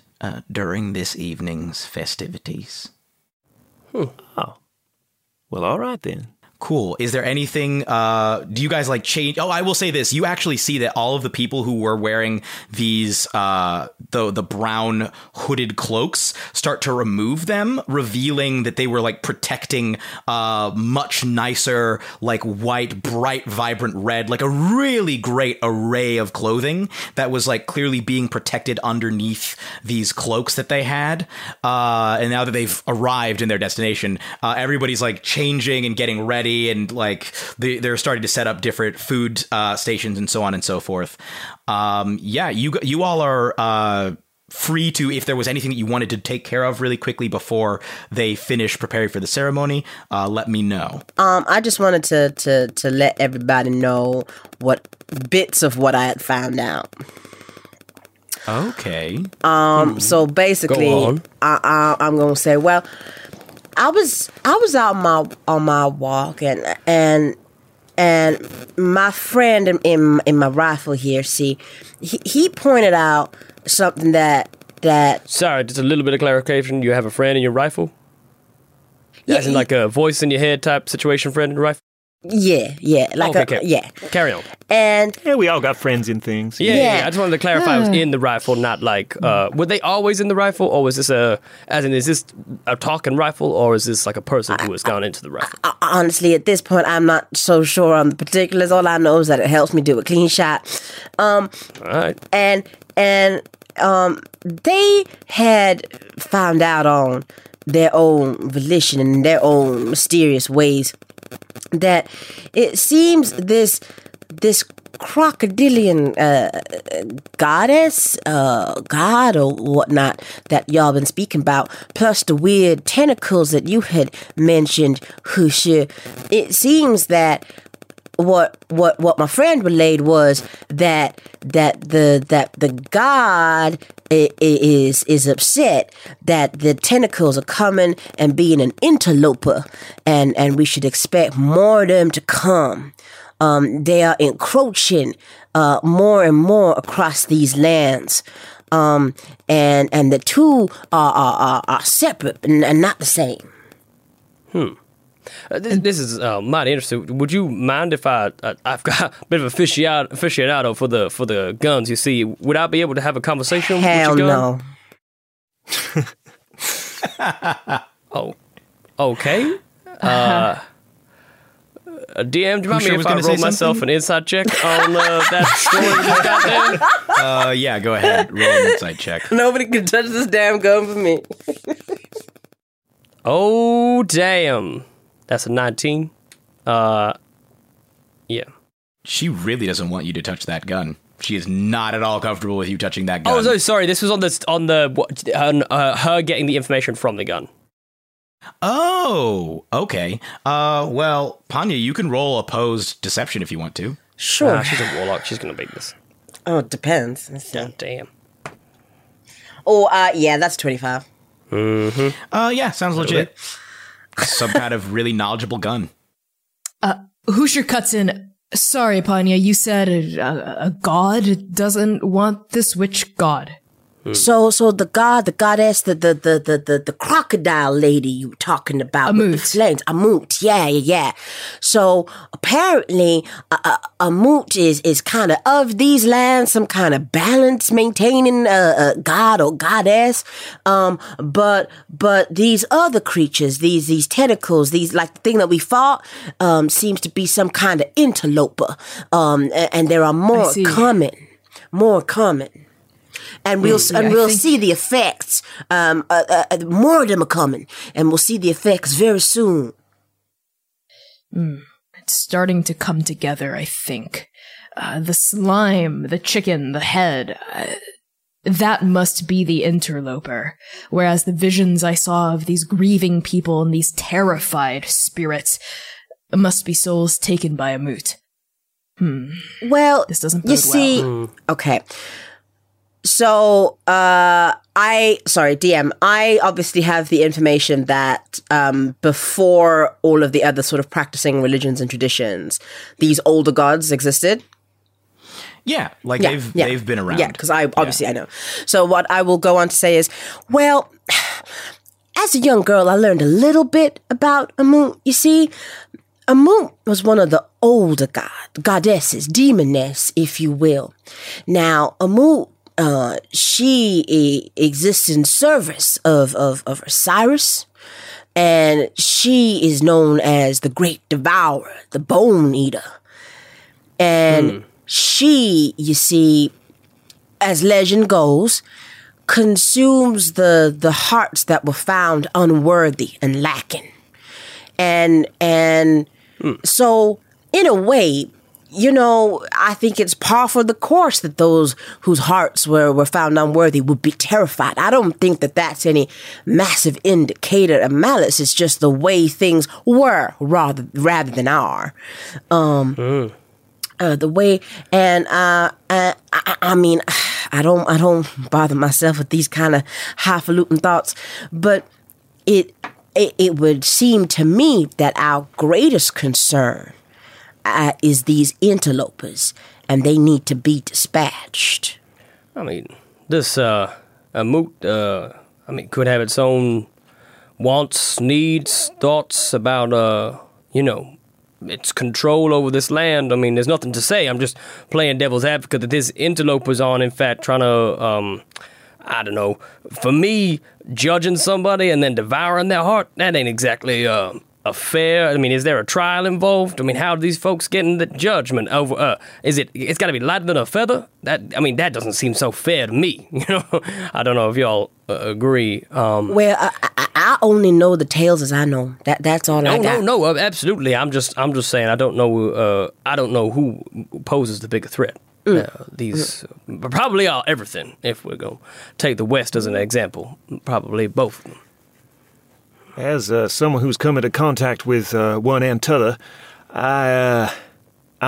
during this evening's festivities." Oh. Well, all right then. Cool. Is there anything, do you guys like change? Oh, I will say this. You actually see that all of the people who were wearing these, the brown hooded cloaks start to remove them, revealing that they were like protecting, much nicer, like white, bright, vibrant red, like a really great array of clothing that was like clearly being protected underneath these cloaks that they had. And now that they've arrived in their destination, everybody's like changing and getting ready. And like they're starting to set up different food stations and so on and so forth. You all are free to, if there was anything that you wanted to take care of really quickly before they finish preparing for the ceremony, let me know. I just wanted to let everybody know what bits of what I had found out. Okay. So basically, I'm gonna say, well, I was out on my walk and my friend in my rifle here, he pointed out something that. Sorry, just a little bit of clarification. You have a friend in your rifle? Yeah, isn't like a voice in your head type situation. Friend in your rifle. Yeah, like yeah. Carry on. And we all got friends in things. Yeah. I just wanted to clarify. It was in the rifle, not like. Were they always in the rifle, or was this is this a talking rifle, or is this like a person who has gone into the rifle? Honestly, at this point, I'm not so sure on the particulars. All I know is that it helps me do a clean shot. All right. And they had found out on their own volition and their own mysterious ways that it seems this crocodilian god or whatnot that y'all been speaking about, plus the weird tentacles that you had mentioned, Hushi, it seems that what my friend relayed was that the god is upset that the tentacles are coming and being an interloper, and we should expect more of them to come. They are encroaching more and more across these lands, and the two are separate and not the same. This is mighty interesting. Would you mind if I've got a bit of aficionado for the guns? You see, would I be able to have a conversation with your gun? Hell no. Okay. DM, do you mind me if I roll myself an insight check on that story you just got there? Yeah, go ahead. Roll an insight check. Nobody can touch this damn gun for me. Oh, damn. That's a 19. Yeah. She really doesn't want you to touch that gun. She is not at all comfortable with you touching that gun. Oh, sorry. This was on her getting the information from the gun. Oh, okay. Well, Panya, you can roll opposed deception if you want to. Sure. She's a warlock. She's going to beat this. Oh, it depends. Oh, damn. Oh, yeah, that's 25. Mm-hmm. Yeah, sounds legit. Some kind of really knowledgeable gun. Hoosier cuts in. Sorry, Panya, you said a god doesn't want this witch god. So the god, the goddess, the crocodile lady you were talking about. Ammit. With the flames. Ammit, yeah. So apparently Ammit is kind of these lands, some kind of balance maintaining a god or goddess. But these other creatures, these tentacles, these like the thing that we fought, seems to be some kind of interloper. And there are more coming. And we'll see the effects. More of them are coming, and we'll see the effects very soon. It's starting to come together, I think. The slime, the chicken, the head, that must be the interloper. Whereas the visions I saw of these grieving people and these terrified spirits must be souls taken by Ammit. Well, this doesn't bode well. Okay. So, I obviously have the information that before all of the other sort of practicing religions and traditions, these older gods existed. Yeah, they've been around. Yeah, because I know. So what I will go on to say is, well, as a young girl, I learned a little bit about Ammit. You see, Ammit was one of the older goddesses, demoness, if you will. Now, Ammit... she exists in service of Osiris, and she is known as the Great Devourer, the Bone Eater. And she, you see, as legend goes, consumes the hearts that were found unworthy and lacking. And so, in a way... You know, I think it's par for the course that those whose hearts were found unworthy would be terrified. I don't think that that's any massive indicator of malice. It's just the way things were rather than are. The way, and I mean, I don't bother myself with these kind of highfalutin thoughts, but it would seem to me that our greatest concern. Is these interlopers, and they need to be dispatched. I mean, this Ammit, could have its own wants, needs, thoughts about, its control over this land. I mean, there's nothing to say. I'm just playing devil's advocate that this interloper's on, in fact, trying to, I don't know. For me, judging somebody and then devouring their heart, that ain't exactly... fair. I mean, is there a trial involved? I mean, how do these folks get in the judgment over? It's got to be lighter than a feather. That doesn't seem so fair to me. You know, I don't know if y'all agree. Well, I only know the tales as I know. That's all I got. No, absolutely. I'm just saying. I don't know who poses the bigger threat. These probably are everything. If we're gonna take the West as an example, probably both of them. As someone who's come into contact with one and t'other, I'm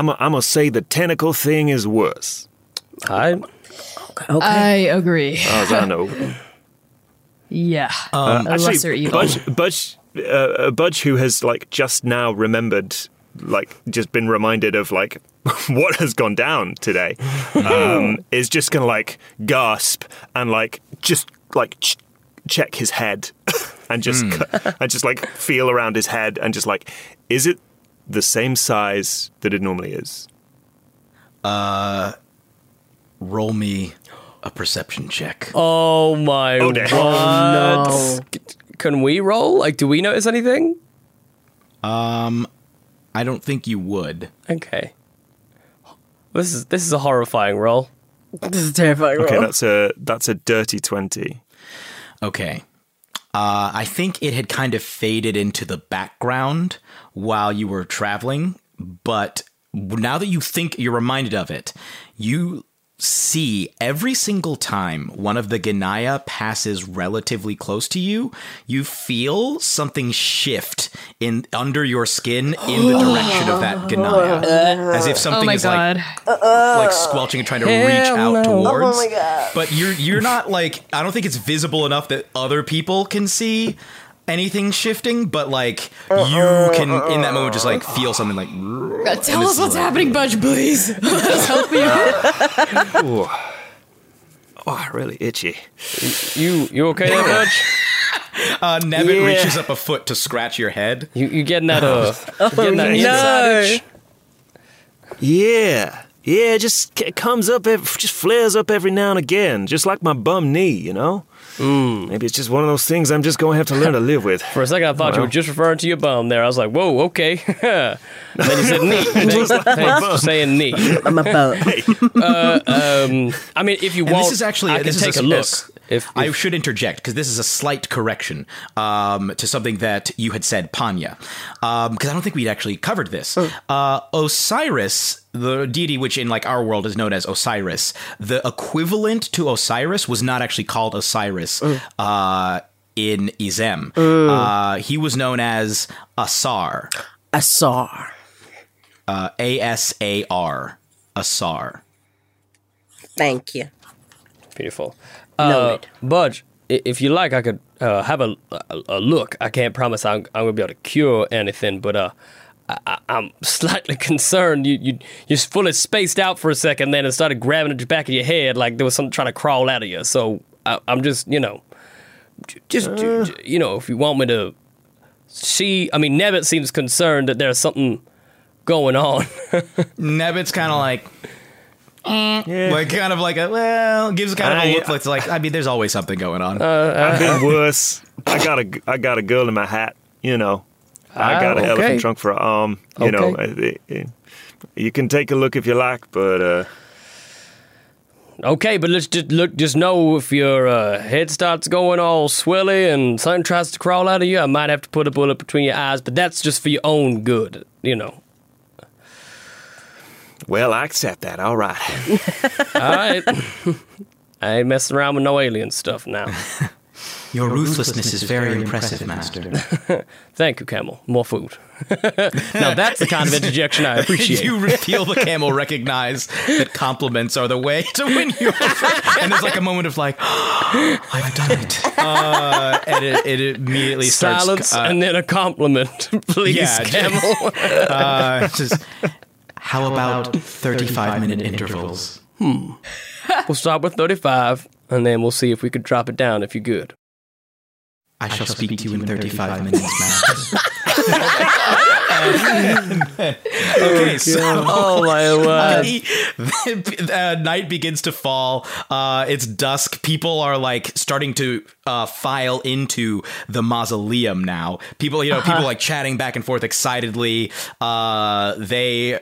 going to say the tentacle thing is worse. I agree. As I know. Yeah. Lesser evil. Budge, who has just now remembered, just been reminded of what has gone down today, is just going to gasp and check his head. And just feel around his head and is it the same size that it normally is? Roll me a perception check. Oh my god. Oh, no. Can we roll? Do we notice anything? I don't think you would. Okay. This is a horrifying roll. This is a terrifying roll. Okay, that's a dirty 20. Okay. I think it had kind of faded into the background while you were traveling, but now that you think you're reminded of it, you see every single time one of the Ganaya passes relatively close to you, you feel something shift in under your skin in the direction of that Ganaya, as if something is like squelching and trying to reach out towards. Oh my God. But you're not like, I don't think it's visible enough that other people can see anything shifting, but like you can in that moment just like feel something like. Tell us what's happening, Budge, please. Let's help me. Oh, really itchy. You okay, there, Budge? Nebbit reaches up a foot to scratch your head. You getting that? Yeah, yeah. It just comes up, just flares up every now and again, just like my bum knee, you know. Mm. Maybe it's just one of those things I'm just going to have to learn to live with. For a second, I thought you were just referring to your bum there. I was like, whoa, okay. And then you said knee. Thanks for saying knee. I'm a bum. I mean, if you want, I can take a look. I should interject, because this is a slight correction to something that you had said, Panya, because I don't think we'd actually covered this. Osiris, the deity which in like our world is known as Osiris, the equivalent to Osiris was not actually called Osiris in Izem. He was known as Asar. Asar. A-S-A-R. Asar. Thank you. Beautiful. Budge, if you like, I could have a look. I can't promise I'm going to be able to cure anything, but I'm slightly concerned. You're fully spaced out for a second then and started grabbing at the back of your head like there was something trying to crawl out of you. So I'm just, if you want me to see. I mean, Nebbit seems concerned that there's something going on. Nebbit's kind of like... Like kind of like a gives kind of a look like I mean there's always something going on. I've been worse. I got a girl in my hat, you know. I got an elephant trunk for an arm, you know. You can take a look if you like, but okay, but let's just look. Just know if your head starts going all swelly and something tries to crawl out of you, I might have to put a bullet between your eyes. But that's just for your own good, you know. Well, I accept that. All right. All right. I ain't messing around with no alien stuff now. Your ruthlessness is very impressive, Master. Thank you, Camel. More food. Now, that's the kind of interjection I appreciate. You feel the Camel recognize that compliments are the way to win you over. And there's like a moment of like, oh, I've done it. And it immediately starts. Silence and then a compliment. Please, Camel. How about 35-minute intervals? We'll start with 35, and then we'll see if we could drop it down if you're good. I shall speak to you in 35 minutes, man. Okay, so oh my word. Night begins to fall. It's dusk. People are like starting to file into the mausoleum now. People, people like chatting back and forth excitedly. You can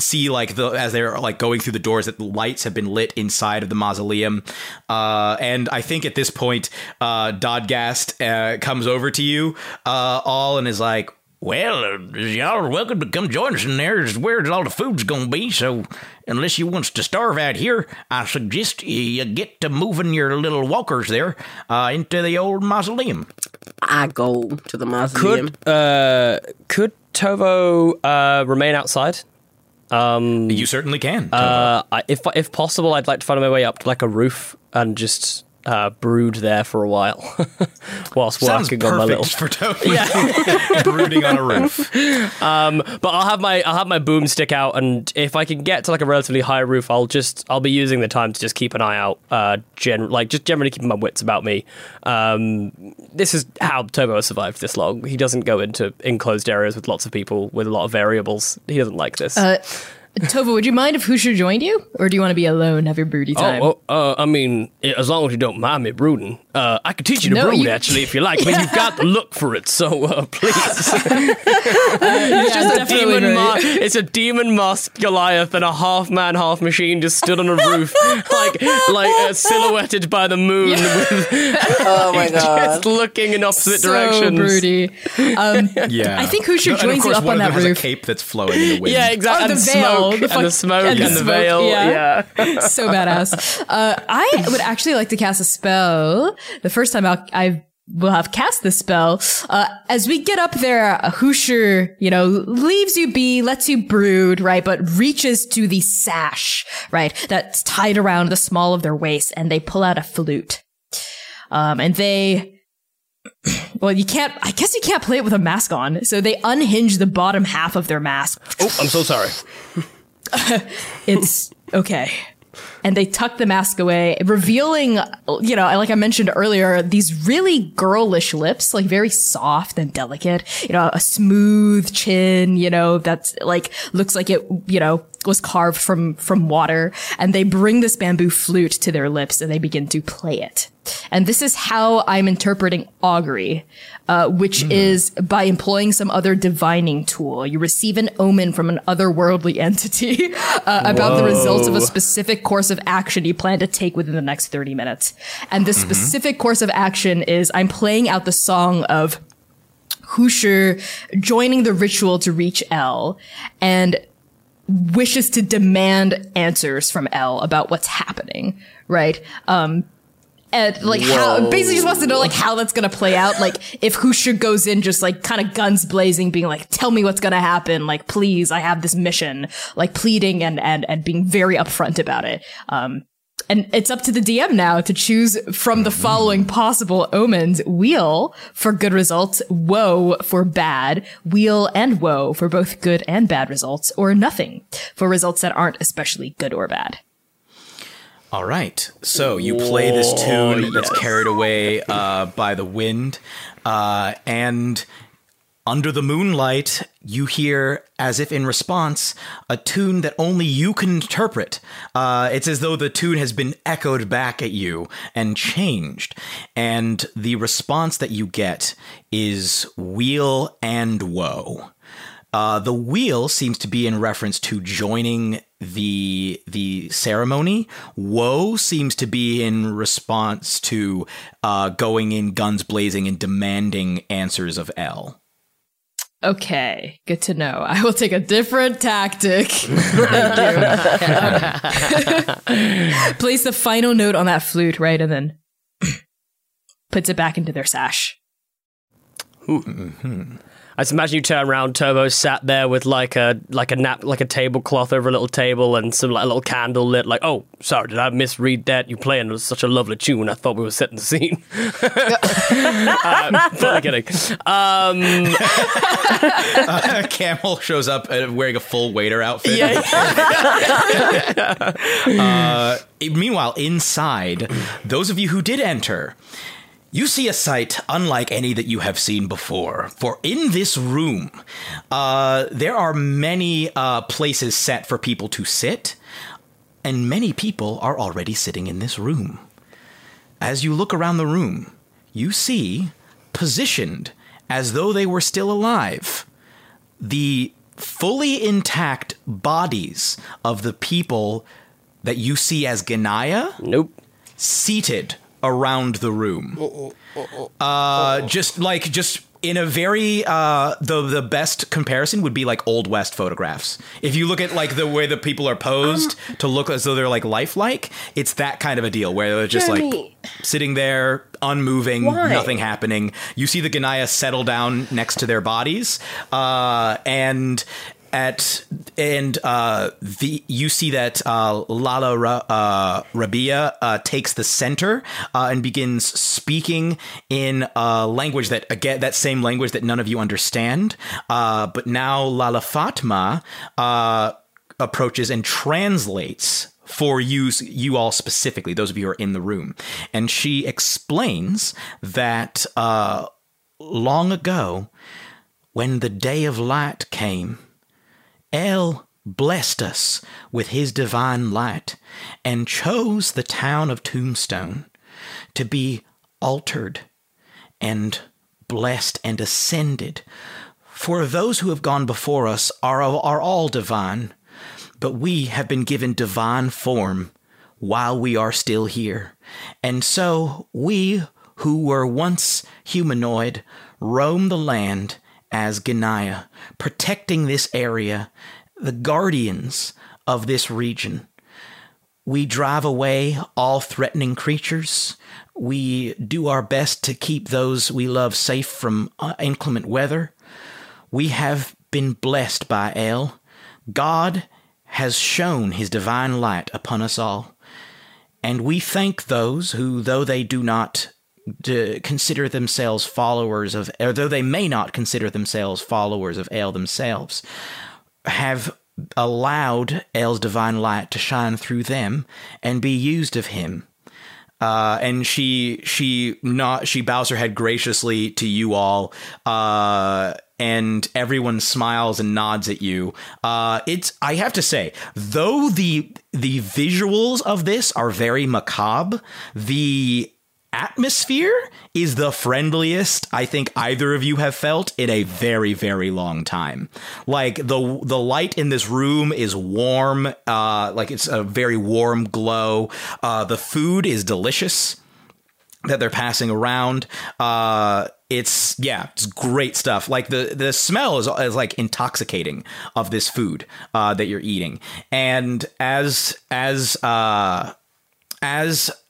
see like as they're like going through the doors that the lights have been lit inside of the mausoleum. And I think at this point, Dodgast comes over to you all and is like, well, y'all are welcome to come join us in there. It's where all the food's going to be, so unless you wants to starve out here, I suggest you get to moving your little walkers there into the old mausoleum. I go to the mausoleum. Could Tovo remain outside? You certainly can. If possible, I'd like to find my way up to like a roof and just... brood there for a while whilst working on my little. Sounds perfect for Toby. Yeah. Brooding on a roof. But I'll have my boom stick out, and if I can get to like a relatively high roof, I'll be using the time to just keep an eye out. Just generally keeping my wits about me. This is how Tobo has survived this long. He doesn't go into enclosed areas with lots of people with a lot of variables. He doesn't like this. Tovo, would you mind if Hushi joined you? Or do you want to be alone, have your broody time? I mean, as long as you don't mind me brooding. I could teach you to brood, actually, if you like. But you've got to look for it, so please. It's just a demon it's a demon masked Goliath and a half-man, half-machine just stood on a roof, like silhouetted by the moon. Oh, my God. Just looking in opposite directions. So broody. I think Hushi joins you up on that roof. And of course, one of them has a cape that's flowing in the wind. Yeah, exactly. Oh, the veil. smoke, and the veil. Yeah. So badass. I would actually like to cast a spell. The first time I will have cast this spell. As we get up there, a Hoosier, leaves you be, lets you brood, right? But reaches to the sash, right? That's tied around the small of their waist, and they pull out a flute. And they, I guess you can't play it with a mask on. So they unhinge the bottom half of their mask. Oh, I'm so sorry. It's okay. And they tuck the mask away, revealing, like I mentioned earlier, these really girlish lips, like very soft and delicate, a smooth chin, that's like, looks like it, was carved from water. And they bring this bamboo flute to their lips and they begin to play it. And this is how I'm interpreting augury, which is by employing some other divining tool. You receive an omen from an otherworldly entity about the results of a specific course of action you plan to take within the next 30 minutes. And the specific course of action is I'm playing out the song of Hushir joining the ritual to reach El and wishes to demand answers from El about what's happening, right? And how basically just wants to know how that's gonna play out. If Hushir goes in just kind of guns blazing, being tell me what's gonna happen, please, I have this mission, pleading and being very upfront about it. And it's up to the DM now to choose from the following possible omens: wheel for good results, woe for bad, wheel and woe for both good and bad results, or nothing for results that aren't especially good or bad. All right. So you play this tune that's carried away by the wind, and under the moonlight, you hear, as if in response, a tune that only you can interpret. It's as though the tune has been echoed back at you and changed. And the response that you get is wheel and woe. The wheel seems to be in reference to joining the ceremony. Woe seems to be in response to going in guns blazing and demanding answers of El. Okay, good to know. I will take a different tactic. Place the final note on that flute, right, and then puts it back into their sash. Ooh. Mm-hmm. I just imagine you turn around, Turbo sat there with a tablecloth over a little table and some a little candle lit. Oh, sorry, did I misread that? You playing it was such a lovely tune. I thought we were setting the scene. Totally kidding. Camel shows up wearing a full waiter outfit. Yeah. Meanwhile, inside, those of you who did enter, you see a sight unlike any that you have seen before. For in this room, there are many places set for people to sit, and many people are already sitting in this room. As you look around the room, you see, positioned as though they were still alive, the fully intact bodies of the people that you see as Ganaya, seated around the room. Just in a very the best comparison would be Old West photographs. If you look at the way the people are posed to look as though they're lifelike, it's that kind of a deal where they're just sitting there unmoving. Why? Nothing happening. You see the Ganaya settle down next to their bodies, you see that Lala Rabia takes the center and begins speaking in a language that same language that none of you understand. But now Lala Fatma approaches and translates for you all specifically, those of you who are in the room. And she explains that long ago, when the day of light came, El blessed us with his divine light and chose the town of Tombstone to be altered and blessed and ascended. For those who have gone before us are all divine, but we have been given divine form while we are still here. And so we who were once humanoid roam the land as Ganaya, protecting this area the guardians of this region. We drive away all threatening creatures. We do our best to keep those we love safe from inclement weather. We have been blessed by El. God has shown his divine light upon us all. And we thank those who, though they do not consider themselves followers of, or though they may not consider themselves followers of El themselves, have allowed El's divine light to shine through them and be used of him. And she bows her head graciously to you all, and everyone smiles and nods at you. It's, I have to say, though the visuals of this are very macabre, the atmosphere is the friendliest I think either of you have felt in a very, very long time. Like the light in this room is warm, like it's a very warm glow. The food is delicious that they're passing around. It's great stuff. Like the smell is like intoxicating of this food that you're eating. And as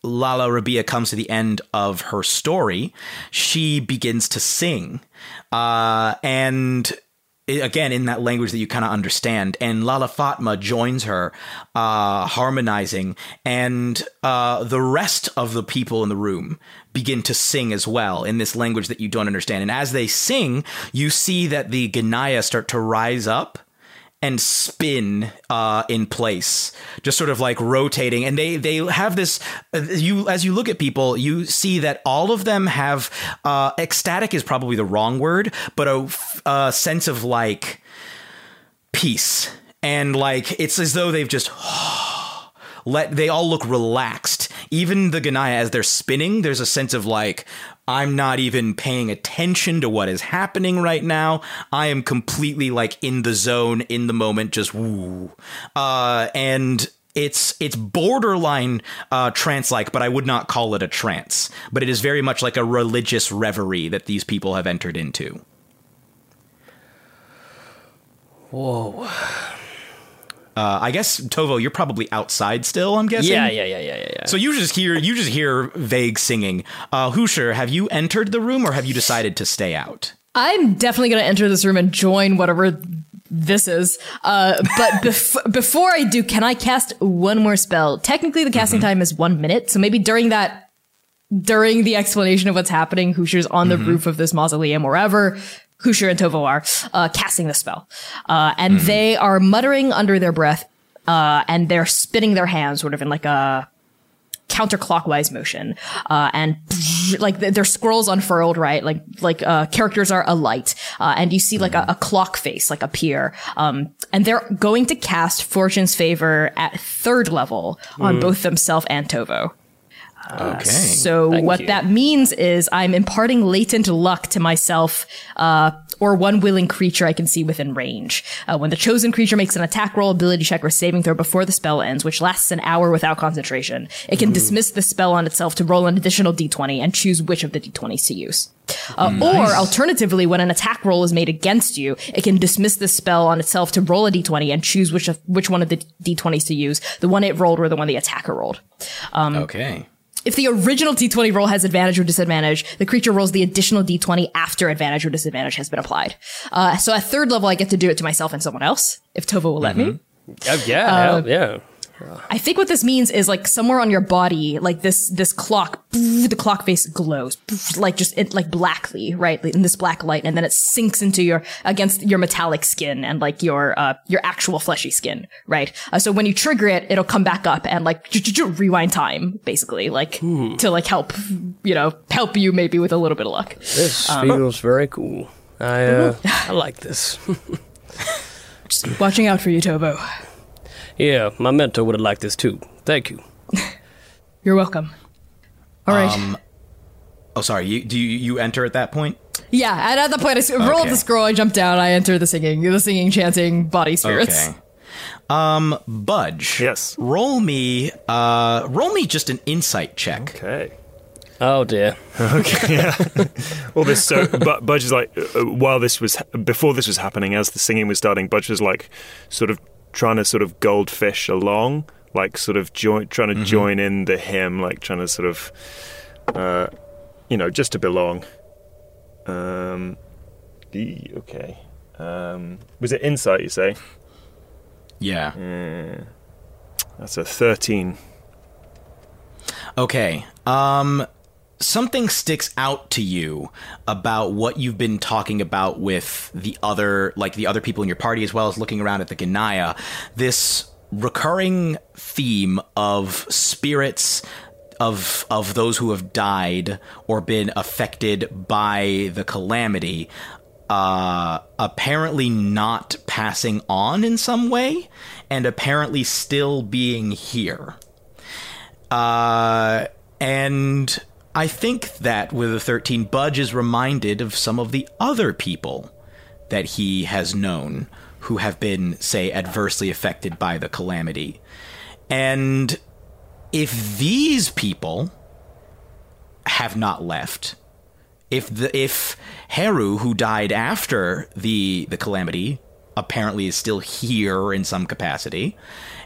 Lala Rabia comes to the end of her story, she begins to sing. And again, in that language that you kind of understand. And Lala Fatma joins her, harmonizing. And the rest of the people in the room begin to sing as well in this language that you don't understand. And as they sing, you see that the Ganaya start to rise up and spin in place, just sort of like rotating. And they have this, as you look at people, you see that all of them have, ecstatic is probably the wrong word, but a sense of like peace. And like, it's as though they've just they all look relaxed. Even the Ganaya, as they're spinning, there's a sense of like, I'm not even paying attention to what is happening right now. I am completely like in the zone, in the moment, just woo. And it's borderline trance-like, but I would not call it a trance. But it is very much like a religious reverie that these people have entered into. Whoa. I guess, Tovo, you're probably outside still, I'm guessing? Yeah. So you just hear vague singing. Husher, have you entered the room or have you decided to stay out? I'm definitely going to enter this room and join whatever this is. But before I do, can I cast one more spell? Technically, the casting time is 1 minute. So maybe during the explanation of what's happening, Husher's on the roof of this mausoleum, wherever Husher and Tovo are casting the spell. And they are muttering under their breath, and they're spinning their hands sort of in like a counterclockwise motion. And like their scrolls unfurled, right? Like characters are alight. And you see like a clock face like appear. And they're going to cast Fortune's Favor at 3rd level on both themselves and Tovo. Okay. So that means is I'm imparting latent luck to myself or one willing creature I can see within range. When the chosen creature makes an attack roll, ability check, or saving throw before the spell ends, which lasts an hour without concentration, it can dismiss the spell on itself to roll an additional d20 and choose which of the d20s to use. Or alternatively, when an attack roll is made against you, it can dismiss the spell on itself to roll a d20 and choose which one of the d20s to use, the one it rolled or the one the attacker rolled. Okay. If the original d20 roll has advantage or disadvantage, the creature rolls the additional d20 after advantage or disadvantage has been applied. So at 3rd level, I get to do it to myself and someone else, if Tovo will let me. Yeah. I think what this means is like somewhere on your body, like this clock, the clock face glows, like just like blackly, right? In this black light, and then it sinks into against your metallic skin and like your actual fleshy skin, right? So when you trigger it, it'll come back up and like rewind time, basically, like to like help you maybe with a little bit of luck. This feels very cool. I like this. Just watching out for you, Tovo. Yeah, my mentor would have liked this too. Thank you. You're welcome. All right. Do you enter at that point? Yeah, and at that point, I roll up the scroll, I jump down, I enter the singing, chanting, body spirits. Okay. Budge. Yes. Roll me just an insight check. Okay. Oh dear. Okay. Yeah. All this. So, but Budge is like, before this was happening, as the singing was starting, Budge was like, sort of trying to sort of goldfish along, like sort of trying to join in the hymn, like trying to sort of, just to belong. Okay. Was it insight? You say? Yeah. That's a 13. Okay. Something sticks out to you about what you've been talking about with the other people in your party, as well as looking around at the Ganaya. This recurring theme of spirits of those who have died or been affected by the calamity, apparently not passing on in some way, and apparently still being here. And I think that with a 13, Budge is reminded of some of the other people that he has known who have been, say, adversely affected by the calamity. And if these people have not left, if Heru, who died after the calamity, apparently is still here in some capacity,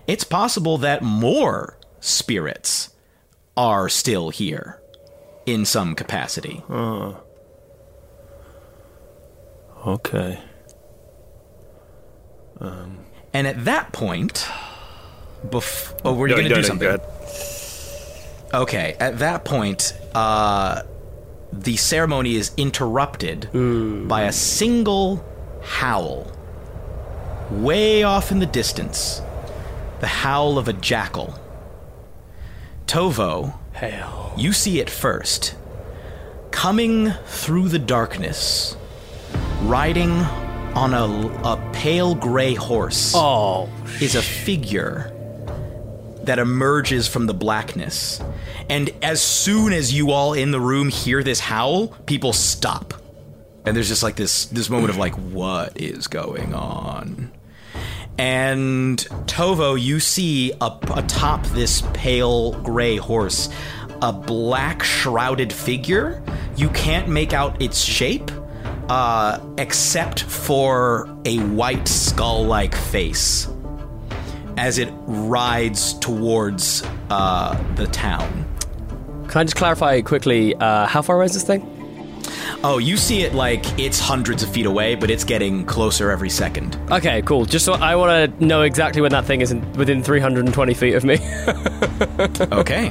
it's possible that more spirits are still here in some capacity. Okay. And at that point, were you going to do something? Go ahead. Okay. At that point, the ceremony is interrupted by a single howl, way off in the distance, the howl of a jackal. Tovo, hell, you see it first, coming through the darkness, riding on a pale gray horse. Oh, is a figure that emerges from the blackness. And as soon as you all in the room hear this howl, people stop. And there's just like this moment of like, what is going on? And Tovo, you see up atop this pale gray horse, a black shrouded figure. You can't make out its shape, except for a white skull-like face as it rides towards the town. Can I just clarify quickly, how far away is this thing? Oh, you see it like it's hundreds of feet away, but it's getting closer every second. Okay, cool. Just so I want to know exactly when that thing is within 320 feet of me. Okay.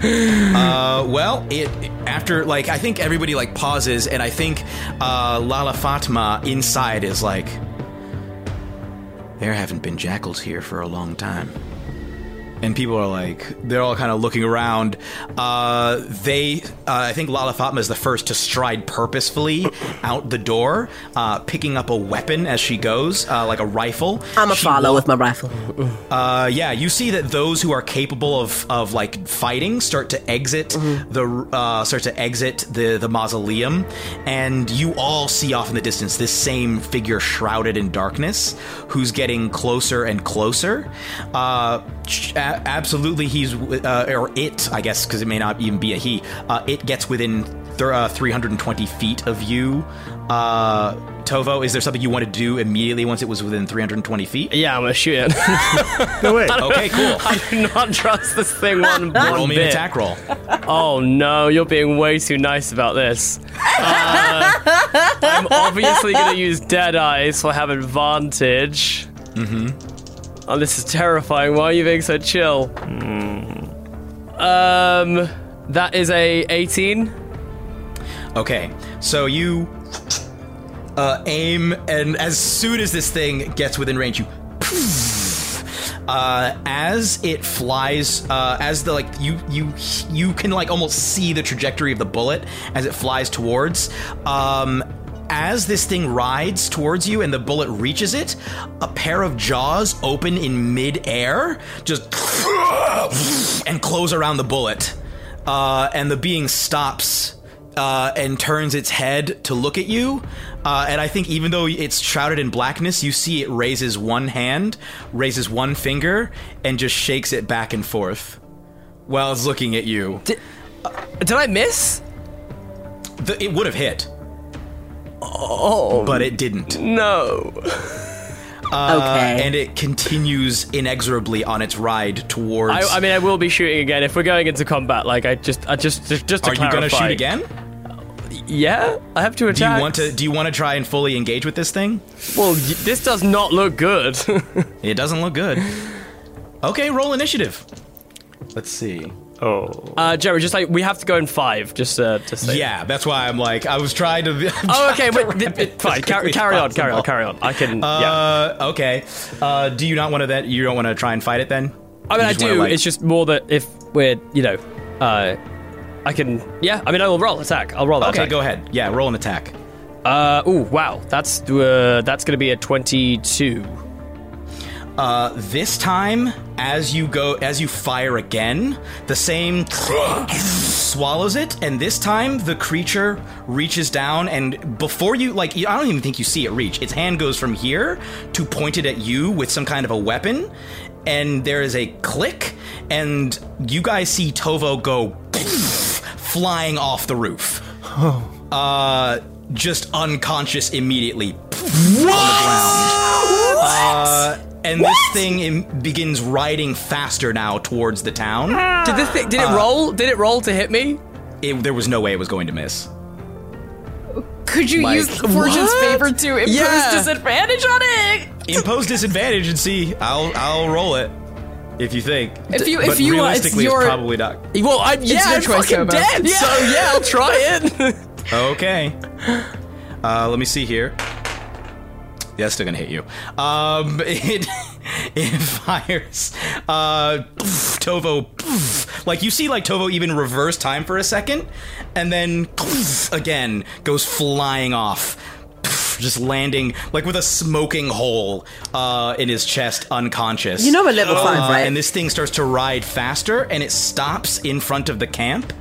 Well, I think everybody like pauses, and I think Lala Fatma inside is like, there haven't been jackals here for a long time. And people are like, they're all kind of looking around. I think Lala Fatma is the first to stride purposefully out the door, picking up a weapon as she goes, like a rifle. I'm a follow with my rifle. Yeah, you see that those who are capable of like fighting start to exit the mausoleum, and you all see off in the distance this same figure shrouded in darkness, who's getting closer and closer. Absolutely, he's or it, I guess, because it may not even be a he. It gets within 320 feet of you. Tovo, is there something you want to do immediately once it was within 320 feet? Yeah, I'm gonna shoot it. No way. Okay, cool. I do not trust this thing one bit. Roll me an attack roll. Oh no, you're being way too nice about this. I'm obviously gonna use Deadeye, so I have advantage. Mm-hmm. Oh, this is terrifying. Why are you being so chill? That is a 18. Okay, so you aim, and as soon as this thing gets within range, you... as it flies, you can like almost see the trajectory of the bullet as it flies towards... As this thing rides towards you and the bullet reaches it, a pair of jaws open in mid-air, just and close around the bullet. And the being stops and turns its head to look at you. And I think even though it's shrouded in blackness, you see it raises one hand, raises one finger, and just shakes it back and forth while it's looking at you. Did I miss? It would have hit. Oh. But it didn't. No. Okay. And it continues inexorably on its ride towards... I mean, I will be shooting again. If we're going into combat, like, I just to Are clarify, you going to shoot again? Yeah, I have to attack. Do you want to try and fully engage with this thing? Well, this does not look good. It doesn't look good. Okay, roll initiative. Let's see. Oh. Jerry, just like, we have to go in 5, just to say. Yeah, that's why I'm like, I was trying to... okay, wait, fine, carry on. I can, yeah. Okay. Do you not want to that? You don't want to try and fight it then? I mean, I do, like... it's just more that if we're, you know, I can, yeah, I mean, I will roll attack. I'll roll that attack. Okay, go ahead. Yeah, roll an attack. Ooh, wow, that's going to be a 22. This time, as you fire again, the same swallows it, and this time the creature reaches down, and before you, like, I don't even think you see it reach. Its hand goes from here to pointed at you with some kind of a weapon, and there is a click, and you guys see Tovo go flying off the roof. Oh. Just unconscious immediately on the ground. And what? This thing begins riding faster now towards the town. Did it roll? Did it roll to hit me? There was no way it was going to miss. Could you use Fortune's favor to impose disadvantage on it? Impose disadvantage and see. I'll roll it if you think. If you realistically, it's probably not. Well, it's your choice, fucking dead. Yeah. So yeah, I'll try it. Okay. Let me see here. Yeah, that's still gonna hit you. It fires. Tovo, like you see, like Tovo even reverse time for a second, and then again goes flying off, just landing like with a smoking hole in his chest, unconscious. You know, a level 5, right? And this thing starts to ride faster, and it stops in front of the camp.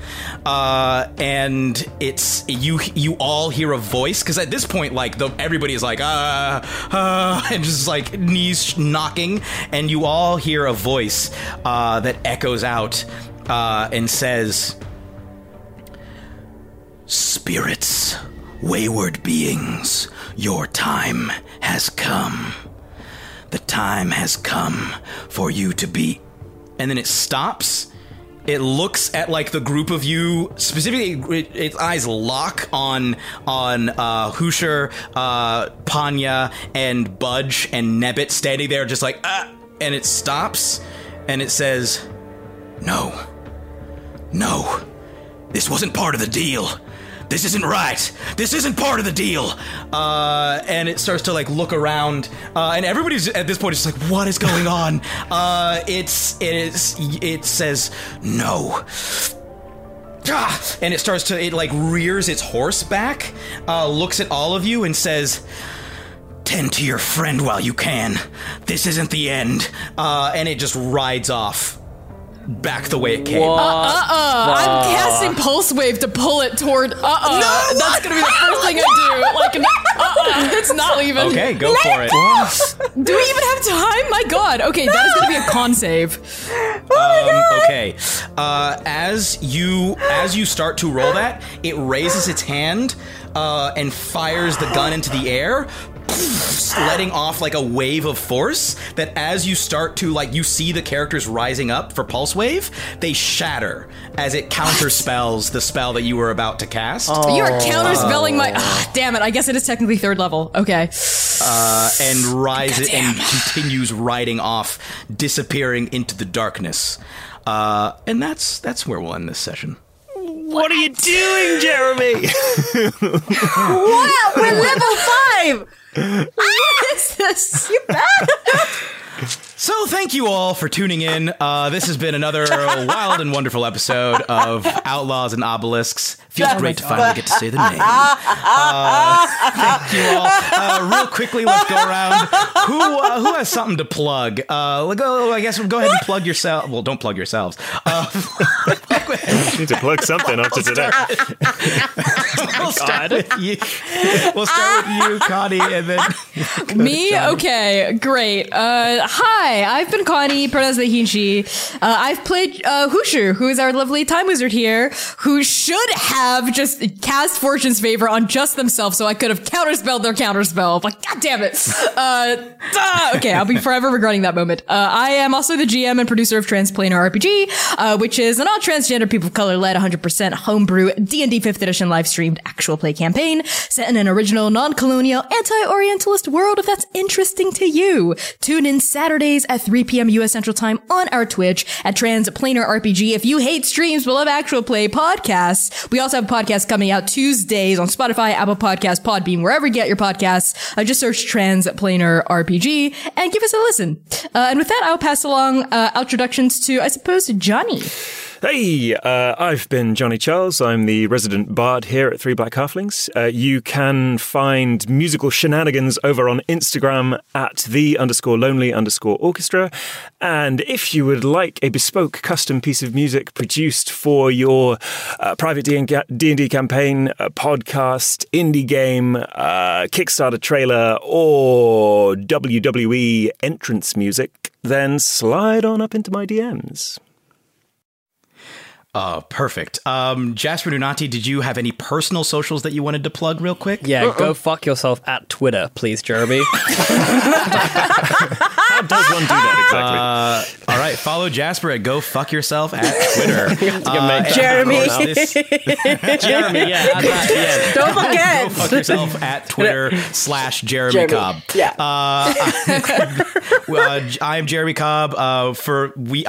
And it's you all hear a voice, because at this point, like everybody is like and just like knees knocking, and you all hear a voice that echoes out and says, "Spirits. Wayward beings, your time has come. The time has come for you to be..." And then it stops. It looks at like the group of you, specifically its eyes lock on Husher, Panya, and Budge, and Nebbit standing there just like, ah! And it stops, and it says, No. This wasn't part of the deal. This isn't right. This isn't part of the deal. And it starts to like look around, and everybody's at this point is like, "What is going on?" It says no. And it starts to like rears its horse back, looks at all of you, and says, "Tend to your friend while you can. This isn't the end." And it just rides off. Back the way it came. I'm casting Pulse Wave to pull it toward... No! That's going to be the first thing I do. Like, it's not leaving. Okay, go for it. Do we even have time? My god. Okay, that is going to be a con save. Oh my god. Okay. As you start to roll that, it raises its hand and fires the gun into the air, letting off like a wave of force that as you start to like you see the characters rising up for Pulse Wave, they shatter as it counterspells the spell that you were about to cast. Oh. You are counterspelling my... damn it, I guess it is technically 3rd level. Okay. And rises and continues riding off, disappearing into the darkness. And that's where we'll end this session. What are you doing, Jeremy? Wow, we're level 5! What is this? You bad? So thank you all for tuning in. This has been another wild and wonderful episode of Outlaws and Obelisks. Feels great to finally get to say the name. Thank you all. Real quickly, let's go around. Who has something to plug? I guess we'll go ahead and plug yourself. Well, don't plug yourselves. You need to plug something after today. We'll start with you, Connie, and then... Me? Okay, great. Hi. Hi, I've been Connie, pronouns they he and she. I've played Hushu, who is our lovely time wizard here, who should have just cast Fortune's Favor on just themselves so I could have counterspelled their counterspell. Like, god damn it. Okay, I'll be forever regretting that moment. I am also the GM and producer of TransplanarRPG, which is an all transgender people of color led 100% homebrew D&D 5th edition live streamed actual play campaign set in an original non-colonial anti-orientalist world if that's interesting to you. Tune in Saturdays at 3 p.m. U.S. Central Time on our Twitch at TransplanarRPG. If you hate streams but love actual play podcasts, we also have podcasts coming out Tuesdays on Spotify, Apple Podcasts, Podbean, wherever you get your podcasts. Just search TransplanarRPG and give us a listen. And with that, I'll pass along introductions to, I suppose, Johnny. Hey, I've been Johnny Charles. I'm the resident bard here at Three Black Halflings. You can find musical shenanigans over on Instagram at the_lonely_orchestra. And if you would like a bespoke custom piece of music produced for your private D&D campaign, podcast, indie game, Kickstarter trailer, or WWE entrance music, then slide on up into my DMs. Oh, perfect. Jasper Unati, did you have any personal socials that you wanted to plug real quick? Yeah, Go fuck yourself at Twitter, please, Jeremy. How does one do that exactly? All right, follow Jasper at Go Fuck Yourself at Twitter. Jeremy. Jeremy, yeah. Don't forget. Go Fuck Yourself at Twitter /Jeremy Cobb. Yeah. I'm Jeremy Cobb. We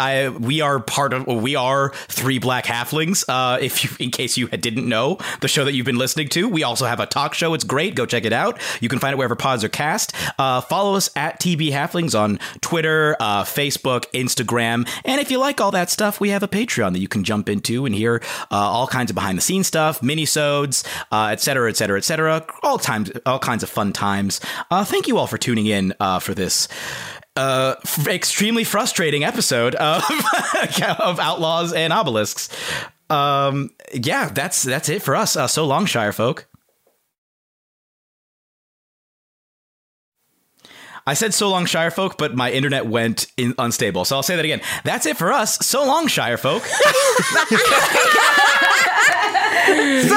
are Three Black Halflings. If you, in case you didn't know, the show that you've been listening to, we also have a talk show. It's great. Go check it out. You can find it wherever pods are cast. Follow us at tbhalflings on Twitter, Facebook, Instagram, and if you like all that stuff, we have a Patreon that you can jump into and hear all kinds of behind the scenes stuff, minisodes, etc. All kinds of fun times. Thank you all for tuning in for this extremely frustrating episode of Outlaws and Obelisks. Yeah, that's it for us. So long, Shirefolk. I said so long, Shirefolk, but my internet went unstable, so I'll say that again. That's it for us. So long, Shirefolk. So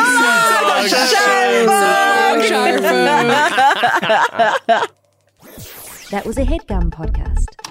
long, Shirefolk. That was a Headgum podcast.